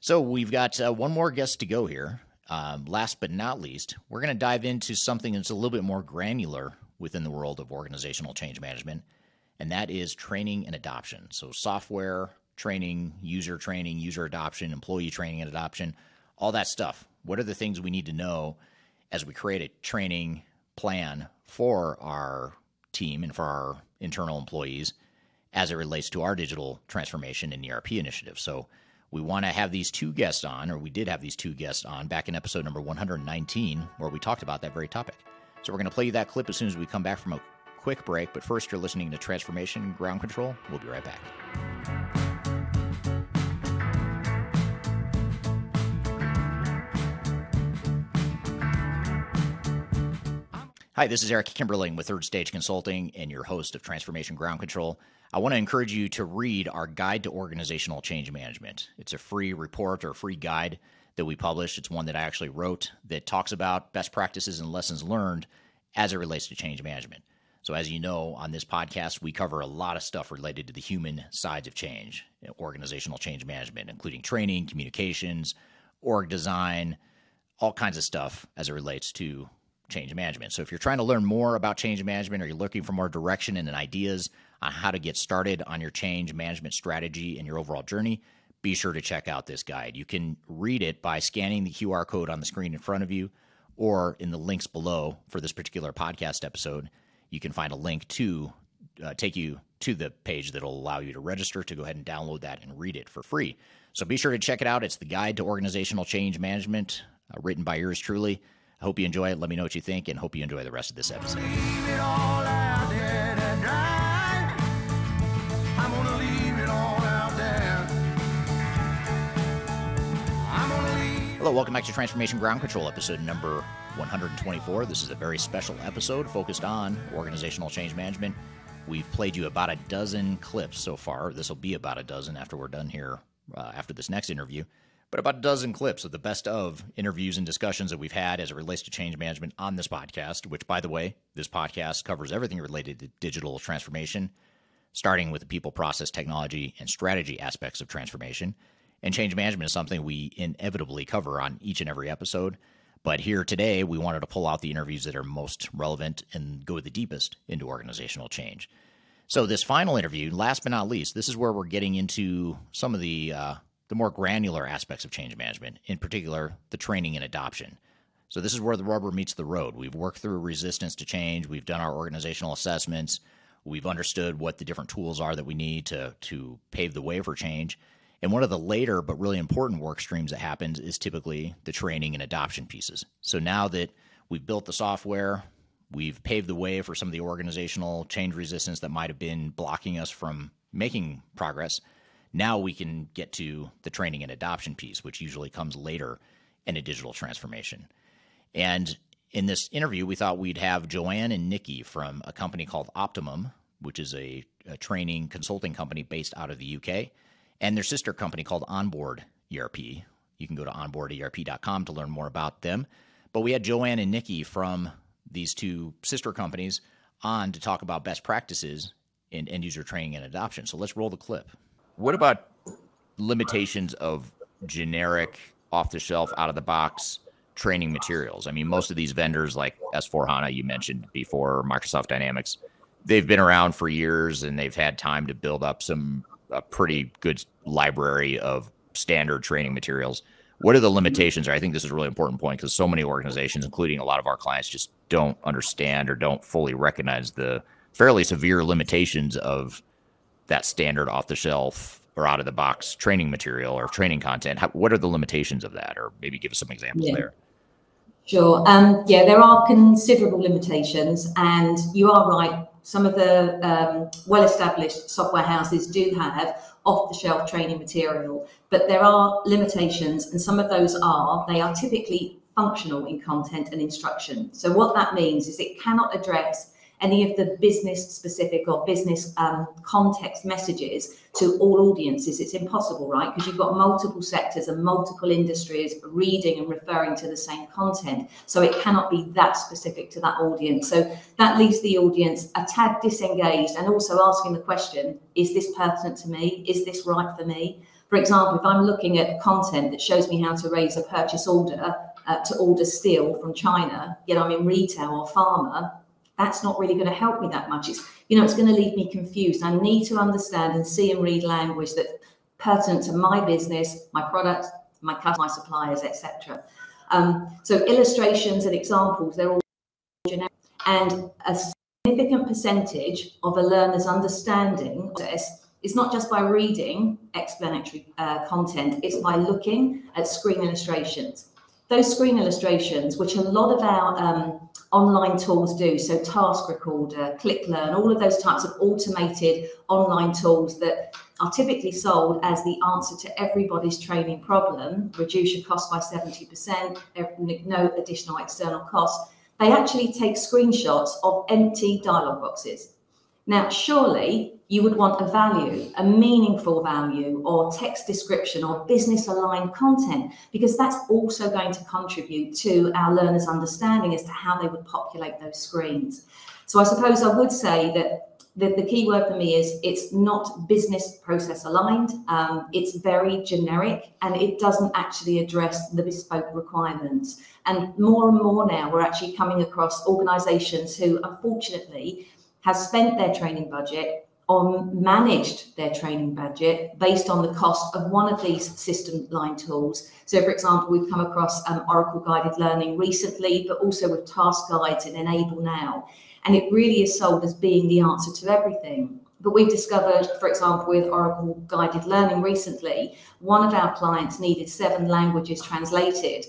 So we've got one more guest to go here. Last but not least, we're going to dive into something that's a little bit more granular within the world of organizational change management, and that is training and adoption. So software training, user adoption, employee training and adoption, all that stuff. What are the things we need to know as we create a training plan for our team and for our internal employees as it relates to our digital transformation and ERP initiative? So we want to have these two guests on, or we did have these two guests on back in episode number 119, where we talked about that very topic. So we're going to play you that clip as soon as we come back from a quick break, but first you're listening to Transformation Ground Control. We'll be right back. Hi, this is Eric Kimberling with Third Stage Consulting and your host of Transformation Ground Control. I want to encourage you to read our Guide to Organizational Change Management. It's a free report or free guide that we published. It's one that I actually wrote that talks about best practices and lessons learned as it relates to change management. So as you know, on this podcast, we cover a lot of stuff related to the human sides of change, organizational change management, including training, communications, org design, all kinds of stuff as it relates to change management. So if you're trying to learn more about change management, or you're looking for more direction and ideas on how to get started on your change management strategy and your overall journey, be sure to check out this guide. You can read it by scanning the QR code on the screen in front of you, or in the links below for this particular podcast episode. You can find a link to take you to the page that'll allow you to register to go ahead and download that and read it for free. So be sure to check it out. It's the Guide to Organizational Change Management, written by yours truly. I hope you enjoy it. Let me know what you think, and hope you enjoy the rest of this episode. Hello, welcome back to Transformation Ground Control, episode number 124. This is a very special episode focused on organizational change management. We've played you about a dozen clips so far. This will be about a dozen after we're done here, after this next interview. But about a dozen clips of the best of interviews and discussions that we've had as it relates to change management on this podcast, which, by the way, this podcast covers everything related to digital transformation, starting with the people, process, technology, and strategy aspects of transformation. And change management is something we inevitably cover on each and every episode. But here today, we wanted to pull out the interviews that are most relevant and go the deepest into organizational change. So this final interview, last but not least, this is where we're getting into some of the more granular aspects of change management, in particular, the training and adoption. So this is where the rubber meets the road. We've worked through resistance to change. We've done our organizational assessments. We've understood what the different tools are that we need to pave the way for change. And one of the later but really important work streams that happens is typically the training and adoption pieces. So now that we've built the software, we've paved the way for some of the organizational change resistance that might have been blocking us from making progress, now we can get to the training and adoption piece, which usually comes later in a digital transformation. And in this interview, we thought we'd have Joanne and Nikki from a company called Optimum, which is a training consulting company based out of the UK, and their sister company called Onboard ERP. You can go to onboarderp.com to learn more about them. But we had Joanne and Nikki from these two sister companies on to talk about best practices in end-user training and adoption. So let's roll the clip. What about limitations of generic, off-the-shelf, out-of-the-box training materials? I mean, most of these vendors like S4 HANA, you mentioned before, Microsoft Dynamics, they've been around for years, and they've had time to build up a pretty good library of standard training materials. What are the limitations? I think this is a really important point because so many organizations, including a lot of our clients, just don't understand or don't fully recognize the fairly severe limitations of that standard off-the-shelf or out-of-the-box training material or training content. What are the limitations of that? Or maybe give us some examples there. Sure. There are considerable limitations, and you are right. Some of the well-established software houses do have off-the-shelf training material, but there are limitations, and some of those are typically functional in content and instruction. So what that means is it cannot address any of the business specific or business context messages to all audiences. It's impossible, right? Because you've got multiple sectors and multiple industries reading and referring to the same content. So it cannot be that specific to that audience. So that leaves the audience a tad disengaged and also asking the question, is this pertinent to me? Is this right for me? For example, if I'm looking at content that shows me how to raise a purchase order to order steel from China, yet I'm in retail or pharma, that's not really going to help me that much. It's, you know, it's going to leave me confused. I need to understand and see and read language that's pertinent to my business, my product, my customer, my suppliers, etc. So illustrations and examples, they're all generic, and a significant percentage of a learner's understanding is not just by reading explanatory content, it's by looking at screen illustrations. Those screen illustrations, which a lot of our online tools do, so Task Recorder, ClickLearn, all of those types of automated online tools that are typically sold as the answer to everybody's training problem, reduce your cost by 70%, no additional external costs, they actually take screenshots of empty dialogue boxes. Now, surely you would want a value, a meaningful value, or text description or business-aligned content, because that's also going to contribute to our learners' understanding as to how they would populate those screens. So I suppose I would say that the key word for me is it's not business process aligned. It's very generic, and it doesn't actually address the bespoke requirements. And more now, we're actually coming across organizations who, unfortunately, have spent their training budget or managed their training budget based on the cost of one of these system line tools. So for example, we've come across Oracle Guided Learning recently, but also with Task Guides and Enable Now. And it really is sold as being the answer to everything. But we've discovered, for example, with Oracle Guided Learning recently, one of our clients needed 7 languages translated.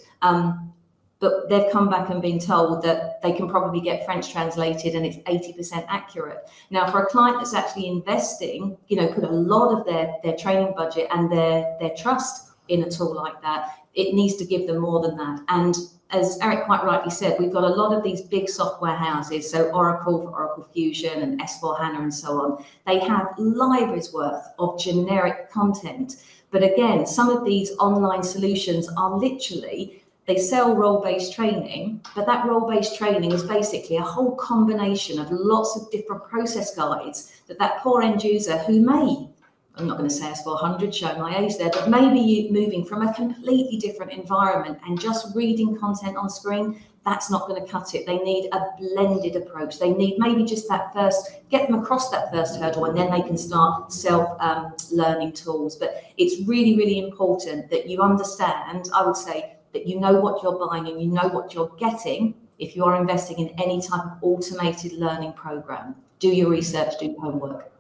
But they've come back and been told that they can probably get French translated and it's 80% accurate. Now, for a client that's actually investing, you know, put a lot of their training budget and their trust in a tool like that, it needs to give them more than that. And as Eric quite rightly said, we've got a lot of these big software houses, so Oracle for Oracle Fusion and S4 HANA and so on, they have libraries worth of generic content. But again, some of these online solutions are literally, they sell role-based training, but that role-based training is basically a whole combination of lots of different process guides that that poor end user who may, I'm not going to say S400, show my age there, but maybe you moving from a completely different environment and just reading content on screen, that's not going to cut it. They need a blended approach. They need maybe just that first, get them across that first hurdle, and then they can start self-learning tools. But it's really, really important that you understand, I would say, that you know what you're buying and you know what you're getting if you are investing in any type of automated learning program. Do your research, do your homework.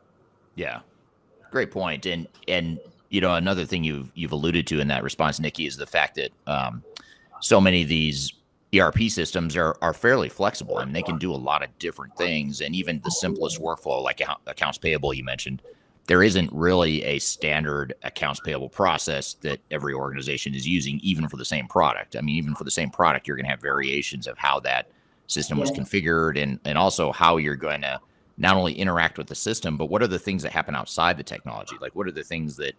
Yeah, great point. And you know, another thing you've alluded to in that response, Nikki, is the fact that so many of these ERP systems are fairly flexible. I mean, they can do a lot of different things. And even the simplest workflow, like accounts payable you mentioned, there isn't really a standard accounts payable process that every organization is using, even for the same product. I mean, even for the same product, you're going to have variations of how that system was configured and also how you're going to not only interact with the system, but what are the things that happen outside the technology? Like, what are the things that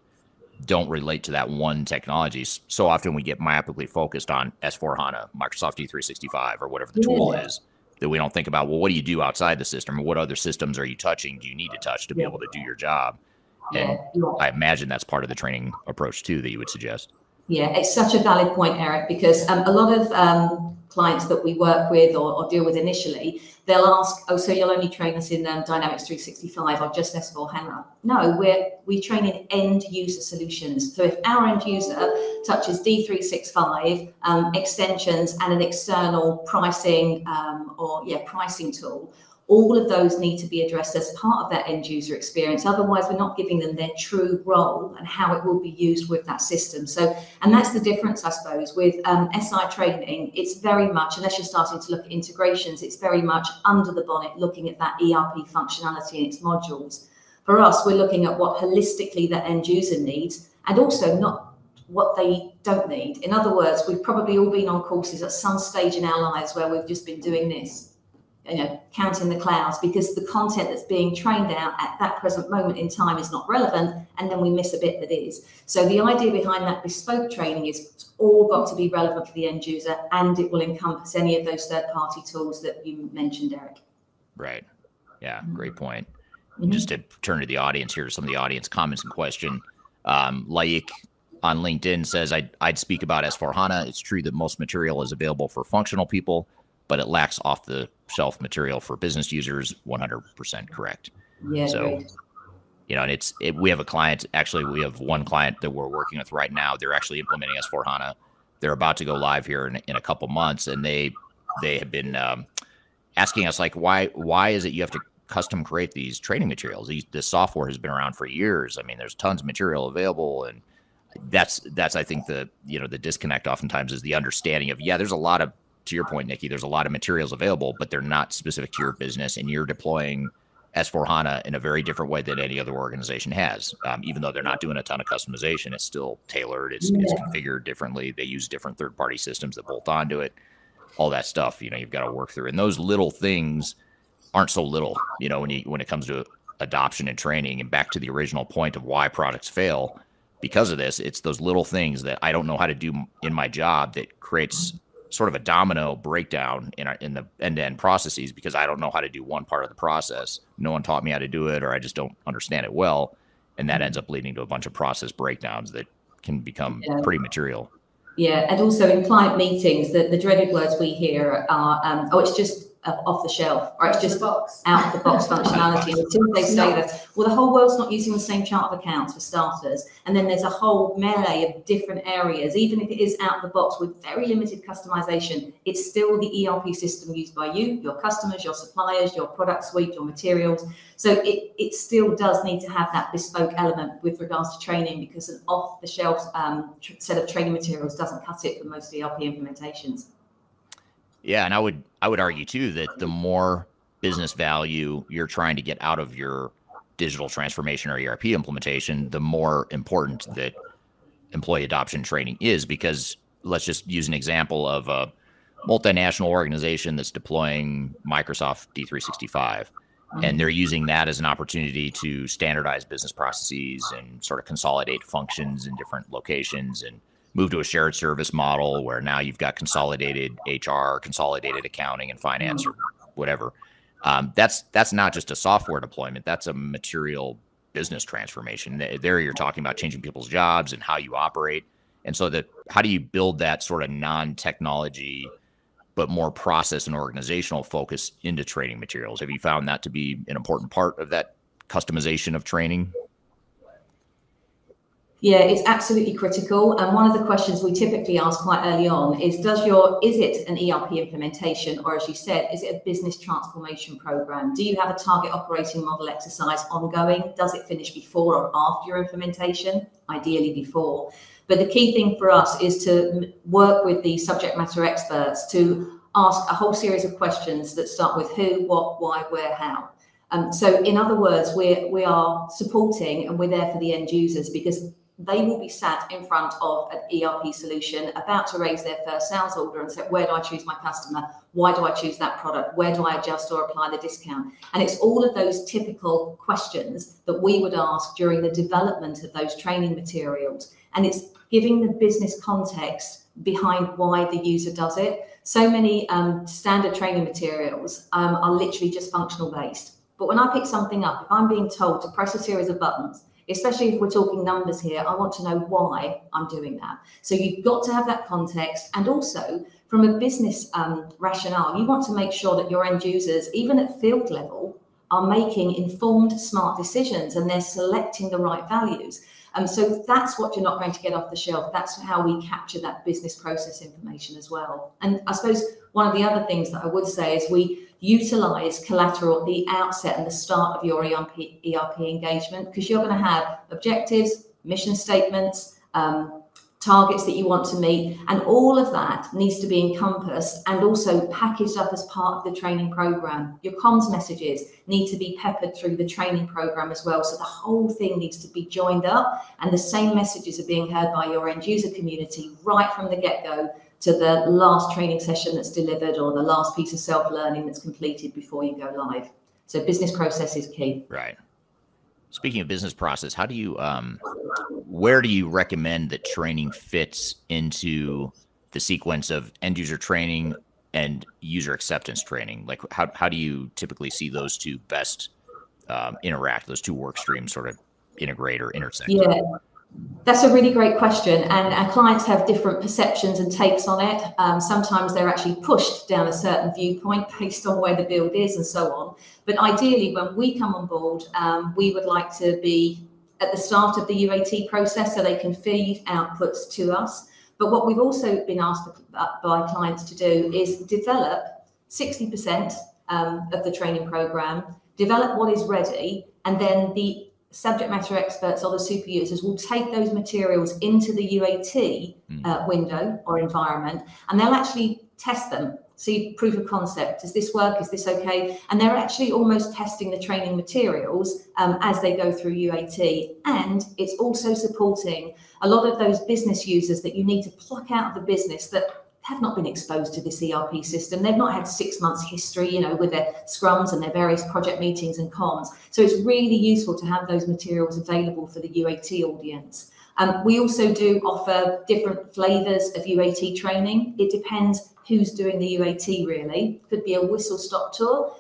don't relate to that one technology? So often we get myopically focused on S4 HANA, Microsoft D365, or whatever the tool is, that we don't think about, well, what do you do outside the system? Or what other systems are you touching? Do you need to touch to be able to do your job? And I imagine that's part of the training approach too, that you would suggest. Yeah, it's such a valid point, Eric, because a lot of clients that we work with or deal with initially, they'll ask, oh, so you'll only train us in Dynamics 365 or just S4 HANA. No, we train in end user solutions. So if our end user touches D365, extensions and an external pricing pricing tool, all of those need to be addressed as part of that end user experience. Otherwise, we're not giving them their true role and how it will be used with that system. So, and that's the difference, I suppose, with SI training. It's very much, unless you're starting to look at integrations, it's very much under the bonnet, looking at that ERP functionality and its modules. For us, we're looking at what holistically that end user needs and also not what they don't need. In other words, we've probably all been on courses at some stage in our lives where we've just been doing this. counting the clouds, because the content that's being trained out at that present moment in time is not relevant, and then we miss a bit that is. So the idea behind that bespoke training is it's all got to be relevant for the end user, and it will encompass any of those third-party tools that you mentioned, Eric. Right. Yeah, great point. And just to turn to the audience here, some of the audience comments and question. Laik on LinkedIn says, I'd speak about S4 HANA. It's true that most material is available for functional people, but it lacks off-the-shelf material for business users. 100% correct. Yeah, so, right. You know, and we have a client, actually, we have one client that we're working with right now. They're actually implementing S4 HANA. They're about to go live here in a couple months, and they have been asking us, like, why is it you have to custom create these training materials? This software has been around for years. I mean, there's tons of material available, and that's I think the, you know, the disconnect oftentimes is the understanding of, yeah, there's a lot of, to your point, Nikki, there's a lot of materials available, but they're not specific to your business, and you're deploying S4HANA in a very different way than any other organization has. Even though they're not doing a ton of customization, it's still tailored, it's configured differently. They use different third-party systems that bolt onto it, all that stuff, you know, you've got to work through. And those little things aren't so little, you know, when it comes to adoption and training. And back to the original point of why products fail because of this, it's those little things that I don't know how to do in my job that creates sort of a domino breakdown in the end-to-end processes, because I don't know how to do one part of the process. No one taught me how to do it, or I just don't understand it well. And that ends up leading to a bunch of process breakdowns that can become pretty material. Yeah, and also in client meetings, the dreaded words we hear are, oh, it's just off the shelf, or it's just out the box functionality. And as soon as they say that, well, the whole world's not using the same chart of accounts for starters, and then there's a whole melee of different areas. Even if it is out the box with very limited customization, it's still the ERP system used by you, your customers, your suppliers, your product suite, your materials. So it still does need to have that bespoke element with regards to training, because an off the shelf set of training materials doesn't cut it for most ERP implementations. Yeah, and I would argue too that the more business value you're trying to get out of your digital transformation or ERP implementation, the more important that employee adoption training is. Because let's just use an example of a multinational organization that's deploying Microsoft D365, and they're using that as an opportunity to standardize business processes and sort of consolidate functions in different locations and move to a shared service model where now you've got consolidated HR, consolidated accounting and finance, or whatever. That's not just a software deployment. That's a material business transformation. There you're talking about changing people's jobs and how you operate. And so how do you build that sort of non-technology but more process and organizational focus into training materials? Have you found that to be an important part of that customization of training? Yeah, it's absolutely critical. And one of the questions we typically ask quite early on is, is it an ERP implementation? Or, as you said, is it a business transformation program? Do you have a target operating model exercise ongoing? Does it finish before or after your implementation? Ideally before. But the key thing for us is to work with the subject matter experts to ask a whole series of questions that start with who, what, why, where, how. So in other words, we are supporting, and we're there for the end users, because they will be sat in front of an ERP solution about to raise their first sales order and say, where do I choose my customer? Why do I choose that product? Where do I adjust or apply the discount? And it's all of those typical questions that we would ask during the development of those training materials. And it's giving the business context behind why the user does it. So many standard training materials are literally just functional based. But when I pick something up, if I'm being told to press a series of buttons, especially if we're talking numbers here, I want to know why I'm doing that. So you've got to have that context. And also, from a business rationale, you want to make sure that your end users, even at field level, are making informed, smart decisions, and they're selecting the right values. And so that's what you're not going to get off the shelf. That's how we capture that business process information as well. And I suppose one of the other things that I would say is we utilize collateral at the outset and the start of your ERP engagement, because you're going to have objectives, mission statements, targets that you want to meet, and all of that needs to be encompassed and also packaged up as part of the training program. Your comms messages need to be peppered through the training program as well, so the whole thing needs to be joined up, and the same messages are being heard by your end user community right from the get-go, to the last training session that's delivered or the last piece of self-learning that's completed before you go live. So business process is key. Right. Speaking of business process, how do you, where do you recommend that training fits into the sequence of end user training and user acceptance training? Like how do you typically see those two best interact, those two work streams sort of integrate or intersect? Yeah. That's a really great question, and our clients have different perceptions and takes on it. Sometimes they're actually pushed down a certain viewpoint based on where the build is and so on. But ideally, when we come on board, we would like to be at the start of the UAT process so they can feed outputs to us. But what we've also been asked by clients to do is develop 60% of the training program, develop what is ready, and then the subject matter experts or the super users will take those materials into the UAT window or environment, and they'll actually test them. See, proof of concept, does this work? Is this okay? And they're actually almost testing the training materials as they go through UAT. And it's also supporting a lot of those business users that you need to pluck out of the business that have not been exposed to this ERP system. They've not had 6 months history, you know, with their scrums and their various project meetings and comms. So it's really useful to have those materials available for the UAT audience. We also do offer different flavors of UAT training. It depends who's doing the UAT really. Could be a whistle-stop tour,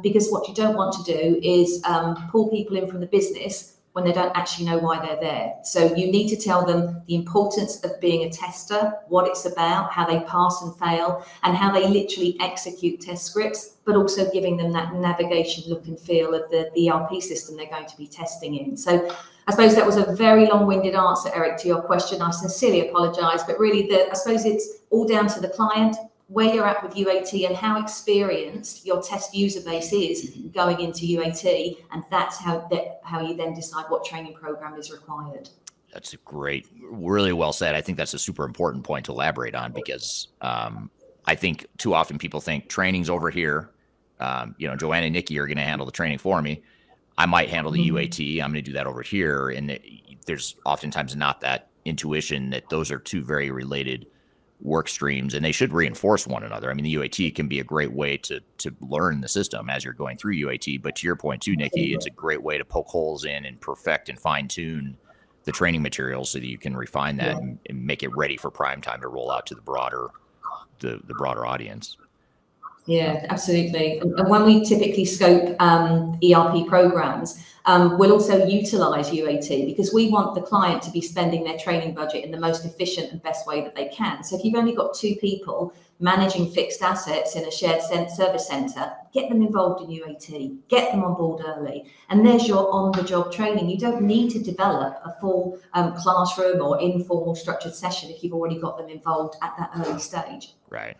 because what you don't want to do is pull people in from the business when they don't actually know why they're there. So you need to tell them the importance of being a tester, what it's about, how they pass and fail, and how they literally execute test scripts, but also giving them that navigation look and feel of the ERP system they're going to be testing in. So I suppose that was a very long-winded answer, Eric, to your question. I sincerely apologize, but really I suppose it's all down to the client, where you're at with UAT and how experienced your test user base is going into UAT. And that's how you then decide what training program is required. That's a great, really well said. I think that's a super important point to elaborate on, because I think too often people think training's over here. You know, Joanne and Nikki are going to handle the training for me. I might handle the UAT. I'm going to do that over here. And there's oftentimes not that intuition that those are two very related work streams, and they should reinforce one another. I mean, the UAT can be a great way to learn the system as you're going through UAT. But to your point too, Nikki, it's a great way to poke holes in and perfect and fine tune the training materials so that you can refine that and make it ready for prime time to roll out to the broader audience. Yeah, absolutely. And when we typically scope ERP programs, we'll also utilize UAT because we want the client to be spending their training budget in the most efficient and best way that they can. So if you've only got 2 people managing fixed assets in a shared service center, get them involved in UAT, get them on board early. And there's your on-the-job training. You don't need to develop a full classroom or informal structured session if you've already got them involved at that early stage. Right,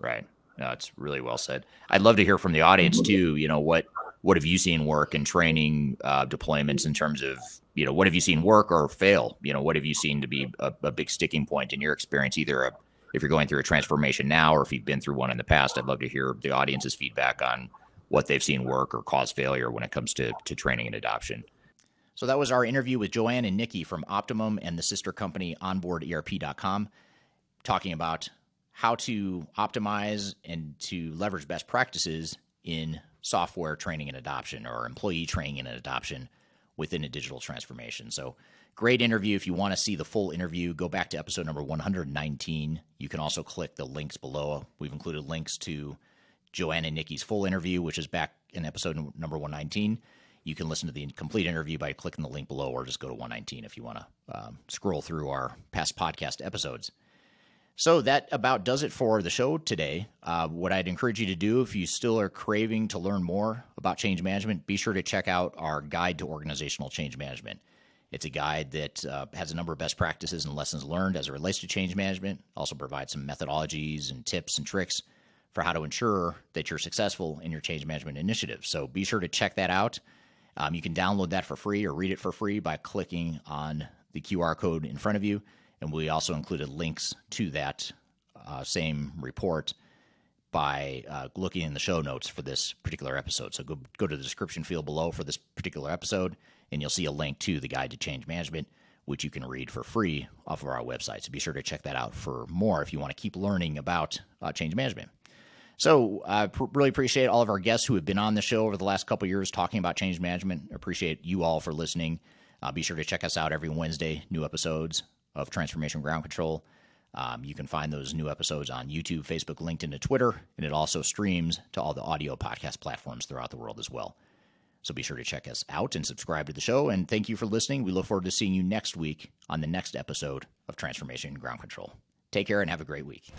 right. No, it's really well said. I'd love to hear from the audience too. You know, what have you seen work in training deployments in terms of, you know, what have you seen work or fail? You know, what have you seen to be a big sticking point in your experience, either if you're going through a transformation now, or if you've been through one in the past? I'd love to hear the audience's feedback on what they've seen work or cause failure when it comes to training and adoption. So that was our interview with Joanne and Nikki from Optimum and the sister company OnboardERP.com, talking about how to optimize and to leverage best practices in software training and adoption, or employee training and adoption within a digital transformation. So great interview. If you want to see the full interview, go back to episode number 119. You can also click the links below. We've included links to Joanne and Nikki's full interview, which is back in episode number 119. You can listen to the complete interview by clicking the link below, or just go to 119 if you want to scroll through our past podcast episodes. So that about does it for the show today. What I'd encourage you to do, if you still are craving to learn more about change management, be sure to check out our guide to organizational change management. It's a guide that has a number of best practices and lessons learned as it relates to change management. Also provides some methodologies and tips and tricks for how to ensure that you're successful in your change management initiative. So be sure to check that out. You can download that for free or read it for free by clicking on the QR code in front of you. And we also included links to that same report by looking in the show notes for this particular episode. So go to the description field below for this particular episode, and you'll see a link to the Guide to Change Management, which you can read for free off of our website. So be sure to check that out for more if you want to keep learning about change management. So I really appreciate all of our guests who have been on the show over the last couple of years talking about change management. Appreciate you all for listening. Be sure to check us out every Wednesday, new episodes of Transformation Ground Control. You can find those new episodes on YouTube, Facebook, LinkedIn, and Twitter, and it also streams to all the audio podcast platforms throughout the world as well. So be sure to check us out and subscribe to the show, and thank you for listening. We look forward to seeing you next week on the next episode of Transformation Ground Control. Take care and have a great week.